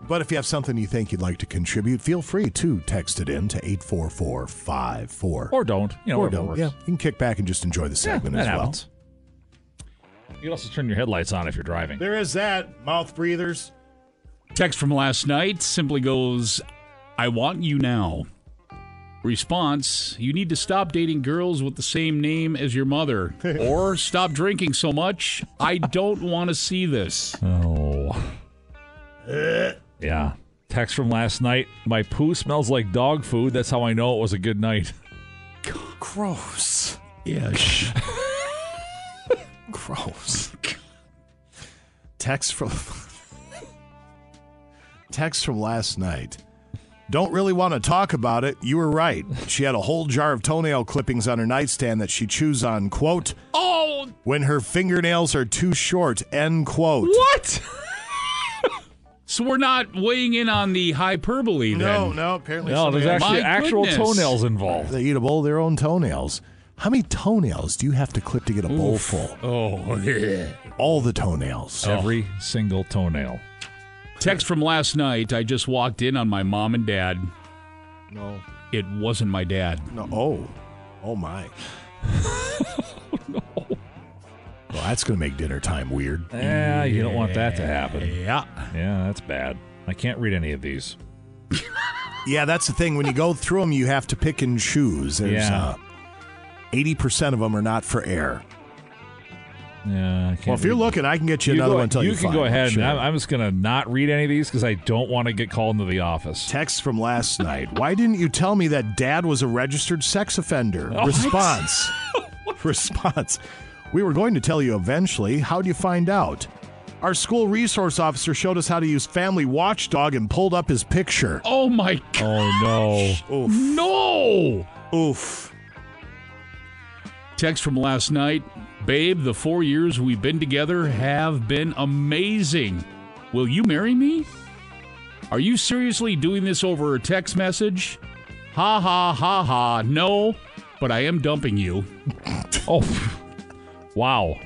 But if you have something you think you'd like to contribute, feel free to text it in to eight four four five four. Or don't. You know, or don't. Works. Yeah, you can kick back and just enjoy the segment yeah, as happens. well. You can also turn your headlights on if you're driving. There is that. Mouth breathers. Text from last night simply goes, I want you now. Response, you need to stop dating girls with the same name as your mother or stop drinking so much. I don't want to see this. Oh. Yeah. Text from last night, my poo smells like dog food. That's how I know it was a good night. Gross. Ish. Gross. Text from Text from last night. Don't really want to talk about it. You were right. She had a whole jar of toenail clippings on her nightstand that she chews on, quote, oh, when her fingernails are too short, end quote. What? So we're not weighing in on the hyperbole then. No, no, apparently. No, there's actually actual toenails involved. They eat a bowl of their own toenails. How many toenails do you have to clip to get a bowl Oof. full? Oh, yeah. All the toenails. Every oh. single toenail. Text from last night, I just walked in on my mom and dad. No. It wasn't my dad. No. Oh. Oh, my. No. Well, that's going to make dinner time weird. Yeah, you don't want that to happen. Yeah. Yeah, that's bad. I can't read any of these. Yeah, that's the thing. When you go through them, you have to pick and choose. There's, yeah. Uh, eighty percent of them are not for air. Yeah, I can't well, if you're read. looking, I can get you, you another go, one until you, you can find go ahead. Sure. And I'm, I'm just going to not read any of these because I don't want to get called into the office. Text from last night. Why didn't you tell me that dad was a registered sex offender? Oh, Response. Response. We were going to tell you eventually. How'd you find out? Our school resource officer showed us how to use Family Watchdog and pulled up his picture. Oh, my gosh. Oh, no. Oof. No. Oof. Text from last night. Babe, the four years we've been together have been amazing. Will you marry me? Are you seriously doing this over a text message? Ha ha ha ha. No, but I am dumping you. Oh, wow.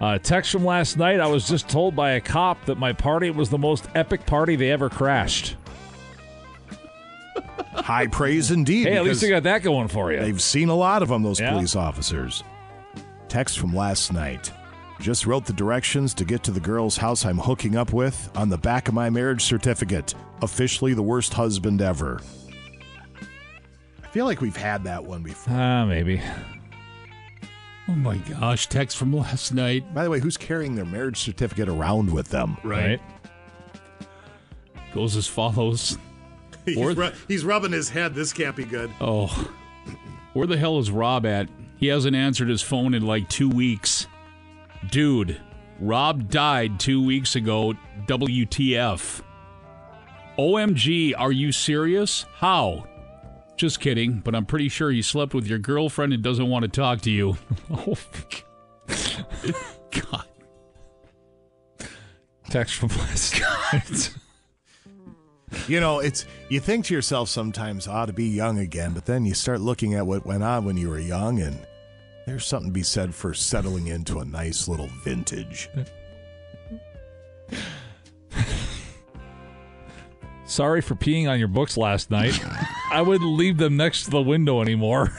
Uh, text from last night. I was just told by a cop that my party was the most epic party they ever crashed. High praise indeed. Hey, at least they got that going for you. They've seen a lot of them, those yeah. police officers. Text from last night. Just wrote the directions to get to the girl's house I'm hooking up with on the back of my marriage certificate. Officially the worst husband ever. I feel like we've had that one before. Ah, uh, maybe. Oh my gosh, text from last night. By the way, who's carrying their marriage certificate around with them? Right. right. Goes as follows. He's, ru- he's rubbing his head. This can't be good. Oh. Where the hell is Rob at? He hasn't answered his phone in like two weeks. Dude, Rob died two weeks ago. W T F. O M G, are you serious? How? Just kidding, but I'm pretty sure he slept with your girlfriend and doesn't want to talk to you. Oh, God. Text from last night. You know, it's you think to yourself sometimes, ah, to be young again, but then you start looking at what went on when you were young, and there's something to be said for settling into a nice little vintage. Sorry for peeing on your books last night. I wouldn't leave them next to the window anymore.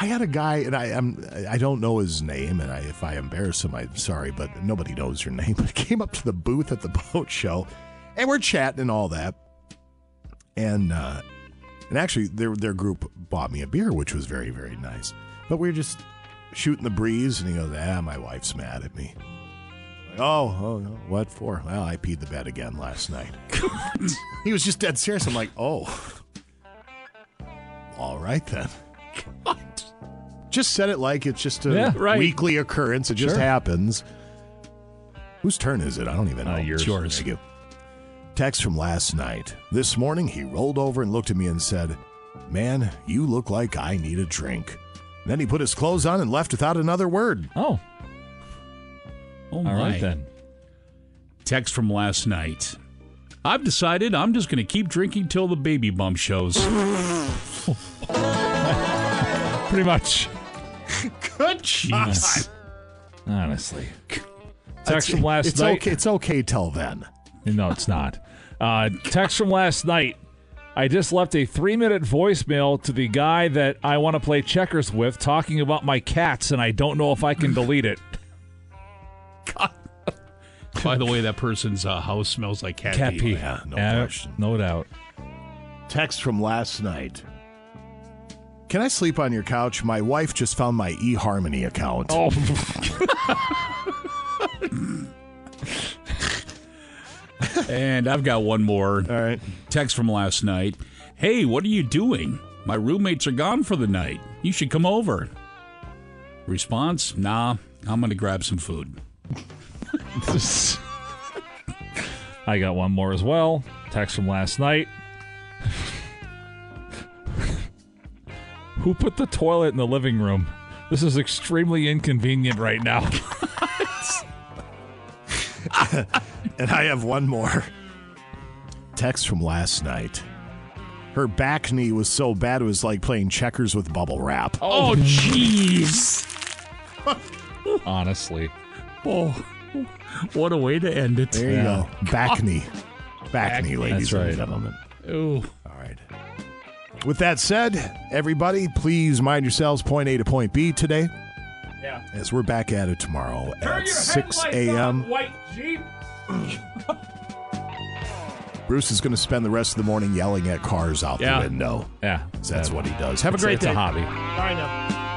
I had a guy, and I am—I don't know his name, and I, if I embarrass him, I'm sorry, but nobody knows your name. But he came up to the booth at the boat show, and we're chatting and all that. And uh, and actually, their their group bought me a beer, which was very, very nice. But we were just shooting the breeze, and he goes, ah, my wife's mad at me. Like, oh, oh, no, what for? Well, I peed the bed again last night. He was just dead serious. I'm like, oh, all right then. God. Just said it like it's just a yeah, right. weekly occurrence. It just sure. happens. Whose turn is it? I don't even know. Uh, yours. yours. Thank you. Text from last night. This morning, he rolled over and looked at me and said, man, you look like I need a drink. And then he put his clothes on and left without another word. Oh. oh All my. right, then. Text from last night. I've decided I'm just going to keep drinking till the baby bump shows. Pretty much. Good job. Yes. Honestly. Text from last it's night. Okay, it's okay till then. No, it's not. Uh, text from last night. I just left a three-minute voicemail to the guy that I want to play checkers with talking about my cats, and I don't know if I can delete it. God. By the way, that person's uh, house smells like cat, cat pee. Yeah, no uh, question. No doubt. Text from last night. Can I sleep on your couch? My wife just found my eHarmony account. Oh. And I've got one more. All right. Text from last night. Hey, what are you doing? My roommates are gone for the night. You should come over. Response? Nah, I'm going to grab some food. I got one more as well. Text from last night. Who put the toilet in the living room? This is extremely inconvenient right now. And I have one more. Text from last night. Her back knee was so bad it was like playing checkers with bubble wrap. Oh, jeez. Honestly. Oh, what a way to end it. There you yeah. go. Back knee. Back, back knee, ladies right. and gentlemen. Ooh. All right. With that said, everybody, please mind yourselves point A to point B today. Yeah. As we're back at it tomorrow Turn at six a.m. White Jeep. Bruce is going to spend the rest of the morning yelling at cars out yeah. the window. Yeah. That's yeah. what he does. Have a great it's, day. It's a hobby. I know.